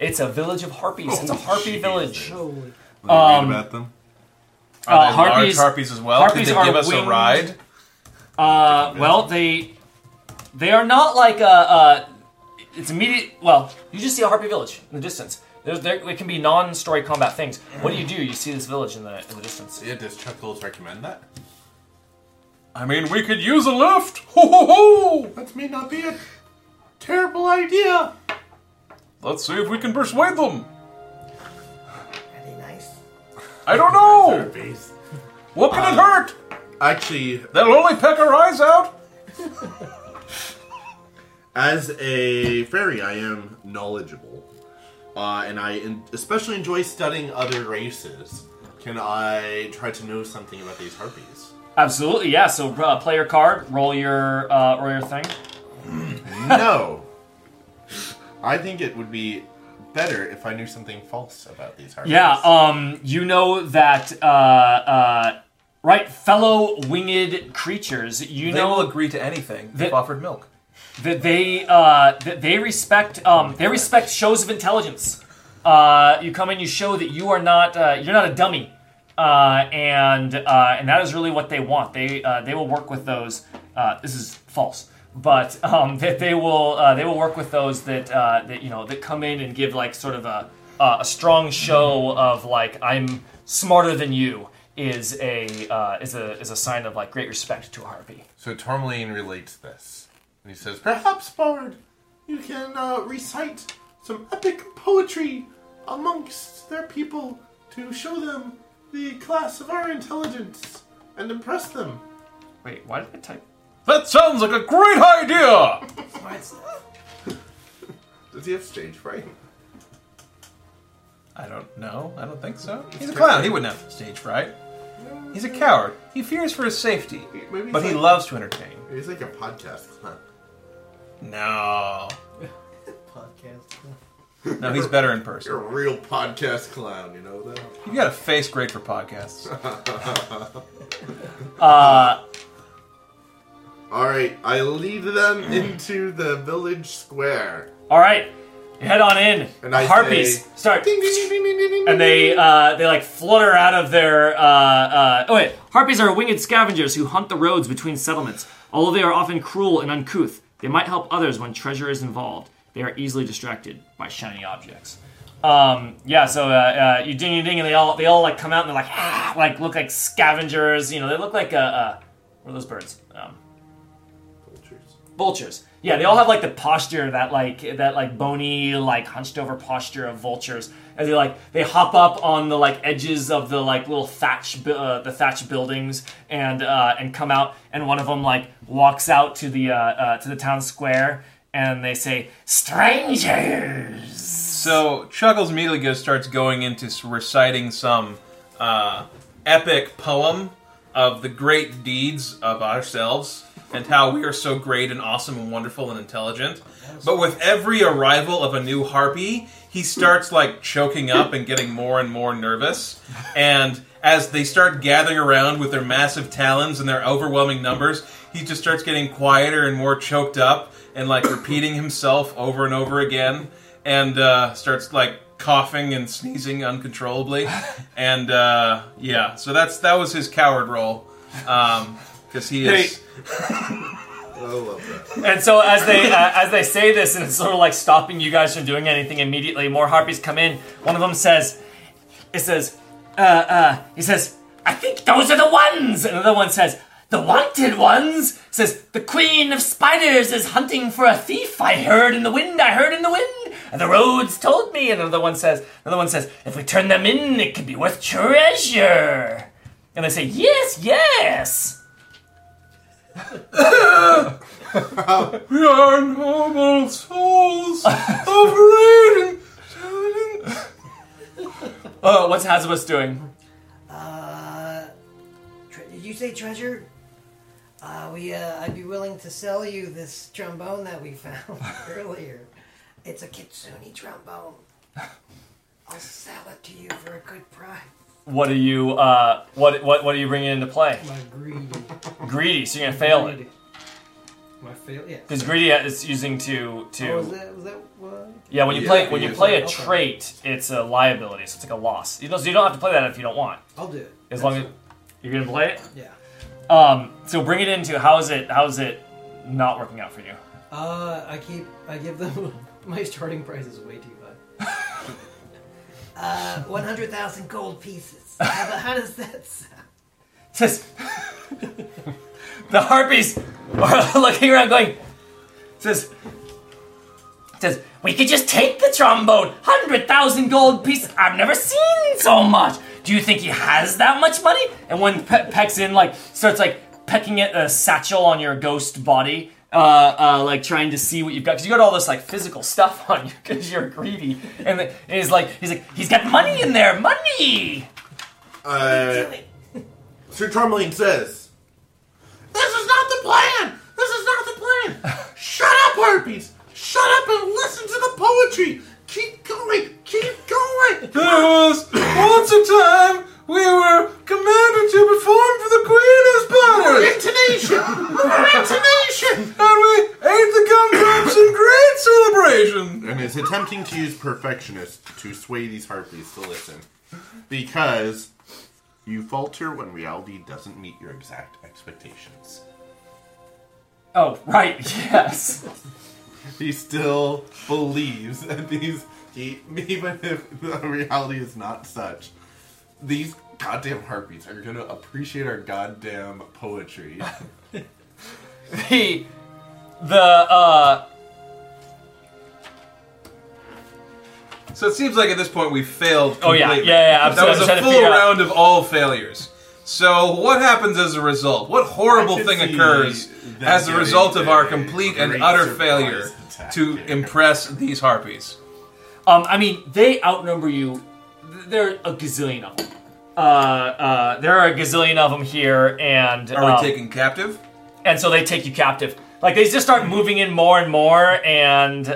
It's a village of harpies. Oh, it's a harpy village. Will you read about them? Are they harpies, large harpies as well? Harpies. Did they give us winged, a ride? Well, they are not like it's immediate. Well, you just see a harpy village in the distance. There can be non-story combat things. What do? You see this village in the distance. Yeah, does Chuckles recommend that? I mean, we could use a lift. Ho ho ho! That may not be a terrible idea. Let's see if we can persuade them. Are they nice? I don't know. What can it hurt? Actually, they'll only peck our eyes out. As a fairy, I am knowledgeable. And I especially enjoy studying other races. Can I try to know something about these harpies? Absolutely, yeah. So play your card, roll your thing. No. I think it would be better if I knew something false about these harpies. Yeah, you know that, fellow winged creatures, they will agree to anything if offered milk. They respect shows of intelligence. You come in, you show that you are not you're not a dummy, and that is really what they want. They will work with those. This is false, but that they will work with those that come in and give like sort of a strong show of like I'm smarter than you. Is a sign of like great respect to Harvey. So Tourmaline relates this, and he says, "Perhaps, Bard, you can recite some epic poetry amongst their people to show them the class of our intelligence and impress them." Wait, why did I type? That sounds like a great idea. Why is that? Does he have stage fright? I don't know. I don't think so. He's a clown. He wouldn't have stage fright. He's a coward. He fears for his safety, but he loves to entertain. He's like a podcast clown. No. Podcast clown. No, he's better in person. You're a real podcast clown, you know that? You've got a face great for podcasts. Alright, I lead them into the village square. Alright. You head on in. And the harpies say, start, ding, ding, ding, ding, ding, ding, ding. And they like flutter out of their. Harpies are winged scavengers who hunt the roads between settlements. Although they are often cruel and uncouth, they might help others when treasure is involved. They are easily distracted by shiny objects. So you ding, ding, ding, and they all like come out and they're like, like look like scavengers. You know, they look like what are those birds? Vultures. Yeah, they all have like the posture that like bony like hunched over posture of vultures, as they hop up on the like edges of the like little thatch buildings and come out, and one of them like walks out to the town square and they say, "Strangers." So Chuckles immediately starts going into reciting some epic poem of the great deeds of ourselves. And how we are so great and awesome and wonderful and intelligent. But with every arrival of a new harpy, he starts like choking up and getting more and more nervous. And as they start gathering around with their massive talons and their overwhelming numbers, he just starts getting quieter and more choked up and like repeating himself over and over again. And starts like coughing and sneezing uncontrollably. And so that was his coward role. Because he is... I love that. And so as they say this, and it's sort of like stopping you guys from doing anything immediately, more harpies come in. One of them says, "I think those are the ones." And another one says, "The wanted ones." Says, "The queen of spiders is hunting for a thief. I heard in the wind. And the roads told me." And another one says, "If we turn them in, it could be worth treasure." And they say, "Yes, yes." We are noble souls of reading. Oh, what's Hazabus doing? Did you say treasure? I'd be willing to sell you this trombone that we found earlier. It's a kitsune trombone. I'll sell it to you for a good price. What are you? What are you bringing into play? My greedy. So you're gonna fail it. My fail. Yeah. Because greedy is using to. Oh, was that what? Yeah. When you play a trait, it's a liability. So it's like a loss. You don't have to play that if you don't want. I'll do it. As long as you're gonna play it. Yeah. So bring it into how is it not working out for you? I give them my starting price is way too high. 100,000 gold pieces. How does that sound? Says the harpies are looking around, going. Says we could just take the trombone. 100,000 gold pieces. I've never seen so much. Do you think he has that much money? And one pecks in, like starts like pecking at a satchel on your ghost body. Like trying to see what you've got, because you got all this like physical stuff on you because you're greedy, and he's like he's got money in there, money. Sir Tourmaline says, "This is not the plan. Shut up, harpies. Shut up and listen to the poetry. Keep going." There was once a time we were commanded to perform for the Queen of Spiders. More intonation. And we ate the gum is attempting to use perfectionist to sway these harpies to listen. Because you falter when reality doesn't meet your exact expectations. Oh, right, yes. He still believes that these, even if the reality is not such, these goddamn harpies are going to appreciate our goddamn poetry. So it seems like at this point we failed completely. Oh, yeah, absolutely. That was a full round of all failures. So what happens as a result? What horrible thing occurs as a result of our complete and utter failure to impress these harpies? I mean, they outnumber you. There are a gazillion of them. There are a gazillion of them here, and... Are we taken captive? And so they take you captive. Like, they just start moving in more and more, and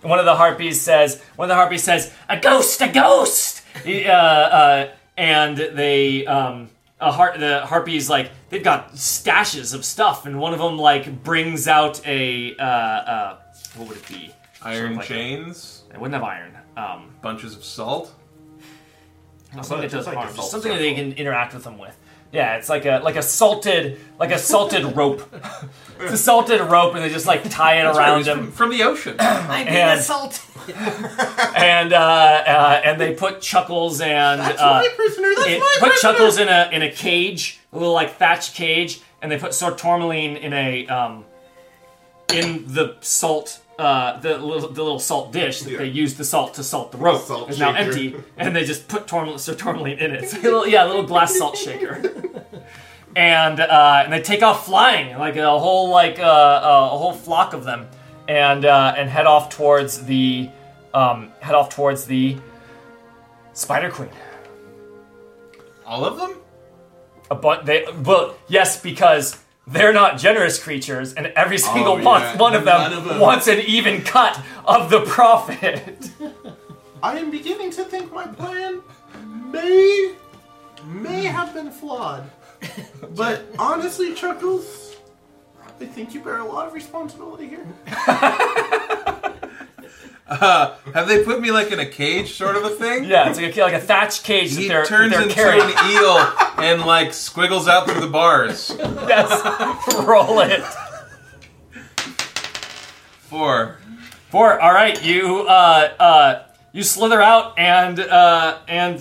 one of the harpies says, a ghost! And they, the harpies, like, they've got stashes of stuff, and one of them, like, brings out a, what would it be? Iron like chains? They wouldn't have iron. Bunches of salt? Something that does harm. Just something that they can interact with them with. Yeah, it's like a salted rope. It's a salted rope, and they just like tie it around him from the ocean. I need a salt. And they put Chuckles and Chuckles in a cage, a little like thatched cage, and they put Sir Tourmaline in a in the salt. The little salt dish that they used the salt to salt the rope is now empty, and they just put Sir Tourmaline in it. It's a little glass salt shaker, and they take off flying like a whole flock of them, and head off towards the Spider Queen. All of them? Yes, because. They're not generous creatures, and every single month, one of them wants an even cut of the profit. I am beginning to think my plan may have been flawed. But honestly, Chuckles, I think you bear a lot of responsibility here. Have they put me like in a cage, sort of a thing? Yeah, it's like a thatched cage that they're carrying. He turns into an eel and like squiggles out through the bars. Yes, roll it. 4. All right, you you slither out and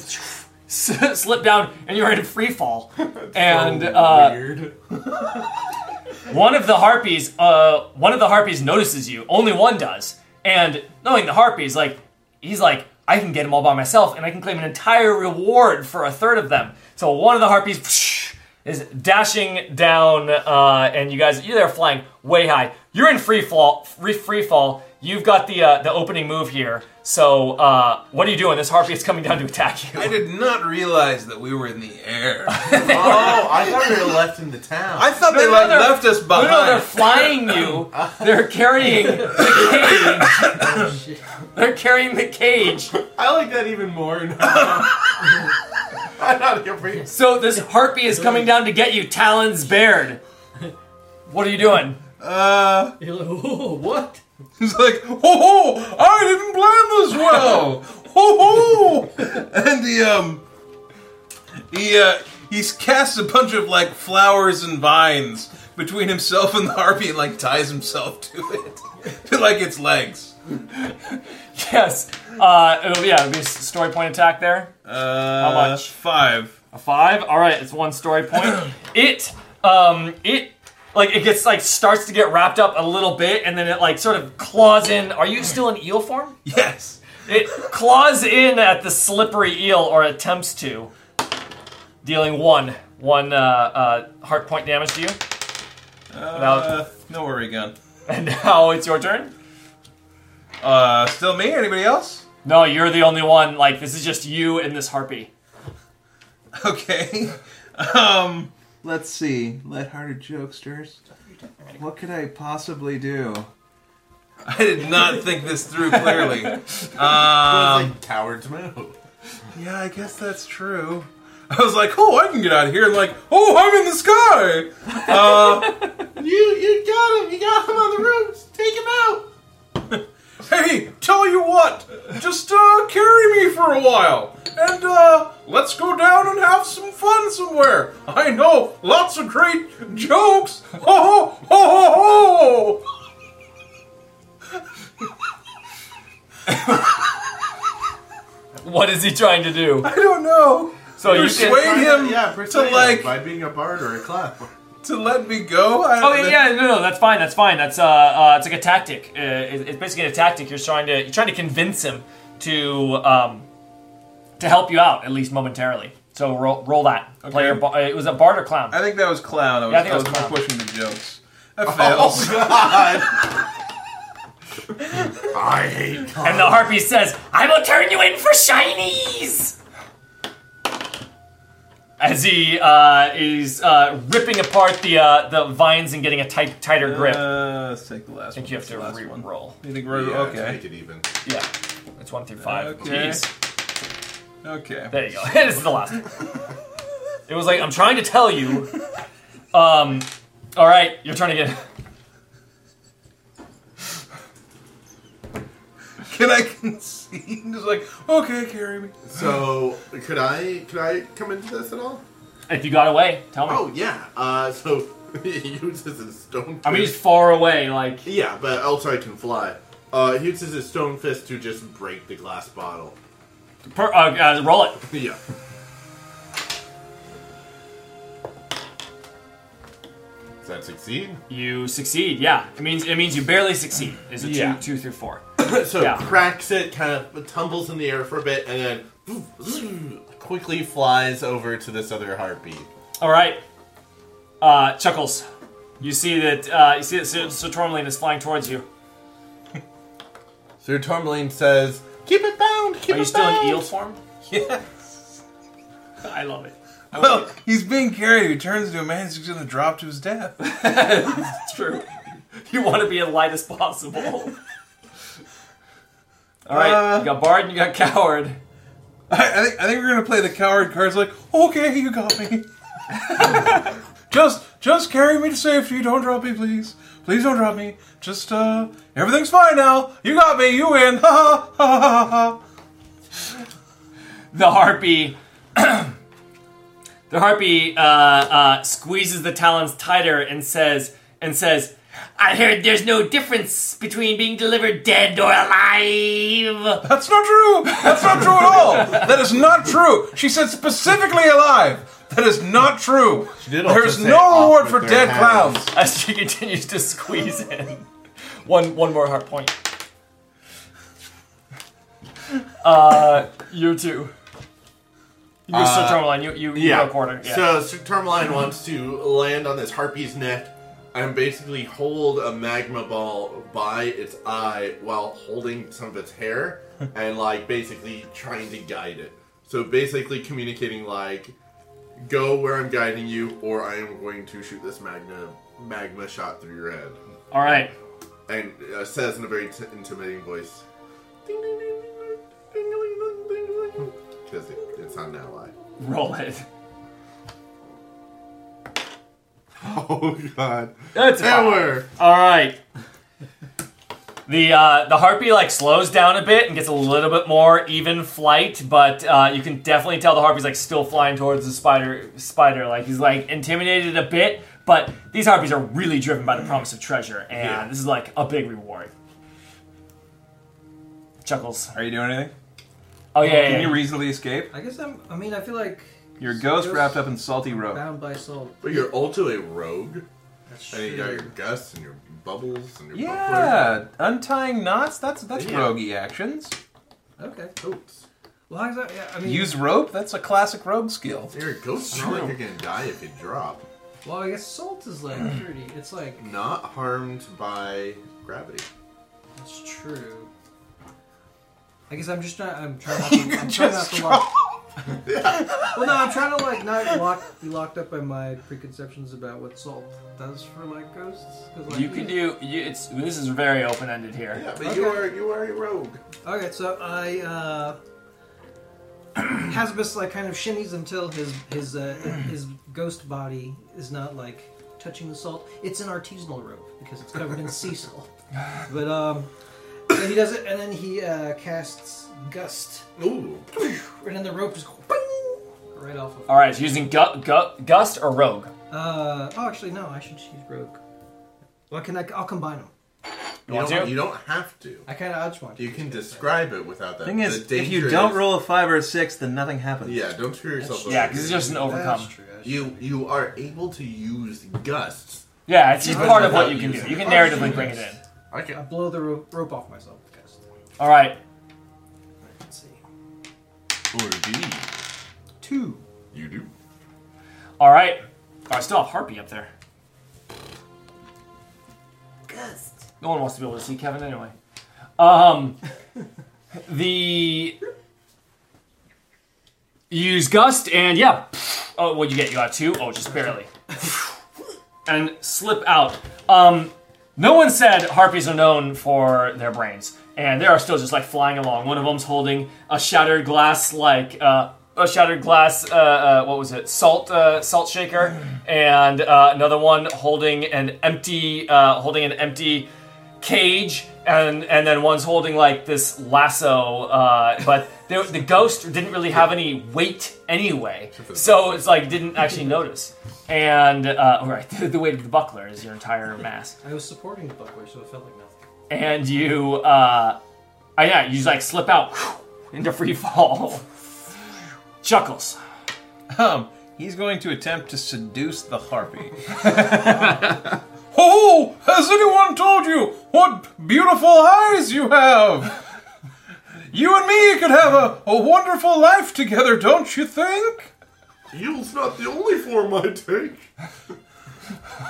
slip down, and you're in free fall. That's and so weird. One of the harpies notices you. Only one does. And knowing the harpies, like, he's like, I can get them all by myself, and I can claim an entire reward for a third of them. So one of the harpies is dashing down, and you guys, you're there flying way high. You're in free fall. You've got the opening move here. So what are you doing? This harpy is coming down to attack you. I did not realize that we were in the air. I thought they were left in the town. I thought left us behind. No, they're flying you. They're carrying the cage. They're carrying the cage. I like that even more now. I'm not here for you. So this harpy is coming down to get you, talons bared. What are you doing? You're like, oh, what? He's like, ho, I didn't plan this well. Ho. And he casts a bunch of like flowers and vines between himself and the harpy, and like ties himself to like its legs. Yes. It'll be a story point attack there. How much? 5. A 5. All right, it's 1 story point. It starts to get wrapped up a little bit, and then it, like, sort of claws in. Are you still in eel form? Yes. It claws in at the slippery eel, or attempts to, dealing one heart point damage to you. No worry, gun. And now it's your turn. Still me? Anybody else? No, you're the only one. Like, this is just you and this harpy. Okay. Let's see, lighthearted jokesters. What could I possibly do? I did not think this through clearly. Coward's move. Yeah, I guess that's true. I was like, oh, I can get out of here, and like, oh, I'm in the sky. You got him on the roof. Take him out. Hey, tell you what, just carry me for a while, and let's go down and have some fun somewhere. I know, lots of great jokes. Ho, ho, ho, ho, ho. What is he trying to do? I don't know. So you persuade him to, like, by being a bard or a clap. To let me go? No, that's fine, that's fine. That's it's like a tactic. It's basically a tactic. You're trying to convince him to help you out, at least momentarily. So roll that. Okay. It was a bard or clown. I think that was clown. I was pushing the jokes. That fails. Oh God! I hate clowns. And the harpy says, "I will turn you in for shinies." As he is ripping apart the vines and getting a tighter grip. Let's take the last one. I think you have to re-roll. You think we're okay? Let's make it even. Yeah, it's 1 through 5. Okay. Jeez. Okay. There you go. This is the last one. It was like, I'm trying to tell you. All right, you're trying to get. Can I concede? Just like, okay, carry me. So, could I come into this at all? If you got away, tell me. Oh, yeah. So, he uses his stone fist. I mean, he's far away, like. Yeah, but also I can fly. He uses his stone fist to just break the glass bottle. Roll it. Yeah. Does that succeed? You succeed, yeah. It means you barely succeed. Is it two through four? So yeah. Cracks it, kind of tumbles in the air for a bit, and then quickly flies over to this other harpy. All right, Chuckles, you see that Sir Tourmaline is flying towards you. Sir Tourmaline says, "Keep it bound, keep it bound." Are you still in eel form? Yes. I love it. Well, he's being carried. He turns into a man who's going to drop to his death. It's true. You want to be as light as possible. Alright, you got bard and you got coward. I think we're going to play the coward cards like, okay, you got me. just carry me to safety. Don't drop me, please. Please don't drop me. Just, everything's fine now. You got me. You win. Ha ha ha ha ha. The harpy... The harpy squeezes the talons tighter and says, "I heard there's no difference between being delivered dead or alive." That's not true. That's not true at all. That is not true. She said specifically alive. That is not true. There's no reward for dead clowns. As she continues to squeeze in. One more heart point. You two. You're Sir Tourmaline, you go quarter. Yeah. So Sir Tourmaline wants to land on this harpy's neck and basically hold a magma ball by its eye while holding some of its hair and, like, basically trying to guide it. So basically communicating, like, go where I'm guiding you or I am going to shoot this magma shot through your head. All right. And says in a very intimidating voice, ding, ding, ding, ding, ding, ding, because it's not an ally. Roll it. Oh God! That's power. All right. The harpy like slows down a bit and gets a little bit more even flight, but you can definitely tell the harpy's like still flying towards the spider. Like he's like intimidated a bit, but these harpies are really driven by the promise of treasure, and this is like a big reward. Chuckles, are you doing anything? Oh yeah. Can you reasonably escape? I guess I feel like you're a ghost wrapped up in salty rope. Bound by salt. But you're also a rogue. That's true. And you got your gusts and your bubbles and your bubblers. Yeah, untying knots. That's roguey actions. Okay. Oops. Well, how's that? Yeah, I mean, use rope. That's a classic rogue skill. You're a ghost. Not like you're gonna die if you drop. Well, I guess salt is like dirty. It's like not harmed by gravity. That's true. I guess I'm just not. I'm trying not to. I'm trying not to lock. Yeah. Well, no, I'm trying to like not be locked up by my preconceptions about what salt does for like ghosts. Like, you can do. This is very open ended here. Yeah, but you are a rogue. Okay, so I Hazabus like kind of shimmies until his ghost body is not like touching the salt. It's an artisanal rope because it's covered in sea salt. But then he does it, and then he casts Gust. Ooh. And then the rope just goes right off of. Alright, so using Gust or Rogue? Oh, actually, no, I should just use Rogue. Well, I'll combine them. You don't have to. I just want to. You can describe it without that. The thing is, if you don't roll a 5 or a 6, then nothing happens. Yeah, don't screw yourself up. Yeah, because it's just an overcome. That's true, you are able to use gusts. Yeah, it's just part of what you can do. You can narratively bring it in. Okay. I blow the rope off myself with gusts. All right. Let's see. Or D. 2. You do. All right. Oh, I still have Harpy up there. Gust. No one wants to be able to see Kevin anyway. You use Gust and yeah. Oh, what'd you get? You got 2? Oh, just barely. And slip out. No one said harpies are known for their brains. And they are still just like flying along. One of them's holding a shattered glass salt shaker. And another one holding an empty cage, and then one's holding like this lasso, but the ghost didn't really have any weight anyway, so it's like didn't actually notice. And right, the weight of the buckler is your entire mass. I was supporting the buckler, so it felt like nothing. And you, you like slip out into free fall. Chuckles. He's going to attempt to seduce the harpy. Oh, has anyone told you what beautiful eyes you have? You and me could have a wonderful life together, don't you think? Evil's not the only form I take.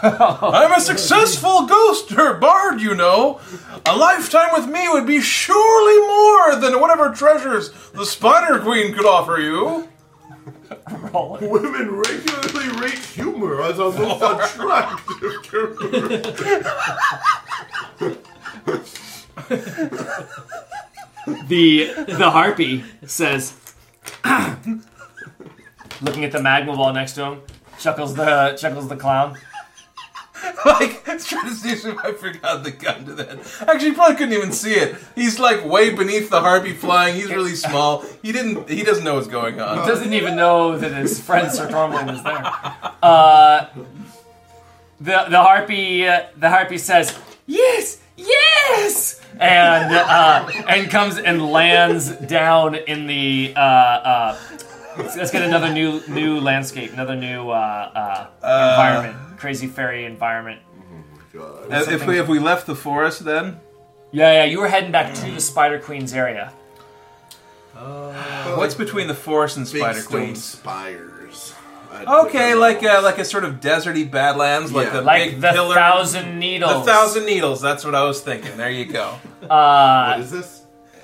I'm a successful ghoster, bard, you know. A lifetime with me would be surely more than whatever treasures the Spider Queen could offer you. Women regularly rate humor as a most attractive character. The harpy says, looking at the magma ball next to him, Chuckles the clown. Like, I was trying to see if I forgot the gun to that. Actually, you probably couldn't even see it. He's like way beneath the harpy flying. He's really small. He doesn't know what's going on. He doesn't even know that his friend Sir Tourmaline is there. The harpy says, "Yes, yes," and comes and lands down in the. Let's get another new landscape, another new environment, crazy fairy environment. Oh my God. If we left the forest, then yeah, you were heading back to the Spider Queen's area. What's between the forest and Spider Queen? Spires. Okay, like a sort of deserty Badlands, yeah. like the Thousand Needles. The Thousand Needles. That's what I was thinking. There you go. What is this?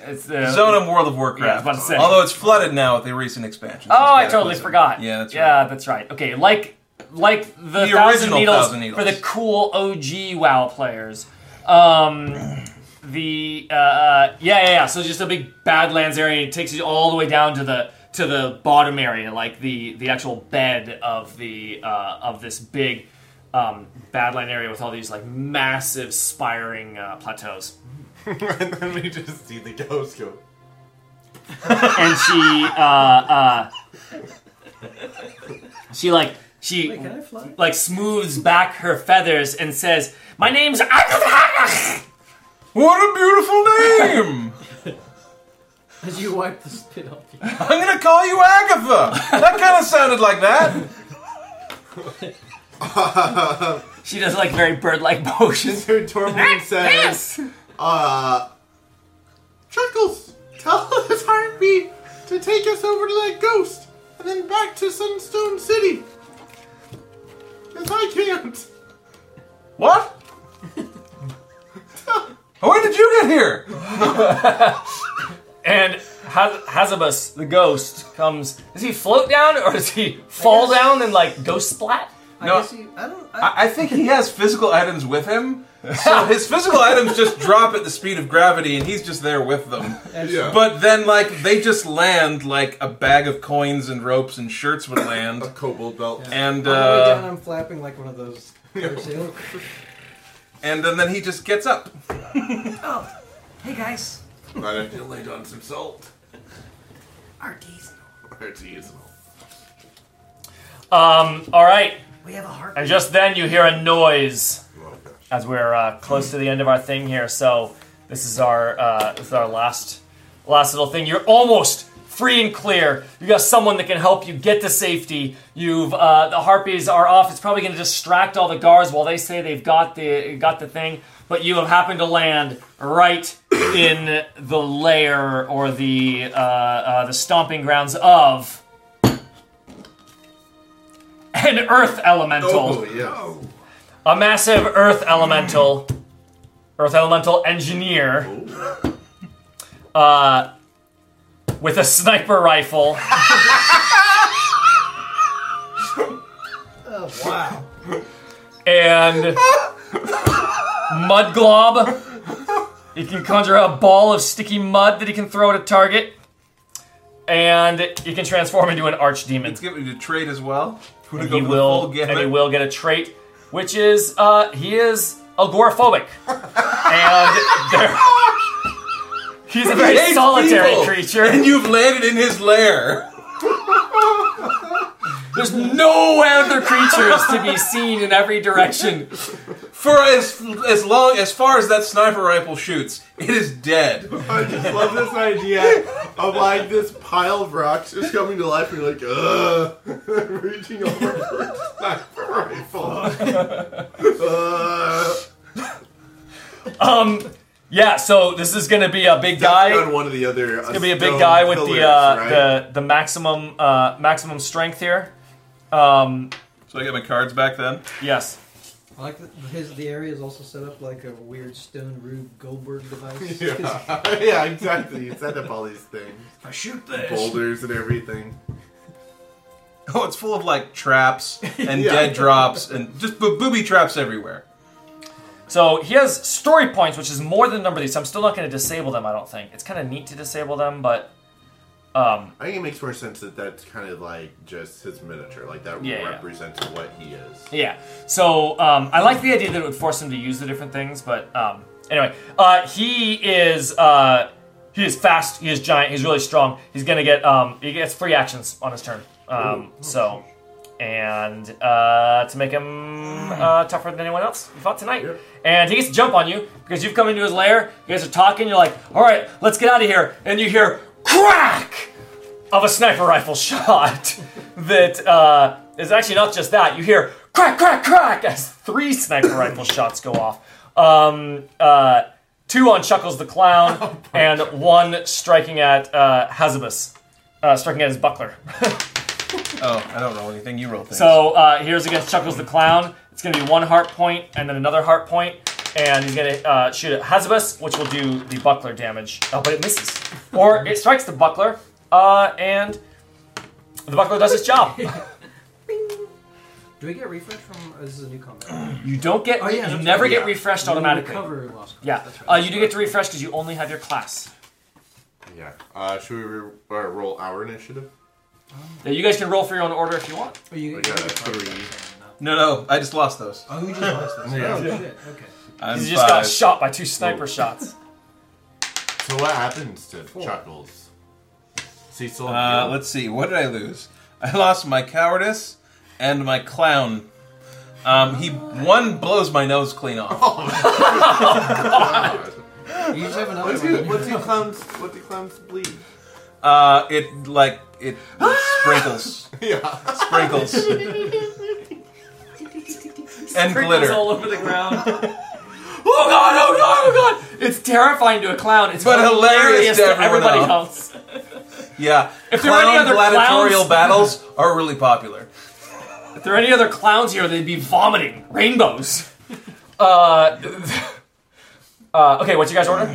It's the Zone of World of Warcraft. Yeah, although it's flooded now with the recent expansions. Oh, I totally forgot. Yeah, that's right. Okay, like the Thousand Needles for the cool OG WoW players. So just a big Badlands area, and it takes you all the way down to the bottom area, like the actual bed of the of this big Badland area with all these like massive spiring plateaus. And then we just see the ghost go. And she smooths back her feathers and says, "My name's Agatha." What a beautiful name! As you wipe the spit off you. I'm gonna call you Agatha. That kind of sounded like that. She does like very bird-like motions. Her Tourmaline says. Chuckles, tell this harpy to take us over to that ghost and then back to Sunstone City. Because I can't. What? When did you get here? And Hazabus, the ghost, comes. Does he float down or does he fall down and like ghost splat? No, I think he has physical items with him. So his physical items just drop at the speed of gravity, and he's just there with them. Yeah. But then, like, they just land like a bag of coins and ropes and shirts would land. A kobold belt. Yeah. And all the way down, I'm flapping like one of those. And then he just gets up. Oh. Hey guys. I laid on some salt. Artisanal. All right. We have a heartbeat. And just then you hear a noise as we're close to the end of our thing here. So this is our last little thing. You're almost free and clear. You got someone that can help you get to safety. You've the harpies are off. It's probably going to distract all the guards while they say they've got the thing. But you have happened to land right in the lair or the stomping grounds of an earth elemental. Oh, yeah. A massive earth elemental engineer with a sniper rifle. Oh, wow. And mud glob. He can conjure a ball of sticky mud that he can throw at a target. And you can transform into an archdemon. He's giving you a trait as well. And he will get a trait, which is he is agoraphobic. And he's a very solitary creature. And you've landed in his lair. There's no other creatures to be seen in every direction. For as far as that sniper rifle shoots, it is dead. I just love this idea of like this pile of rocks just coming to life and you're like, ugh, reaching over for a sniper rifle. Yeah, so this is going to be a big guy. One of the other, it's going to be a big guy with pillars, right? the maximum strength here. So I get my cards back then? Yes. I like that the area is also set up like a weird stone Rube Goldberg device. Yeah, yeah, exactly. It set up all these things. I shoot this. Boulders and everything. Oh, it's full of like traps and dead drops and just booby traps everywhere. So he has story points, which is more than the number of these, so I'm still not going to disable them, I don't think. It's kind of neat to disable them, but I think it makes more sense that that's kind of like just his miniature. Like that represents what he is. Yeah. So I like the idea that it would force him to use the different things, but anyway. He is fast, he is giant, he's really strong. He's going to get, he gets free actions on his turn. To make him tougher than anyone else you fought tonight. Yep. And he gets to jump on you because you've come into his lair. You guys are talking. You're like, all right, let's get out of here. And you hear crack of a sniper rifle shot that is actually not just that. You hear crack, crack, crack as 3 sniper rifle shots go off. 2 on Chuckles the Clown and 1 striking at Hazabus, striking at his buckler. Oh, I don't roll anything. You roll things. So here's against Chuckles the Clown. It's going to be 1 heart point and then another heart point. And he's going to shoot at Hazabus, which will do the buckler damage. Oh, but it misses. Or it strikes the buckler, and the buckler does its job. Do we get refreshed from... this is a new combat. You don't get... you never get refreshed automatically. You do get to refresh because you only have your class. Yeah. Should we roll our initiative? Yeah, you guys can roll for your own order if you want. Oh, you got a 3. No, I just lost those. Oh, you just lost those. Yeah. Oh, shit. Okay. You just got shot by 2 sniper shots. So what happens to Chuckles? Cecil? Let's see. What did I lose? I lost my cowardice and my clown. One blows my nose clean off. Oh, God. You just have another one. What do clowns bleed? It sprinkles. Yeah. Sprinkles. And glitter. All over the ground. Oh god! It's terrifying to a clown. It's hilarious to everybody else. Yeah. If there are any other gladiatorial battles are really popular. If there are any other clowns here, they'd be vomiting rainbows. Okay, what's your guys' order?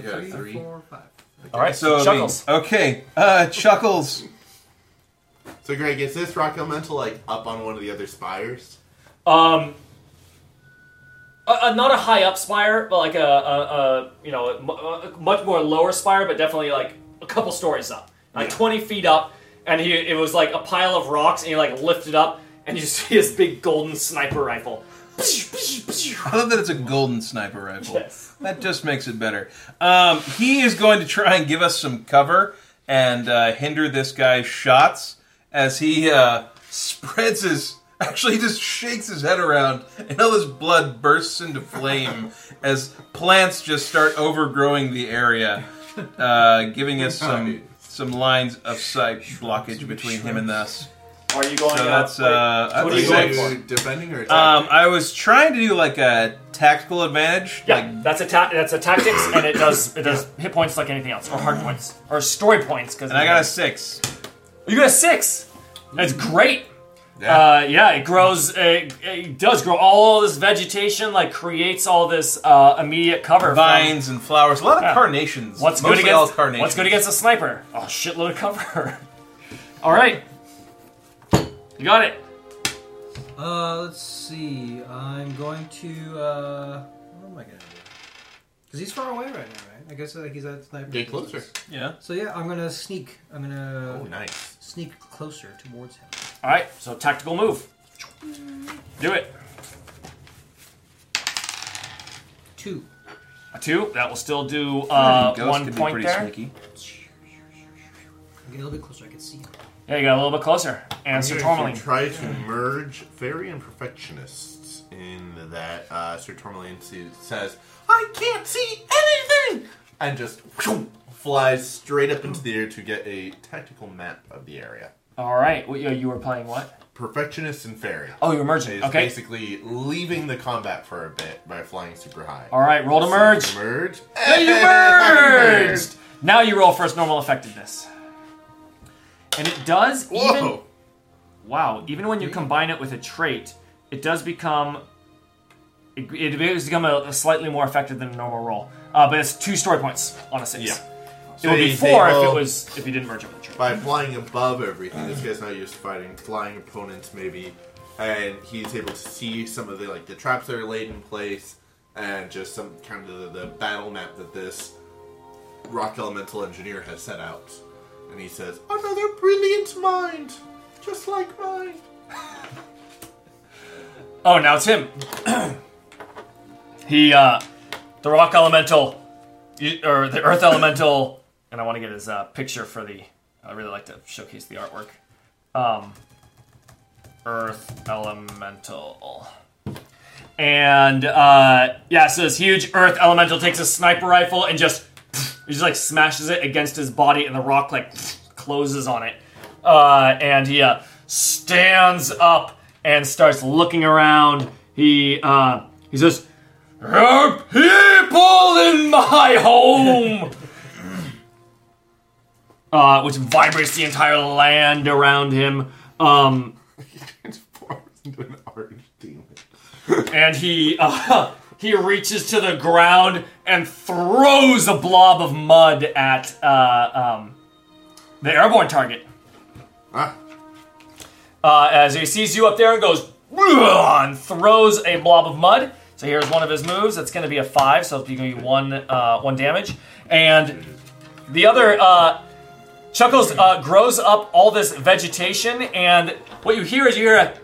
3, 4, 5. Okay. All right, so Chuckles. Chuckles. So Greg, is this rock elemental like up on one of the other spires? Not a high up spire, but like a much more lower spire, but definitely like a couple stories up, 20 feet up, and it was like a pile of rocks, and he like lifted up, and you see his big golden sniper rifle I love that it's a golden sniper rifle. Yes. That just makes it better. He is going to try and give us some cover and hinder this guy's shots as he spreads his... Actually, he just shakes his head around, and all his blood bursts into flame as plants just start overgrowing the area, giving us some lines of sight blockage between him and us. Are you going? So that's what are you going for? Defending or attacking? I was trying to do like a tactical advantage. Yeah, like, that's a tactics, and it does hit points like anything else, or hard points, or story points. Because I got a 6. You got a 6. That's great. Yeah. Yeah, it grows. It does grow all this vegetation, like creates all this immediate cover. Vines and flowers, a lot of carnations. What's good against a sniper? Oh, shitload of cover. All right, you got it. Let's see. I'm going to. What am I gonna do? Because he's far away right now, right? I guess like he's at sniper. Get closer. Yeah. So yeah, I'm gonna sneak. Oh, nice. Sneak closer towards him. All right, so tactical move. Do it. 2. A 2. That will still do 1 point there. Sneaky. I get a little bit closer. I can see. Yeah, you got a little bit closer. And Sir Tourmaline. Try to merge fairy and perfectionists in that. Sir Tourmaline says, "I can't see anything," and just flies straight up into the air to get a tactical map of the area. All right. You were playing what? Perfectionist and fairy. Oh, you were merging. Okay. Basically leaving the combat for a bit by flying super high. All right. Roll to merge. So merge. Hey, you merged. Now you roll first normal effectiveness. And it does even... Wow. Even when you combine it with a trait, it does become... It becomes a slightly more effective than a normal roll. But it's 2 story points on a 6. Yeah. So it would be 4 if you didn't merge it with a trait. By flying above everything, this guy's not used to fighting flying opponents, maybe, and he's able to see some of the like the traps that are laid in place, and just some kind of the battle map that this rock elemental engineer has set out. And he says, "Another brilliant mind, just like mine." Oh, now it's him. He, the rock elemental, or the earth elemental. And I want to get his picture for the... I really like to showcase the artwork. Earth Elemental. And, so this huge Earth Elemental takes a sniper rifle and just smashes it against his body, and the rock, closes on it. And he stands up and starts looking around. He says, "There are people in my home!" Which vibrates the entire land around him. He transforms into an orange demon. And he reaches to the ground and throws a blob of mud at the airborne target. Huh? As he sees you up there and goes, and throws a blob of mud. So here's one of his moves. That's going to be a 5, so it's going to be one damage. And the other... Chuckles grows up all this vegetation, and what you hear is you hear a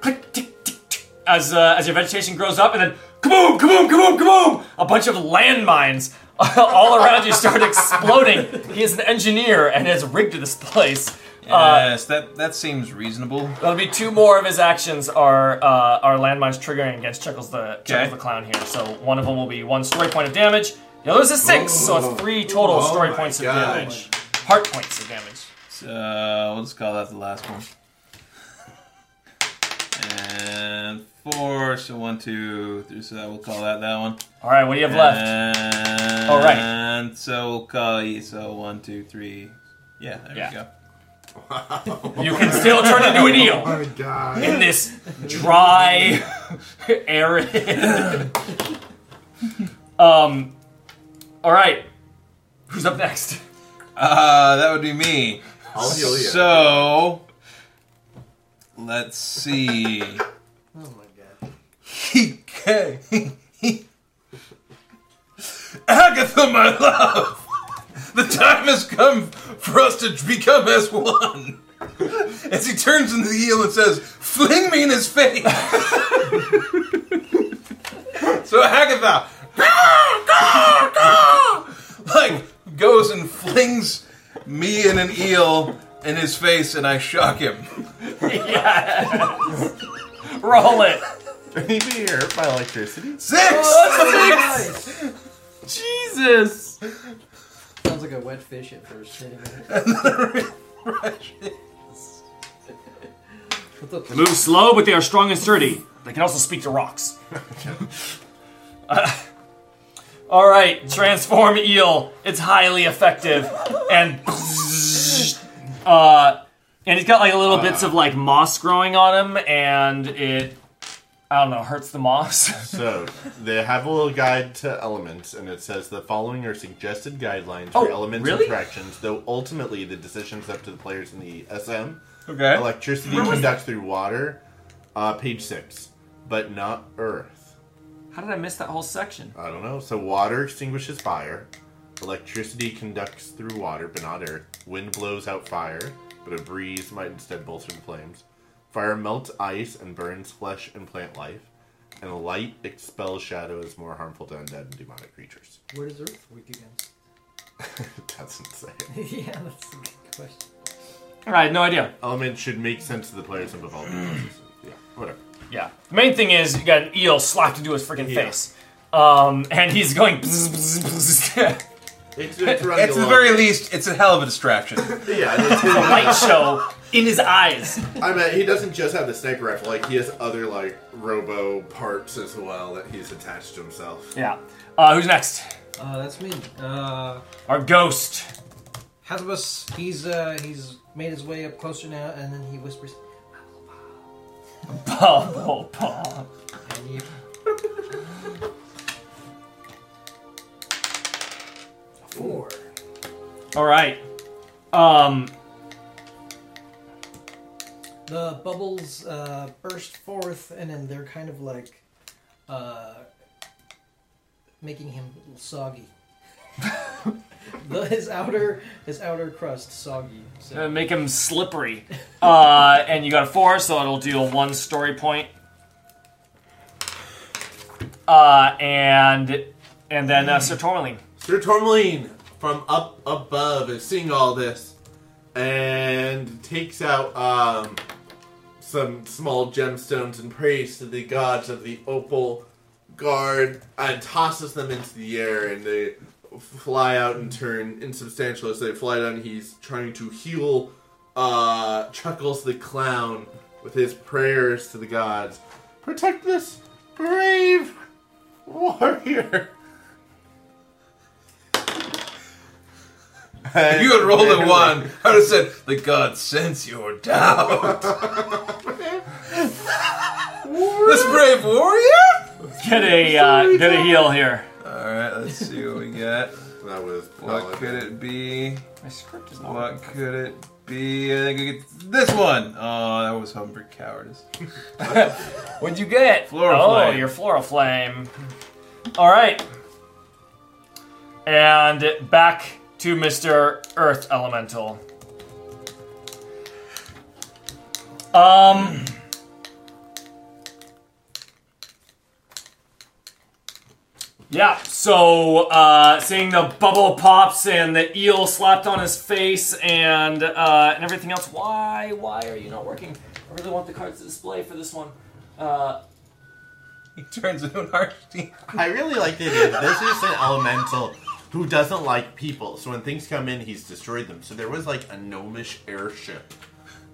click, tick, tick, tick, as your vegetation grows up, and then kaboom, kaboom, kaboom, kaboom! A bunch of landmines all around you start exploding. He is an engineer and has rigged this place. Yes, that seems reasonable. That'll be 2 more of his actions are landmines triggering against Chuckles the Clown here. So one of them will be 1 story point of damage. The other is a 6, so it's 3 total story points of damage. Heart points of damage. So, we'll just call that the last one. And 4, so 1, 2, 3, so we'll call that one. Alright, what do you have left? Alright. And so we'll call you, so 1, 2, 3. Yeah, there we go. Wow. You can still turn into an eel. Oh my God. In this dry, arid... Alright. Who's up next? That would be me. I'll heal you. So, let's see. Oh my God. Agatha, my love! The time has come for us to become as one. As he turns into the eel and says, "Fling me in his face!" So Agatha like goes and flings me and an eel in his face, and I shock him. Yes. Roll it. Can he be hurt by electricity? Six. Jesus. Sounds like a wet fish at first. They move slow, but they are strong and sturdy. They can also speak to rocks. All right, transform eel. It's highly effective, and he's got like little bits of like moss growing on him, and it, I don't know, hurts the moss. So they have a little guide to elements, and it says the following are suggested guidelines for elements and fractions, though ultimately the decision's up to the players in the SM. Okay. Electricity conducts through water, page 6, but not earth. How did I miss that whole section? I don't know. So water extinguishes fire. Electricity conducts through water, but not earth. Wind blows out fire, but a breeze might instead bolster the flames. Fire melts ice and burns flesh and plant life, and light expels shadows more harmful to undead and demonic creatures. What is Earth weak against? It doesn't say. Yeah, that's a good question. All right, no idea. Elements should make sense to the players and evolve. Yeah, whatever. Yeah. The main thing is you got an eel slapped into his freaking face, and he's going. Bzz, bzz, bzz. It's the very least, it's a hell of a distraction. Yeah, it's a light show in his eyes. I mean, he doesn't just have the sniper rifle; like he has other like robo parts as well that he's attached to himself. Yeah. Who's next? That's me. Our ghost. Hazabus. He's made his way up closer now, and then he whispers, "Bubble pop." Four. All right. The bubbles burst forth, and then they're kind of like making him a little soggy. his outer crust soggy. So. Make him slippery. And you got a 4, so it'll deal 1 story point. And then Sir Tourmaline. Sir Tourmaline from up above is seeing all this and takes out some small gemstones and prays to the gods of the Opal Guard and tosses them into the air, and they fly out and turn insubstantial as they fly down. He's trying to heal Chuckles the Clown with his prayers to the gods. Protect this brave warrior. If you had rolled a 1, I would have said, the god sends your doubt. This brave warrior? Get a heal here. Alright, let's see what we got. That was what could it be? My script is not working. What could it be? I think I get this one. Oh, that was Humber Cowardice. What'd you get? Flame. Your Floral Flame. Alright. And back to Mr. Earth Elemental. Yeah, so seeing the bubble pops and the eel slapped on his face and everything else, why are you not working? I really want the cards to display for this one. He turns into an archdeacon. I really like the idea. This is an elemental who doesn't like people, so when things come in, he's destroyed them. So there was, like, a gnomish airship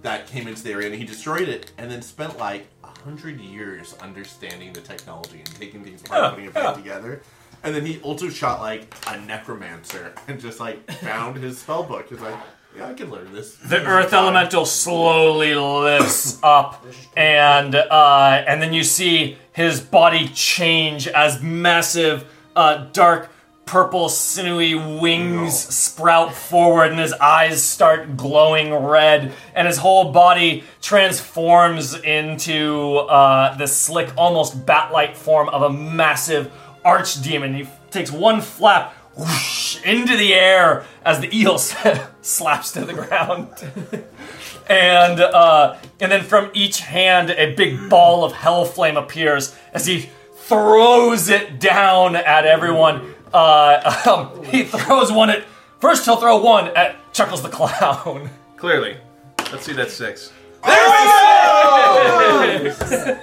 that came into the area, and he destroyed it, and then spent, like, 100 years understanding the technology and taking things apart and putting it back together. And then he also shot, like, a necromancer and just, like, found his spellbook. He's like, yeah, I can learn this. The Earth Elemental slowly lifts up, and then you see his body change as massive, dark, purple, sinewy wings sprout forward, and his eyes start glowing red, and his whole body transforms into the slick, almost bat-like form of a massive archdemon. He takes one flap, whoosh, into the air as the eel slaps to the ground. and then from each hand, a big ball of hell flame appears as he throws it down at everyone. He throws one at... First he'll throw one at Chuckles the Clown. Clearly. Let's see, that's 6. There we go!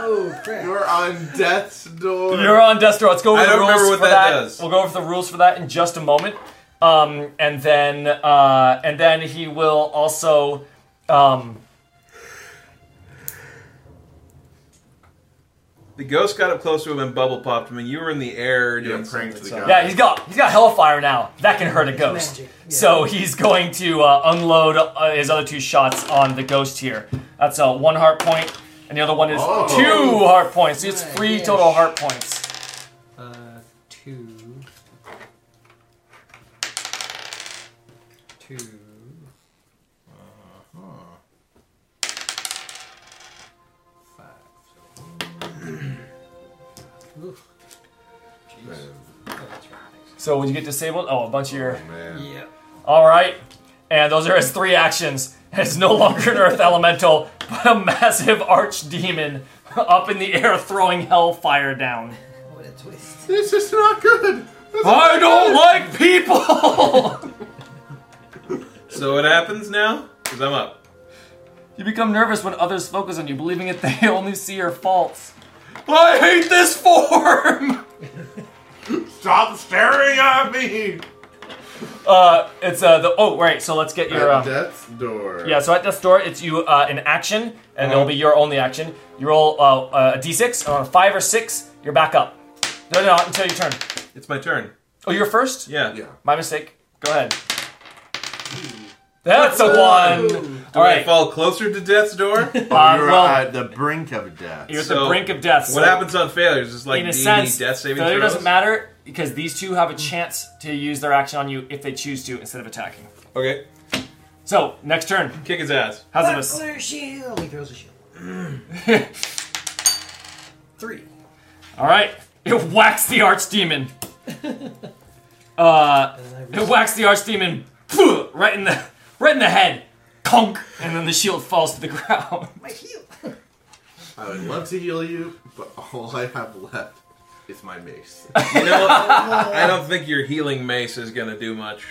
Oh, crap. You're on death's door. You're on death's door. Let's go over the rules for that. We'll go over the rules for that in just a moment. And then he will also... The ghost got up close to him and bubble popped him, and you were in the air doing praying to the ghost. Yeah, he's got hellfire now. That can hurt a ghost. Yeah. So he's going to unload his other 2 shots on the ghost here. That's 1 heart point, and the other one is 2 heart points. So it's 3 total heart points. 2. So would you get disabled? Oh, a bunch of your... Man. Yeah. All right. And those are his 3 actions. It's no longer an earth elemental, but a massive archdemon up in the air throwing hellfire down. What a twist. This is not good. I don't like people. So what happens now? Because I'm up. You become nervous when others focus on you, believing that they only see your faults. I hate this form! Stop staring at me! So let's get your... At death's door. Yeah, so at death's door, it's you in action, and it'll be your only action. You roll a d6, or 5 or 6, you're back up. No, not until your turn. It's my turn. Oh, you're first? Yeah. My mistake. Go ahead. That's a 1! Do I fall closer to death's door? You're at the brink of death. You're at the brink of death. What happens on failures? It's like D&D death saving throws? Failure doesn't matter because these 2 have a chance to use their action on you if they choose to instead of attacking. Okay. So, next turn. Kick his ass. Hazabus. Buckler shield. He throws a shield. 3. All right. It whacks the archdemon. Right in the head. Conk, and then the shield falls to the ground. My shield. I would love to heal you, but all I have left is my mace. You know what? I don't think your healing mace is going to do much.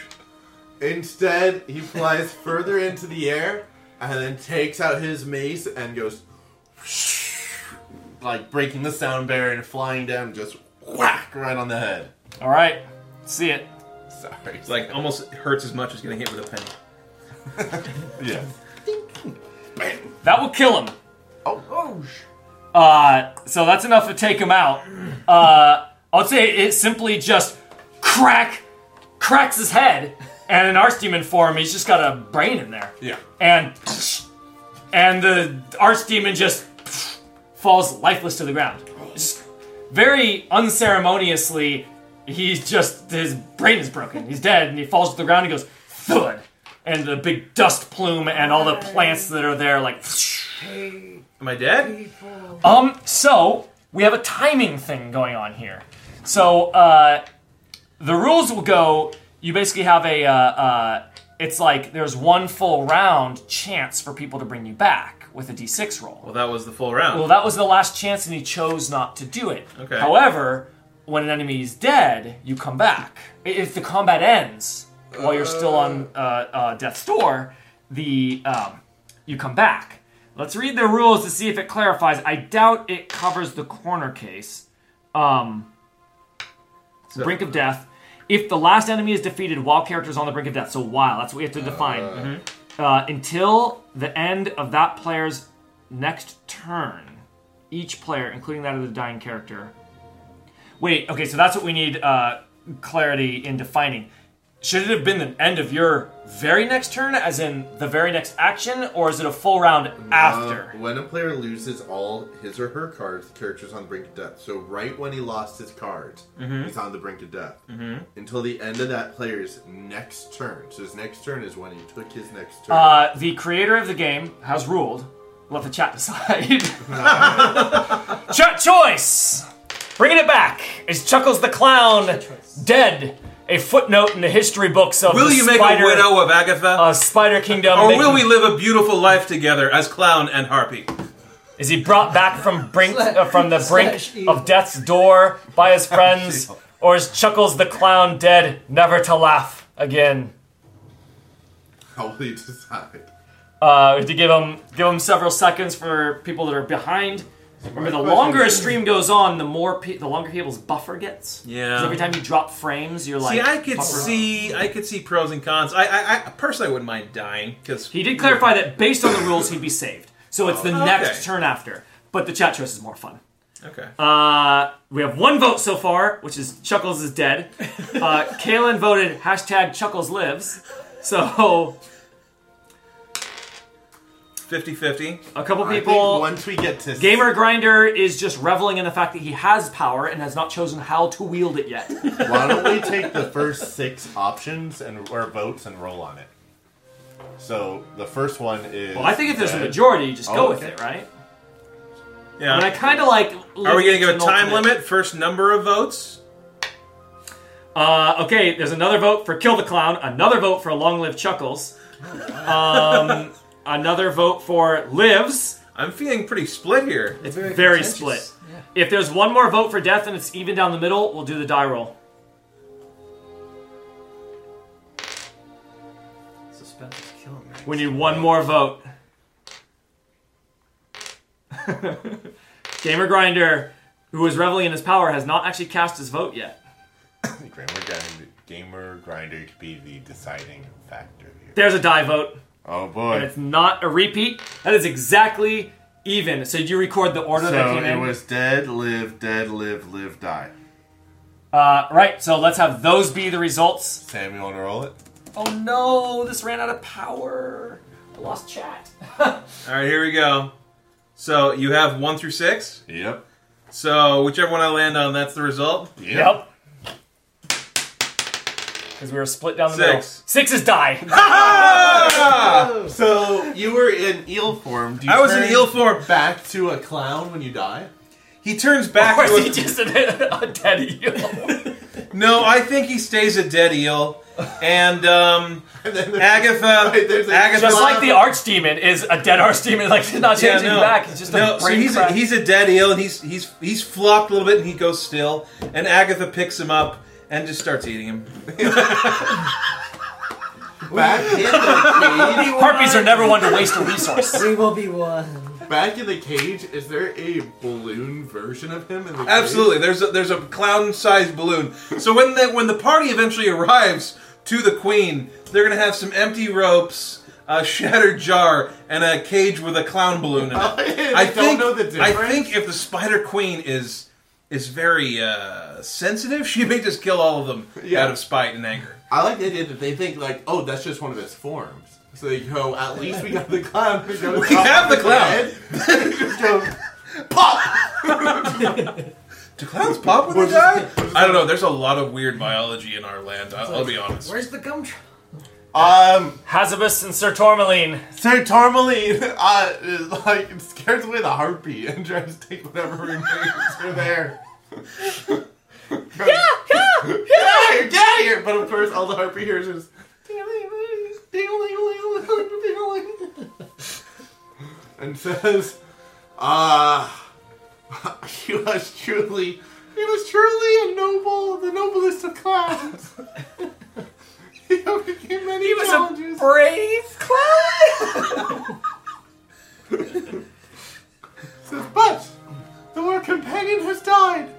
Instead, he flies further into the air and then takes out his mace and goes like breaking the sound barrier and flying down, just whack right on the head. All right, see it. Sorry. It's like almost hurts as much as getting hit with a penny. Yeah. That will kill him. Oh. So that's enough to take him out. I would say it simply just cracks his head, and in archdemon form, he's just got a brain in there. Yeah. And the archdemon just falls lifeless to the ground. Just very unceremoniously, his brain is broken. He's dead, and he falls to the ground and goes, thud. And the big dust plume and all the plants that are there, like... Hey, am I dead? People. So, we have a timing thing going on here. So, the rules will go... You basically have a... it's like there's 1 full round chance for people to bring you back with a d6 roll. Well, that was the full round. Well, that was the last chance, and he chose not to do it. Okay. However, when an enemy is dead, you come back. If the combat ends... While you're still on death's door, you come back. Let's read the rules to see if it clarifies. I doubt it covers the corner case. Brink of death. If the last enemy is defeated while character is on the brink of death, so while, that's what we have to define. Until the end of that player's next turn, each player, including that of the dying character. Wait, okay, so that's what we need clarity in defining. Should it have been the end of your very next turn, as in the very next action, or is it a full round after? When a player loses all his or her cards, the character's on the brink of death. So right when he lost his cards, he's on the brink of death. Mm-hmm. Until the end of that player's next turn. So his next turn is when he took his next turn. The creator of the game has ruled. Let the chat decide. Chat choice! Bringing it back is Chuckles the Clown, dead. A footnote in the history books of Will you make a widow of Agatha? Spider Kingdom. Or will we live a beautiful life together as clown and harpy? Is he brought back from the brink of death's door by his friends, or is Chuckles the Clown dead, never to laugh again? How will he decide? We have to give him several seconds for people that are behind. Remember, the longer a stream goes on, the longer people's buffer gets. Yeah. Because every time you drop frames, you're like. I could see pros and cons. I personally wouldn't mind dying because he did clarify that based on the rules, he'd be saved. So it's next turn after. But the chat choice is more fun. Okay. We have one vote so far, which is Chuckles is dead. Kaylin voted #ChucklesLives. So 50-50. A couple people. Once we get to Gamer Grinder is just reveling in the fact that he has power and has not chosen how to wield it yet. Why don't we take the first 6 options or votes and roll on it? So the first one is. Well, I think if there's a majority, you just go with it, right? Yeah. And I kind of like. Are we going to give a time limit? First number of votes. Okay. There's another vote for Kill the Clown. Another vote for Long Live Chuckles. Another vote for Lives. I'm feeling pretty split here. It's very split. Yeah. If there's one more vote for Death and it's even down the middle, we'll do the die roll. Suspense is killing me. We need one more vote. Gamer Grinder, who is reveling in his power, has not actually cast his vote yet. Gamer Grinder could be the deciding factor here. There's a die vote. Oh boy. And it's not a repeat. That is exactly even. So did you record the order that came in? So it was dead, live, die. Right, so let's have those be the results. Sam, you want to roll it? Oh no, this ran out of power. I lost chat. Alright, here we go. So you have 1 through 6? Yep. So whichever one I land on, that's the result? Yep. Because we were split down the middle. 6 is die. Ah! So you were in eel form. I was in eel form. Back to a clown when you die? He turns back to he just a dead eel? No, I think he stays a dead eel. And Agatha, just like the archdemon is a dead archdemon, like not changing back. It's just a brain crack. He's a dead eel, and he's flopped a little bit, and he goes still. And Agatha picks him up. And just starts eating him. Back in the cage. Harpies are never one to waste a resource. We will be one. Back in the cage, is there a balloon version of him in the cage? Absolutely. There's a clown-sized balloon. So when the party eventually arrives to the queen, they're going to have some empty ropes, a shattered jar, and a cage with a clown balloon in it. I don't know the difference. I think if the spider queen is very sensitive, she may just kill all of them out of spite and anger. I like the idea that they think, like, oh, that's just one of his forms. So they go, at least we got the clown. We have the clown. They just go, pop! Do clowns pop when they die? I don't know. There's a lot of weird biology in our land. I'll be honest. Where's the gum? Hazabus and Sir Tourmaline. Sir Tourmaline is like scares away the harpy and tries to take whatever remains are there. Get out of here! But of course, all the harpy hears is and says, he was truly a noble, the noblest of clowns." He was challenges. A brave clown. Says, but our companion has died.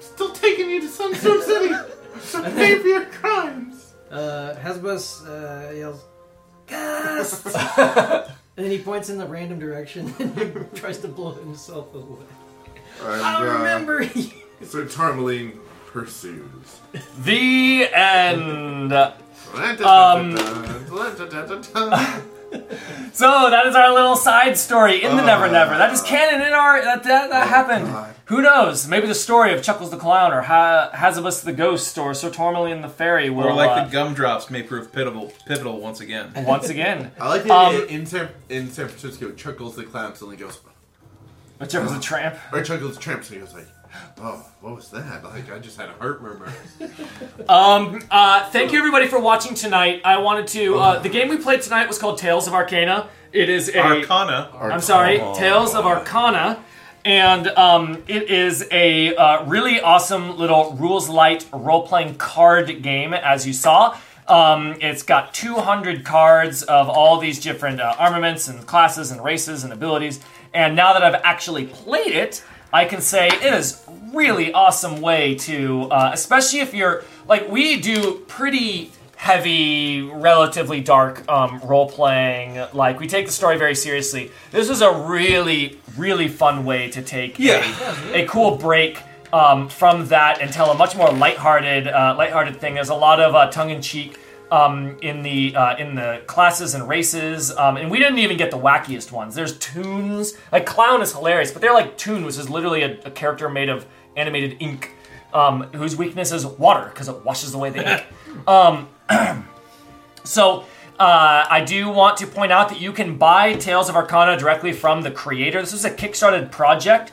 Still taking you to Sunstone City to pay for your crimes. Hazabus yells, "Cast!" And then he points in the random direction and tries to blow himself away. I don't remember you. So Tourmaline pursues. The end. So that is our little side story in the Never-Never. That is canon in our that happened. God. Who knows? Maybe the story of Chuckles the Clown or Hazabus the Ghost or Sir Tourmaline the Fairy will. Or like the gumdrops may prove pivotal once again. Once again. I like the idea in San Francisco, Chuckles the Clown suddenly goes. Or Chuckles the Tramp. Or Chuckles the Tramp, so he goes like. Oh, what was that? Like, I just had a heart murmur. Thank you, everybody, for watching tonight. I wanted to... the game we played tonight was called Tales of Arcana. It is a... Arcana. I'm sorry. Tales of Arcana. And it is a really awesome little rules light role-playing card game, as you saw. It's got 200 cards of all these different armaments and classes and races and abilities. And now that I've actually played it, I can say it is really awesome way to, especially if you're, like, we do pretty heavy, relatively dark role-playing. Like, we take the story very seriously. This is a really, really fun way to take a cool break from that and tell a much more lighthearted thing. There's a lot of tongue-in-cheek in the classes and races, and we didn't even get the wackiest ones. There's Toons. Like, Clown is hilarious, but they're like Toon, which is literally a character made of animated ink, whose weakness is water, because it washes away the ink. I do want to point out that you can buy Tales of Arcana directly from the creator. This was a Kickstarter project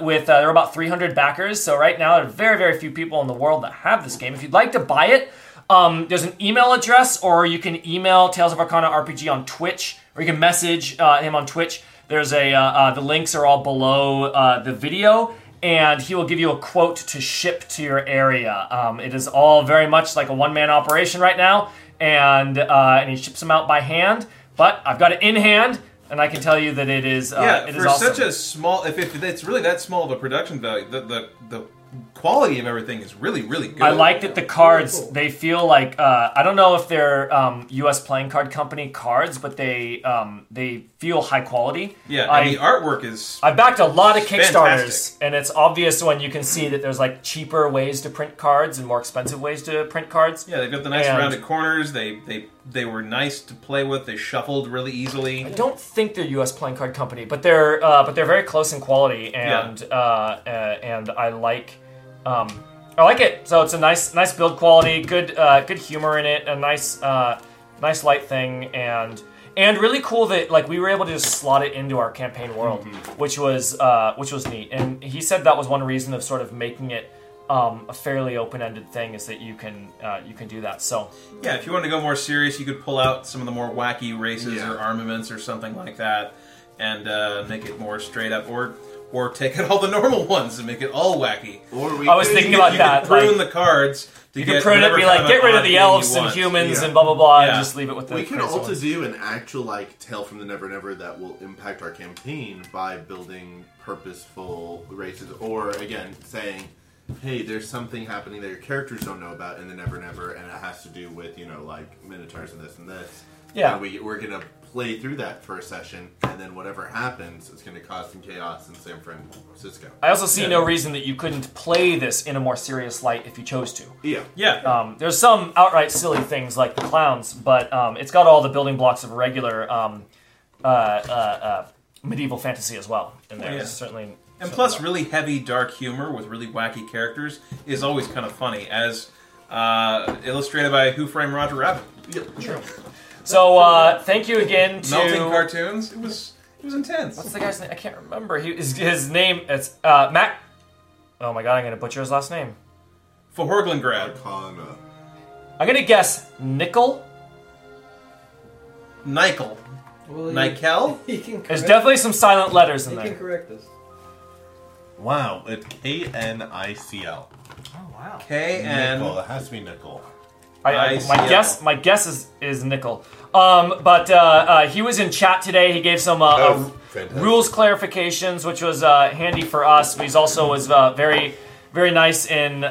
with there were about 300 backers, so right now there are very, very few people in the world that have this game. If you'd like to buy it, there's an email address, or you can email Tales of Arcana RPG on Twitch, or you can message him on Twitch. There's the links are all below the video, and he will give you a quote to ship to your area. It is all very much like a one-man operation right now, and he ships them out by hand, but I've got it in hand. And I can tell you that it is it is awesome. Such a small... If it's really that small of a production value, the quality of everything is really, really good. I like that the cards, really cool. They feel like... I don't know if they're U.S. Playing Card Company cards, but they feel high quality. Yeah, and the artwork is... I backed a lot of Kickstarters, and it's obvious when you can see that there's like cheaper ways to print cards and more expensive ways to print cards. Yeah, they've got the nice rounded corners, They were nice to play with. They shuffled really easily. I don't think they're U.S. Playing Card Company, but they're very close in quality, and I like it. So it's a nice build quality, good humor in it, a nice light thing, and really cool that like we were able to just slot it into our campaign world, which was neat. And he said that was one reason of sort of making it a fairly open-ended thing is that you can do that. So yeah, if you wanted to go more serious, you could pull out some of the more wacky races or armaments or something like that, and make it more straight up, or take out all the normal ones and make it all wacky. I was thinking about that. Prune the cards. You can prune it, be like, get rid of the elves and humans and blah, blah, blah, and just leave it with the... We can also do an actual, like, tale from the Never-Never that will impact our campaign by building purposeful races, or, again, saying, hey, there's something happening that your characters don't know about in the Never-Never, and it has to do with, you know, like, minotaurs and this and this. Yeah. And we're going to play through that for a session, and then whatever happens, it's going to cause some chaos in San Francisco. I also see no reason that you couldn't play this in a more serious light if you chose to. Yeah. Yeah. There's some outright silly things like the clowns, but it's got all the building blocks of regular medieval fantasy as well in there. Yeah. Certainly... And plus, really heavy, dark humor with really wacky characters is always kind of funny, as illustrated by Who Framed Roger Rabbit. Yep, true. So, thank you again to... Melting Cartoons. It was intense. What's the guy's name? I can't remember. His name, it's Matt... Oh my god, I'm going to butcher his last name. Forhorglingrad. I'm going to guess Nickel. Well, Nickel? There's definitely some silent letters in there. He can correct us. Wow, it's K-N-I-C-L. Oh, wow. K-N... Nickel, it has to be Nickel. My guess is Nickel. But he was in chat today. He gave some rules clarifications, which was handy for us. But he also was very, very nice in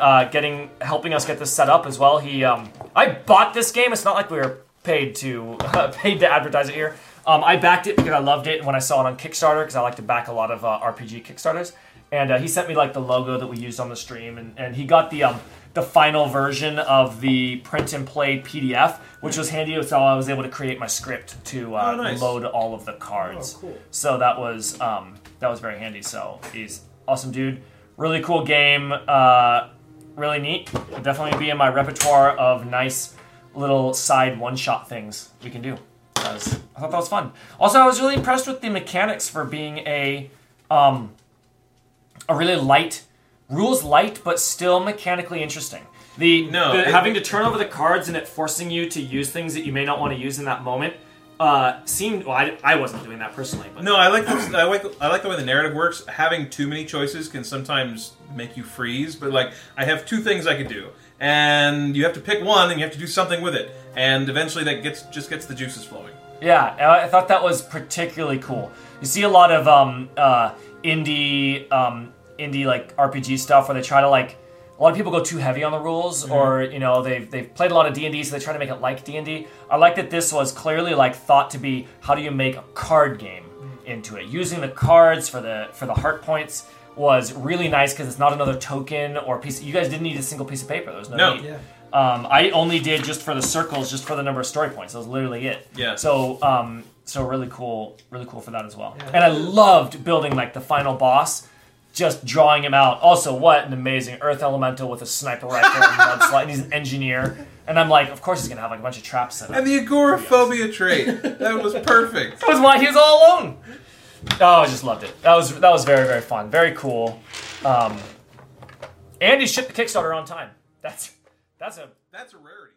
helping us get this set up as well. He, I bought this game. It's not like we were paid to advertise it here. I backed it because I loved it when I saw it on Kickstarter, because I like to back a lot of RPG Kickstarters. And he sent me like the logo that we used on the stream, and he got the final version of the print and play PDF, which was handy. So I was able to create my script to load all of the cards. Oh, cool. So that was very handy. So he's awesome, dude. Really cool game. Really neat. It'll definitely be in my repertoire of nice little side one-shot things we can do. I thought that was fun. Also, I was really impressed with the mechanics for being a really light, rules light, but still mechanically interesting. Having to turn over the cards and it forcing you to use things that you may not want to use in that moment seemed. Well, I wasn't doing that personally. But. No, I like the way the narrative works. Having too many choices can sometimes make you freeze. But like, I have two things I could do, and you have to pick one, and you have to do something with it, and eventually that gets the juices flowing. Yeah, I thought that was particularly cool. You see a lot of indie like RPG stuff where they try to like. A lot of people go too heavy on the rules, mm-hmm. or you know they've played a lot of D&D, so they try to make it like D&D. I like that this was clearly like thought to be how do you make a card game into it? Using the cards for the heart points was really nice because it's not another token or piece. You guys didn't need a single piece of paper. There was no need. Yeah. I only did just for the circles, just for the number of story points. That was literally it. Yeah. So really cool for that as well. Yeah. And I loved building like the final boss. Just drawing him out. Also, what an amazing Earth Elemental with a sniper rifle and mudslide. And he's an engineer. And I'm like, of course he's going to have like a bunch of traps set up. And the agoraphobia trait. That was perfect. That was why he was all alone. Oh, I just loved it. That was very, very fun. Very cool. And he shipped the Kickstarter on time. That's a rarity.